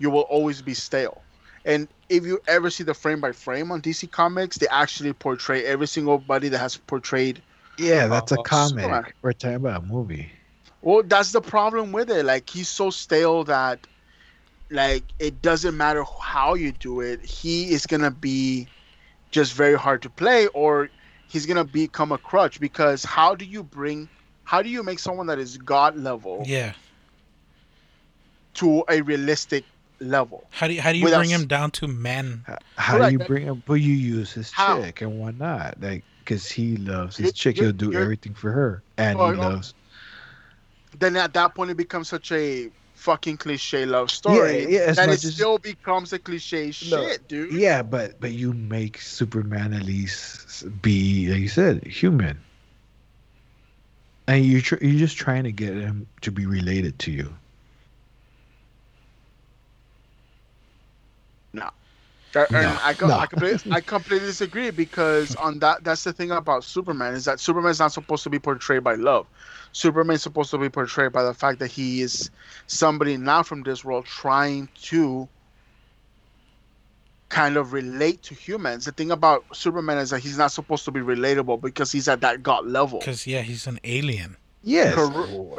you will always be stale. And if you ever see the frame by frame on DC Comics, they actually portray every single body that has portrayed. Yeah, that's a comic. Superman. We're talking about a movie. Well, that's the problem with it. Like, he's so stale that... like, it doesn't matter how you do it. He is going to be just very hard to play, or he's going to become a crutch, because how do you make someone that is God level to a realistic level? How do you bring him down to man? You use his chick and why not? Like, because he loves his chick. He'll do everything for her. And loves. Then at that point, it becomes such a fucking cliche love story, and it still becomes a cliche shit, dude. Yeah, but you make Superman at least be, like you said, human, and you're just trying to get him to be related to you. I completely disagree, because on that's the thing about Superman, is that Superman is not supposed to be portrayed by love. Superman is supposed to be portrayed by the fact that he is somebody not from this world trying to kind of relate to humans. The thing about Superman is that he's not supposed to be relatable because he's at that God level. Because he's an alien. Yes,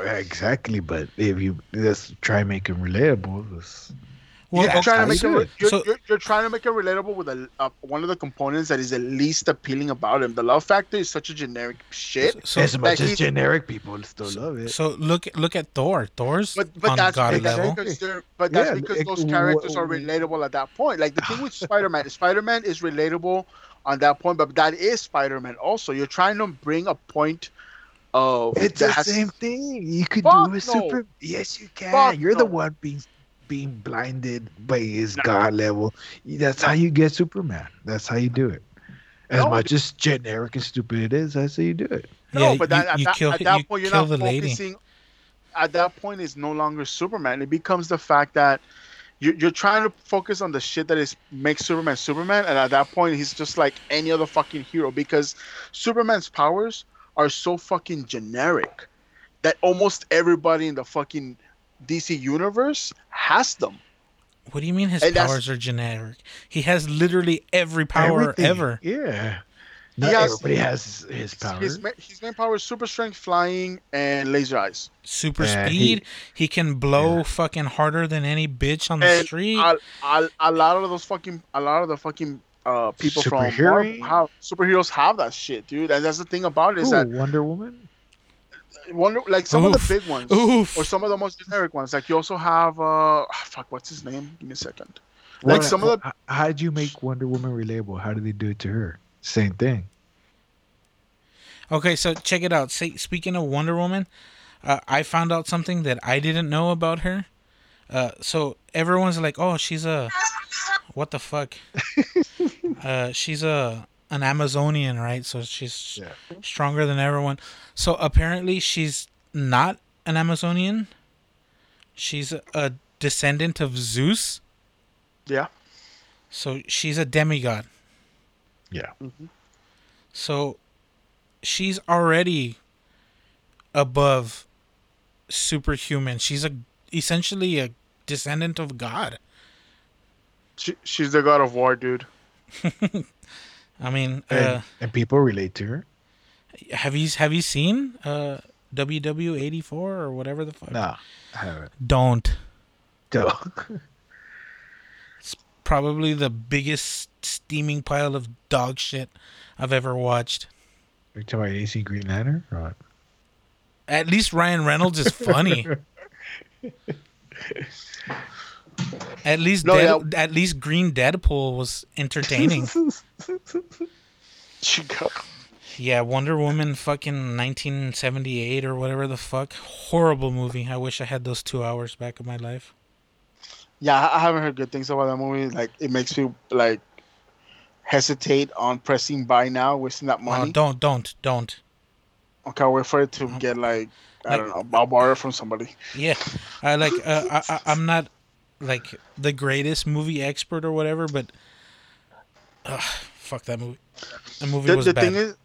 exactly. But if you just try and make him relatable. You're trying to make it relatable with one of the components that is the least appealing about him. The love factor is such a generic shit. So as much as generic, people still love it. So look at Thor. Thor's but on God level. Because those characters are relatable at that point. Like, the thing with Spider-Man. Spider-Man is relatable on that point, but that is Spider-Man also. You're trying to bring a point... of... It's the same thing. You could do a super... Yes, you can. You're the one being blinded by his God level. That's how you get Superman. That's how you do it. As much as generic and stupid it is, that's how you do it. No, but at that point, you're not focusing. At that point, it's no longer Superman. It becomes the fact that you're trying to focus on the shit that makes Superman Superman, and at that point, he's just like any other fucking hero, because Superman's powers are so fucking generic that almost everybody in the fucking DC Universe has them. What do you mean his powers are generic? He has literally every power ever. Yeah. Everybody has his powers. His main power is super strength, flying, and laser eyes. Super speed. He can blow fucking harder than any bitch on the street. A lot of the fucking people from Marvel superheroes have that shit, dude. And that's the thing about it, is that Wonder Woman. Some of the big ones, or some of the most generic ones. Like, you also have what's his name? Give me a second. How did you make Wonder Woman relatable? How did they do it to her? Same thing. Okay, so check it out. Speaking of Wonder Woman, I found out something that I didn't know about her. So everyone's like, "Oh, she's a what the fuck? She's a." An Amazonian, right? So she's stronger than everyone. So apparently she's not an Amazonian. She's a descendant of Zeus. Yeah. So she's a demigod. Yeah. Mm-hmm. So she's already above superhuman. She's essentially a descendant of God. She's the god of war, dude. I mean, and people relate to her. Have you seen WW84 or whatever the fuck? Nah, I haven't. Don't. It's probably the biggest steaming pile of dog shit I've ever watched. You're talking about AC Green Lantern, right? At least Ryan Reynolds is funny. At least Green Deadpool was entertaining. Yeah, Wonder Woman fucking 1978 or whatever the fuck. Horrible movie. I wish I had those 2 hours back of my life. Yeah, I haven't heard good things about that movie. Like, it makes me like hesitate on pressing buy now, wasting that money. Don't. Okay, I'll wait for it to get I don't know, I'll borrow it from somebody. Yeah, I'm not like the greatest movie expert or whatever, but fuck that movie. The movie was bad. The thing is,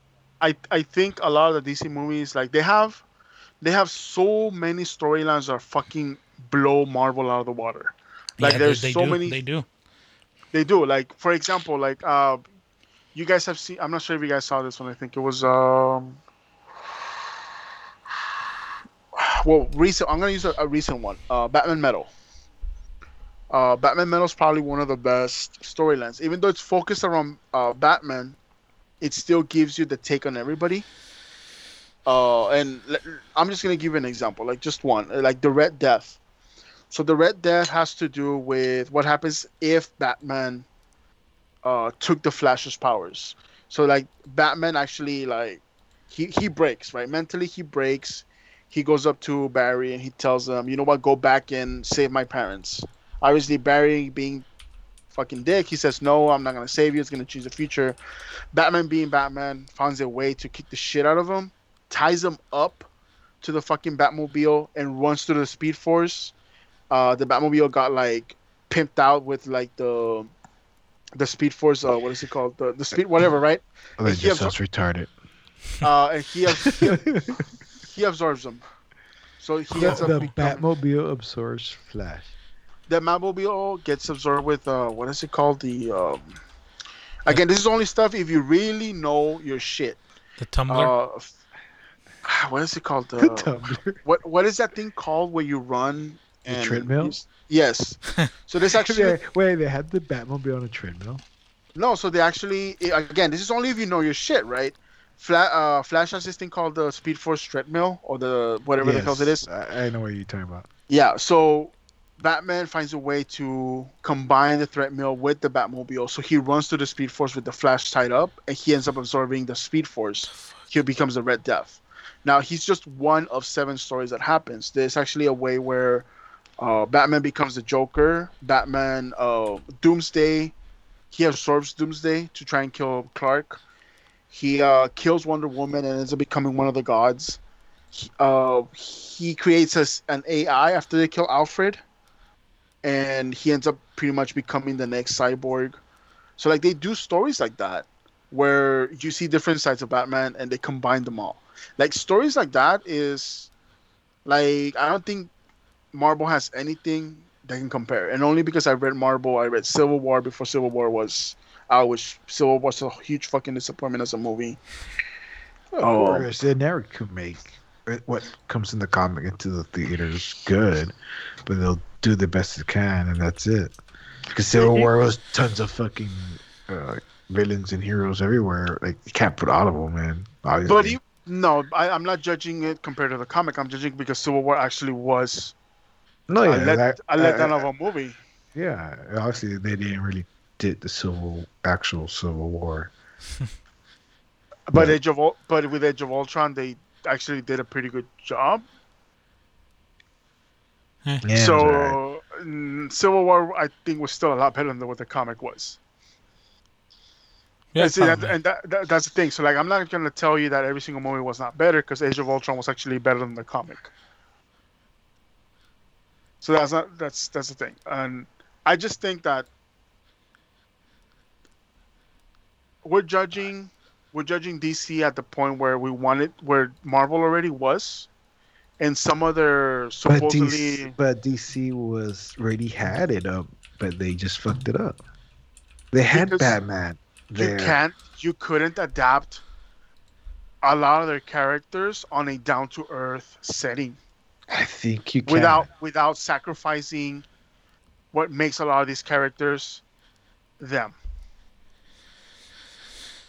I think a lot of the DC movies, like, they have so many storylines that fucking blow Marvel out of the water. Like, yeah, there's so many. They do. Like, for example, like you guys have seen. I'm not sure if you guys saw this one. I think it was. Well, recent. I'm gonna use a recent one. Batman Metal. Batman Metal is probably one of the best storylines. Even though it's focused around Batman, it still gives you the take on everybody. And I'm just gonna give you an example, like just one, like the Red Death. So the Red Death has to do with what happens if Batman took the Flash's powers. So like Batman actually like he breaks, right? Mentally he breaks. He goes up to Barry and he tells him, you know what, go back and save my parents. Obviously, Barry being fucking dick, he says, no, I'm not going to save you. It's going to choose the future. Batman being Batman finds a way to kick the shit out of him, ties him up to the fucking Batmobile and runs through the Speed Force. The Batmobile got like pimped out with like the Speed Force. What is it called? The Speed whatever, right? Oh, that just sounds retarded. And he absorbs him. So he gets Batmobile absorbs Flash. The Batmobile gets absorbed with what is it called? The again, this is only stuff if you really know your shit. The tumbler. What is it called? The tumbler. What is that thing called where you run? The treadmill. Yes. So this actually. Wait, they had the Batmobile on a treadmill. No, so they actually again, this is only if you know your shit, right? Flash has this thing called the Speed Force treadmill or the whatever the hell it is. I know what you're talking about. Yeah, so Batman finds a way to combine the treadmill with the Batmobile, so he runs through the Speed Force with the Flash tied up, and he ends up absorbing the Speed Force. He becomes the Red Death. Now he's just one of 7 stories that happens. There's actually a way where Batman becomes the Joker. Batman Doomsday. He absorbs Doomsday to try and kill Clark. He kills Wonder Woman and ends up becoming one of the gods. He creates an AI after they kill Alfred. And he ends up pretty much becoming the next cyborg. So, like, they do stories like that where you see different sides of Batman and they combine them all. Like, stories like that is, like, I don't think Marvel has anything that can compare. And only because I read Marvel, I read Civil War before Civil War was... I wish Civil War was a huge fucking disappointment as a movie. Of course, they never could make what comes in the comic into the theaters good, but they'll do the best they can, and that's it. Because Civil War was tons of fucking villains and heroes everywhere. Like, you can't put all of them in. Obviously. But I'm not judging it compared to the comic. I'm judging it because Civil War actually was a letdown of a movie. Yeah, obviously they didn't really. Did the actual Civil War. But with Age of Ultron, they actually did a pretty good job. Yeah, so right. Civil War, I think, was still a lot better than what the comic was. Yeah, that's the thing. So like, I'm not going to tell you that every single movie was not better because Age of Ultron was actually better than the comic. So that's the thing. And I just think that we're judging DC at the point where we wanted, where Marvel already was, and some other supposedly. But DC already had it up but they just fucked it up. They had because Batman there. You couldn't adapt a lot of their characters on a down-to-earth setting. I think you can. Without sacrificing what makes a lot of these characters them.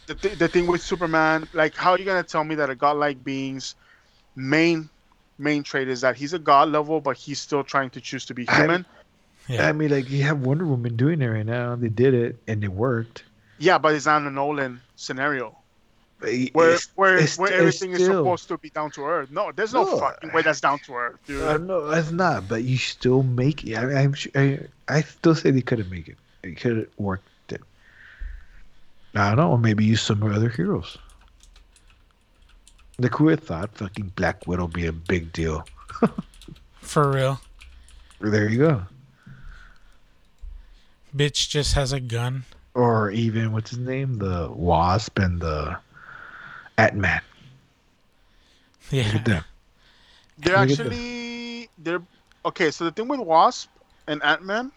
The thing with Superman, like, how are you going to tell me that a godlike being's main trait is that he's a god level, but he's still trying to choose to be human? I mean, like, you have Wonder Woman doing it right now. They did it, and it worked. Yeah, but it's not a Nolan scenario. Where everything is supposed to be down to earth. No, there's no fucking way that's down to earth, dude. No, it's not. But you still make it. I still say they couldn't make it. They could have worked it. I don't know. Maybe use some other heroes. Like, who had thought fucking Black Widow be a big deal? For real. There you go. Bitch just has a gun. Or even what's his name, the Wasp and the Ant-Man. Yeah, they're actually they're okay. So the thing with Wasp and Ant-Man,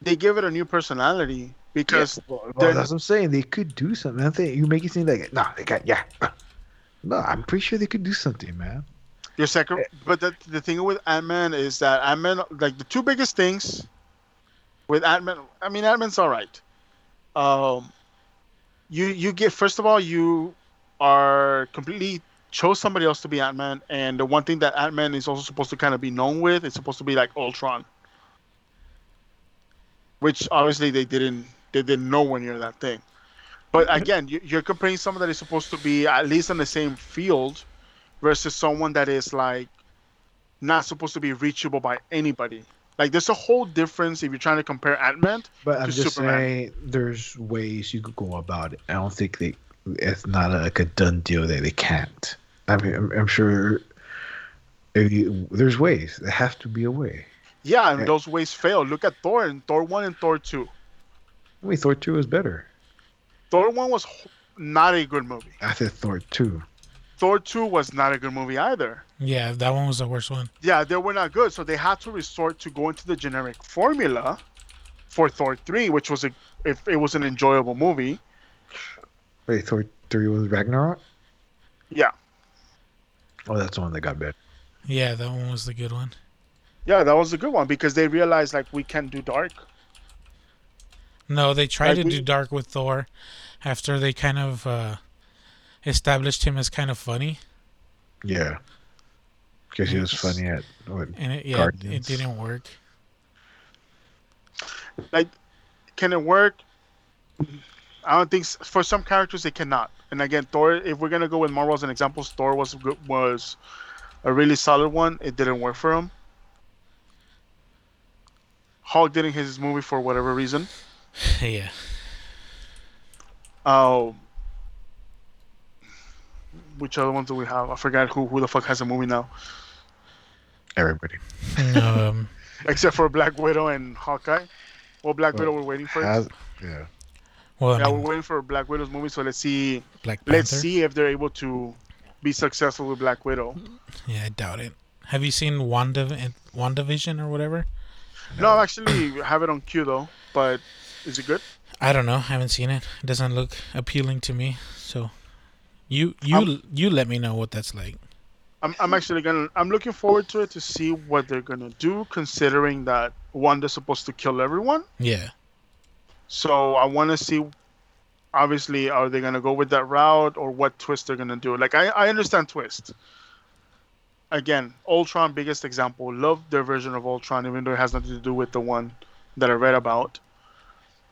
they give it a new personality because well, that's what I'm saying. They could do something. I think you make it seem like I'm pretty sure they could do something, man. But the thing with Ant-Man is that Ant-Man, like the two biggest things with Ant-Man. I mean, Ant-Man's all right. You get, first of all, you are completely chose somebody else to be Ant-Man, and the one thing that Ant-Man is also supposed to kind of be known with, it's supposed to be like Ultron, which obviously they didn't know when you're that thing. But again, you're comparing someone that is supposed to be at least on the same field versus someone that is like not supposed to be reachable by anybody. Like, there's a whole difference if you're trying to compare Ant-Man to Superman. Saying there's ways you could go about it. I don't think it's not like a done deal that they can't. I mean, I'm sure there's ways. There has to be a way. Yeah, and those ways fail. Look at Thor in Thor 1 and Thor 2. Wait, Thor 2 is better. Thor 1 was not a good movie. I said Thor 2. Thor 2 was not a good movie either. Yeah, that one was the worst one. Yeah, they were not good. So they had to resort to going to the generic formula for Thor 3, which was it was an enjoyable movie. Wait, Thor 3 was Ragnarok? Yeah. Oh, that's the one that got bad. Yeah, that one was the good one. Yeah, that was the good one because they realized, like, we can't do dark. No, they tried to do dark with Thor after they kind of... established him as kind of funny. Yeah. Because he was funny at Guardians. It didn't work. Like, can it work? I don't think so. For some characters it cannot. And again, Thor, if we're going to go with Marvel as an example, Thor was a really solid one. It didn't work for him. Hulk didn't hit his movie for whatever reason. Yeah. Which other ones do we have? I forgot who the fuck has a movie now. Everybody. Except for Black Widow and Hawkeye. Well, Black Widow, we're waiting for it. Yeah. Well, I mean, we're waiting for Black Widow's movie, so let's see. Let's see if they're able to be successful with Black Widow. Yeah, I doubt it. Have you seen WandaVision or whatever? No, I actually have it on queue though. But is it good? I don't know. I haven't seen it. It doesn't look appealing to me. So. You let me know what that's like. I'm looking forward to it to see what they're gonna do, considering that Wanda's supposed to kill everyone. Yeah. So I want to see. Obviously, are they gonna go with that route or what twist they're gonna do? Like I understand twist. Again, Ultron, biggest example. Love their version of Ultron, even though it has nothing to do with the one that I read about.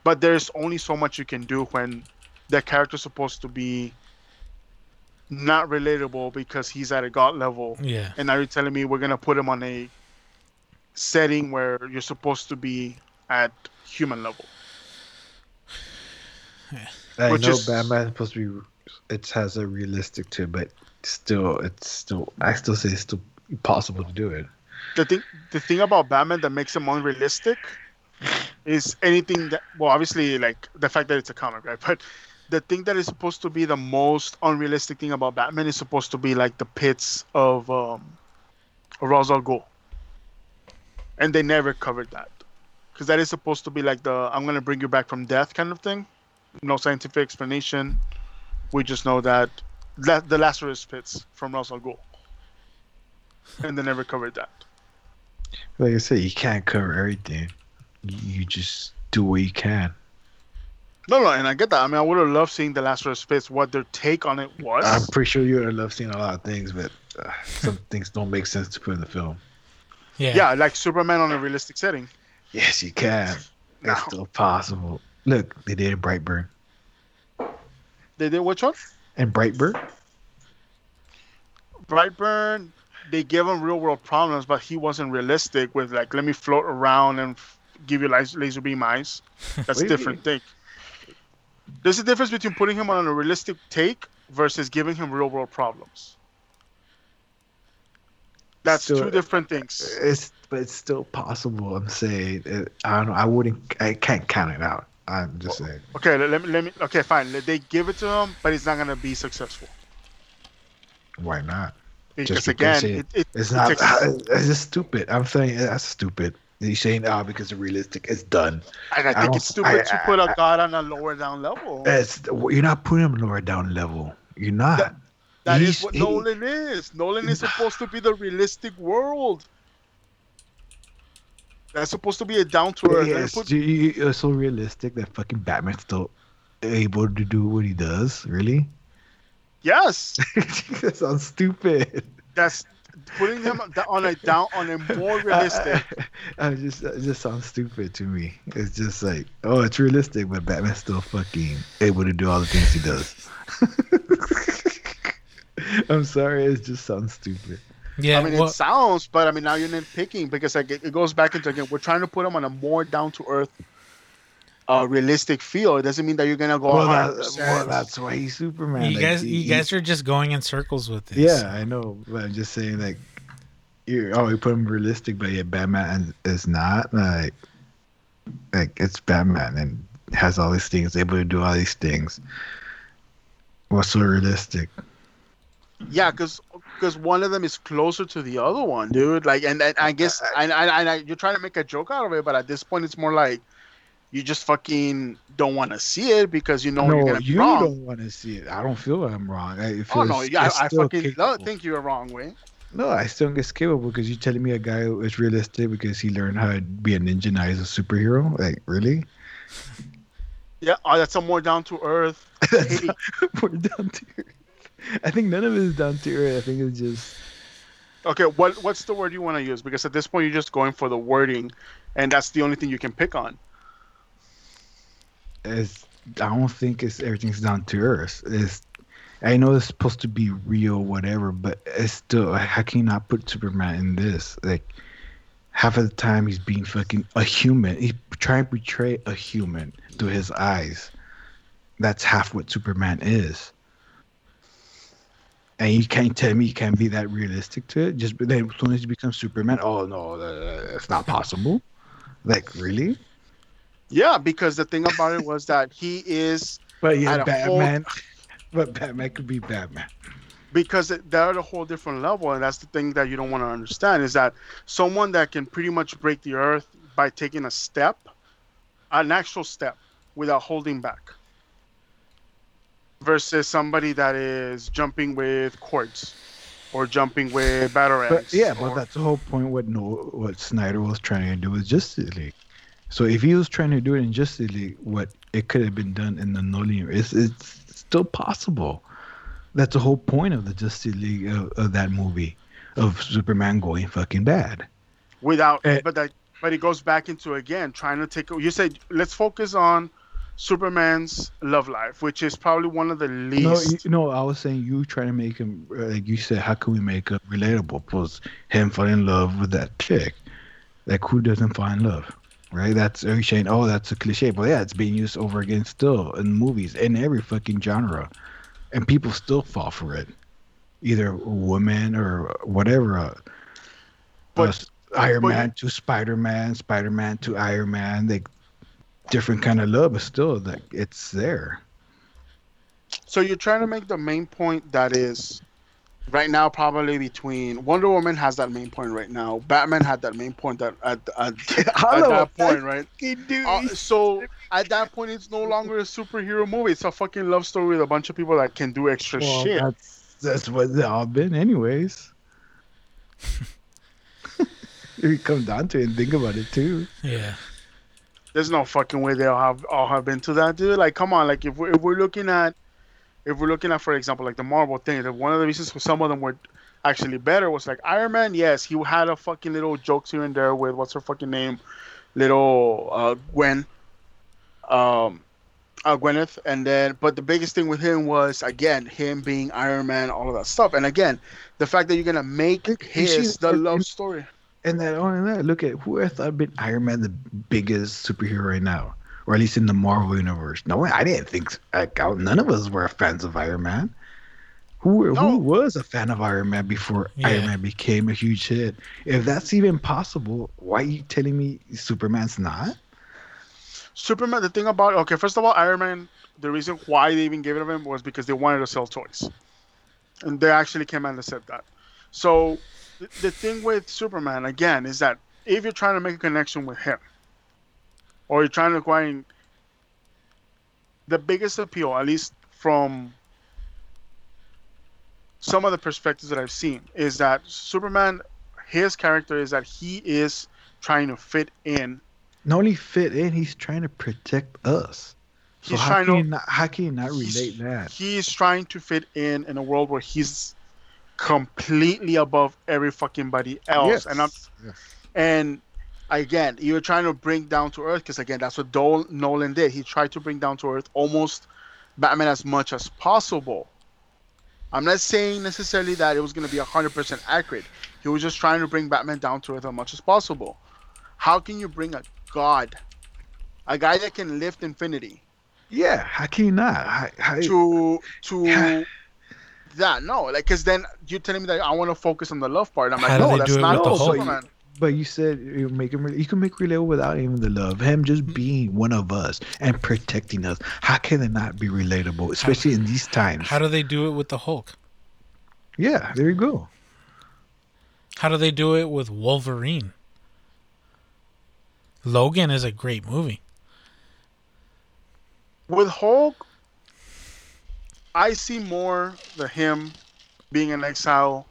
But there's only so much you can do when that character's supposed to be not relatable because he's at a god level. Yeah. And now you're telling me we're going to put him on a setting where you're supposed to be at human level. Yeah. I know Batman's supposed to be... It has a realistic to it, but still, I still say it's still impossible to do it. The thing about Batman that makes him unrealistic is anything that... Well, obviously, like, the fact that it's a comic, right? But... The thing that is supposed to be the most unrealistic thing about Batman is supposed to be like the pits of Ra's al Ghul. And they never covered that. because that is supposed to be like the I'm gonna bring you back from death kind of thing. No scientific explanation. We just know that the Lazarus Pits from Ra's al Ghul, and they never covered that. Like I said, you can't cover everything. You just do what you can. No, and I get that. I mean, I would have loved seeing the Lazarus Pits, what their take on it was. I'm pretty sure you would have loved seeing a lot of things, but some things don't make sense to put in the film. Yeah, like Superman on a realistic setting. Yes, you can. It's still possible. Look, they did Brightburn. They did which one? And Brightburn, they gave him real world problems, but he wasn't realistic with like, let me float around and give you laser beam eyes. That's a different thing. There's a difference between putting him on a realistic take versus giving him real world problems. That's still, two different things. But it's still possible. I'm saying I don't know. I can't count it out. I'm just saying. Okay, let me. Okay, fine. They give it to him, but it's not gonna be successful. Why not? Because again, it's not. It's just stupid. I'm saying that's stupid. You're saying, because it's realistic, it's done. And I think it's stupid to put a god on a lower down level. You're not putting him on a lower down level. You're not. That is what Nolan is. Nolan is supposed to be the realistic world. That's supposed to be a down to earth. Yes, it's so realistic that fucking Batman's still able to do what he does. Really? Yes. That sounds stupid. That's... Putting him on a more realistic. It just sounds stupid to me. It's just like, oh, it's realistic, but Batman's still fucking able to do all the things he does. I'm sorry, it just sounds stupid. Yeah, I mean, it sounds, but I mean, now you're nitpicking because like, it goes back into again, we're trying to put him on a more down to earth, realistic feel. It doesn't mean that you're gonna go. Well, that's why he's Superman. You guys are just going in circles with this. Yeah, I know, but I'm just saying like, you put him realistic, but yeah, Batman is not like it's Batman and has all these things, able to do all these things. What's so realistic? Yeah, because one of them is closer to the other one, dude. Like, and I guess I you're trying to make a joke out of it, but at this point, it's more like. You just fucking don't want to see it because you know you're going to be wrong. No, you don't want to see it. I don't feel I'm wrong. I fucking don't think you're wrong, Wayne. No, I still think it's capable because you're telling me a guy is realistic because he learned how to be a ninja and he's a superhero? Like, really? Yeah, that's a more down-to-earth. That's more down-to-earth. I think none of it is down-to-earth. I think it's just... Okay, what's the word you want to use? Because at this point, you're just going for the wording, and that's the only thing you can pick on. I don't think it's everything's down to earth. I know it's supposed to be real, whatever, but it's still how can you not put Superman in this? Like half of the time he's being fucking a human. He's trying to portray a human through his eyes. That's half what Superman is. And you can't tell me you can't be that realistic to it. Just then, as soon as you become Superman, oh no, that's not possible. Like really. Yeah, because the thing about it was that he is... But yeah, Batman. But Batman could be Batman. Because they're at a whole different level, and that's the thing that you don't want to understand, is that someone that can pretty much break the earth by taking a step, an actual step, without holding back. Versus somebody that is jumping with cords. Or jumping with batarangs. But that's the whole point what Snyder was trying to do with Justice League. So if he was trying to do it in Justice League, what it could have been done in the Nolan, it's still possible. That's the whole point of the Justice League of that movie, of Superman going fucking bad. But it goes back into again trying to take. You said let's focus on Superman's love life, which is probably one of the least. No, I was saying you trying to make him like you said. How can we make him relatable? Because him falling in love with that chick, like who doesn't fall in love? Right, that's you're saying, oh, that's a cliche, but yeah, it's being used over again still in movies in every fucking genre, and people still fall for it, either a woman or whatever. Iron Man to Spider-Man, Spider-Man to Iron Man, like different kind of love, but still, like it's there. So you're trying to make the main point that is Right now, probably between Wonder Woman has that main point right now. Batman had that main point at that point, right? So at that point, it's no longer a superhero movie. It's a fucking love story with a bunch of people that can do extra shit. That's what they all been, anyways. You come down to it and think about it too. Yeah. There's no fucking way they all have been to that, dude. Like, come on, like if we're looking at, for example, like the Marvel thing, that one of the reasons for some of them were actually better was like Iron Man. Yes, he had a fucking little jokes here and there with what's her fucking name, little Gwen, Gwyneth, and then. But the biggest thing with him was again him being Iron Man, all of that stuff, and again the fact that you're gonna make love story. And then on that, look at who I thought been Iron Man, the biggest superhero right now. Or at least in the Marvel universe. No, I didn't think so. Like, none of us were fans of Iron Man. Who was a fan of Iron Man before Iron Man became a huge hit? If that's even possible, why are you telling me Superman's not? Superman, the thing about... Okay, first of all, Iron Man, the reason why they even gave it to him was because they wanted to sell toys. And they actually came out and said that. So, the thing with Superman, again, is that if you're trying to make a connection with him, or you're trying to acquire the biggest appeal, at least from some of the perspectives that I've seen, is that Superman, his character is that he is trying to fit in. Not only fit in, he's trying to protect us. So how can you not relate that? He's trying to fit in a world where he's completely above every fucking body else. Yes. Again, you're trying to bring down to earth because, again, that's what Nolan did. He tried to bring down to earth almost Batman as much as possible. I'm not saying necessarily that it was going to be 100% accurate. He was just trying to bring Batman down to earth as much as possible. How can you bring a god, a guy that can lift infinity? Yeah, how can you not? That, no. Because then you're telling me that I want to focus on the love part. I'm like, no, that's not Superman. But you said you can make relatable without even the love. Him just being one of us and protecting us. How can it not be relatable, especially in these times? How do they do it with the Hulk? Yeah, there you go. How do they do it with Wolverine? Logan is a great movie. With Hulk, I see more the him being an exile.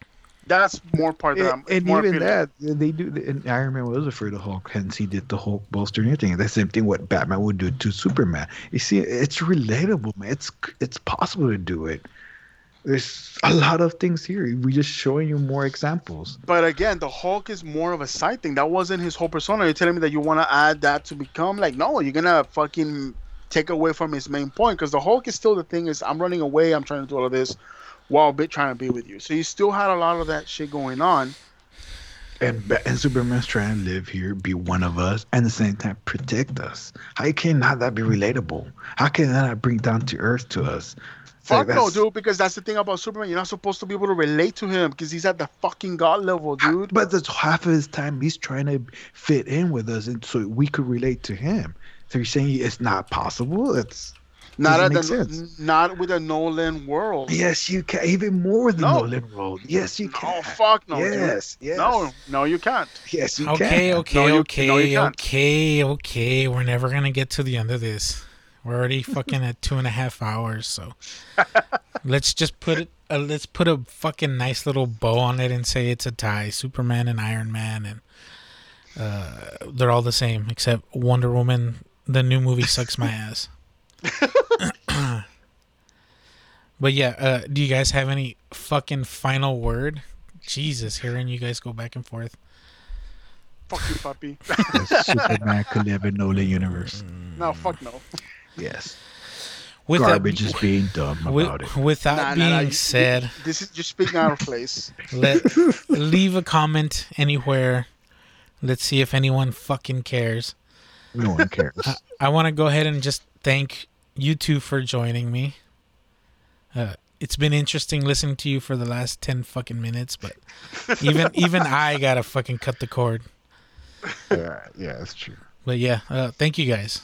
That's more part that they do. And Iron Man was afraid of Hulk, hence he did the Hulk bolster and everything. The same thing what Batman would do to Superman. You see, it's relatable, man. It's possible to do it. There's a lot of things here. We're just showing you more examples. But again, the Hulk is more of a side thing. That wasn't his whole persona. You're telling me that you want to add that to become like, no, you're gonna fucking take away from his main point because the Hulk is still the thing. Is I'm running away. I'm trying to do all of this. While trying to be with you. So you still had a lot of that shit going on. And Superman's trying to live here, be one of us, and at the same time protect us. How can that be relatable? How can that not bring down to earth to us? Fuck like no, dude, because that's the thing about Superman. You're not supposed to be able to relate to him because he's at the fucking god level, dude. But that's half of his time he's trying to fit in with us and so we could relate to him. So you're saying it's not possible? It's... Not with a Nolan world. Yes, you can. Even more than Nolan world. Yes, you can. Oh, fuck no. Yes, dude. Yes. No, you can't. Yes, you can. Okay. We're never going to get to the end of this. We're already fucking at 2.5 hours, so let's just put a fucking nice little bow on it and say it's a tie. Superman and Iron Man, and they're all the same, except Wonder Woman, the new movie, sucks my ass. But do you guys have any fucking final word? Jesus, hearing you guys go back and forth. Fuck you, puppy. Superman could live in Nolan universe. No, fuck no. Yes. Garbage is being dumb about it. Without being said, this is just speaking out of place. Leave a comment anywhere. Let's see if anyone fucking cares. No one cares. I want to go ahead and just thank you two for joining me. It's been interesting listening to you for the last 10 fucking minutes, but even I gotta fucking cut the cord. Yeah, that's true. But thank you guys.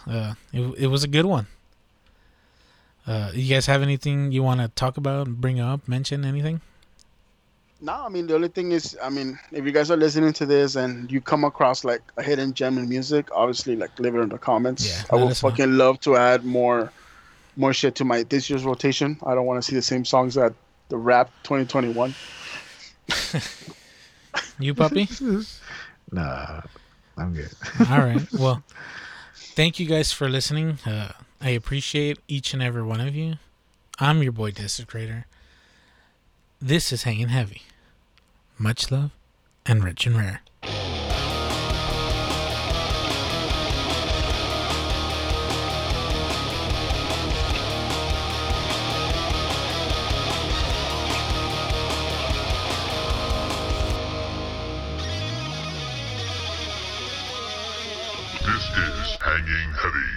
It was a good one. You guys have anything you want to talk about, bring up, mention anything? No, I mean, the only thing is, I mean, if you guys are listening to this and you come across like a hidden gem in music, obviously, like, leave it in the comments. Yeah, I would fucking love to add more shit to my this year's rotation. I don't want to see the same songs at the Rap 2021. You puppy? Nah, I'm good. All right. Well, thank you guys for listening. I appreciate each and every one of you. I'm your boy Desecrator. This is Hanging Heavy. Much love and Rich and Rare. This is Hanging Heavy.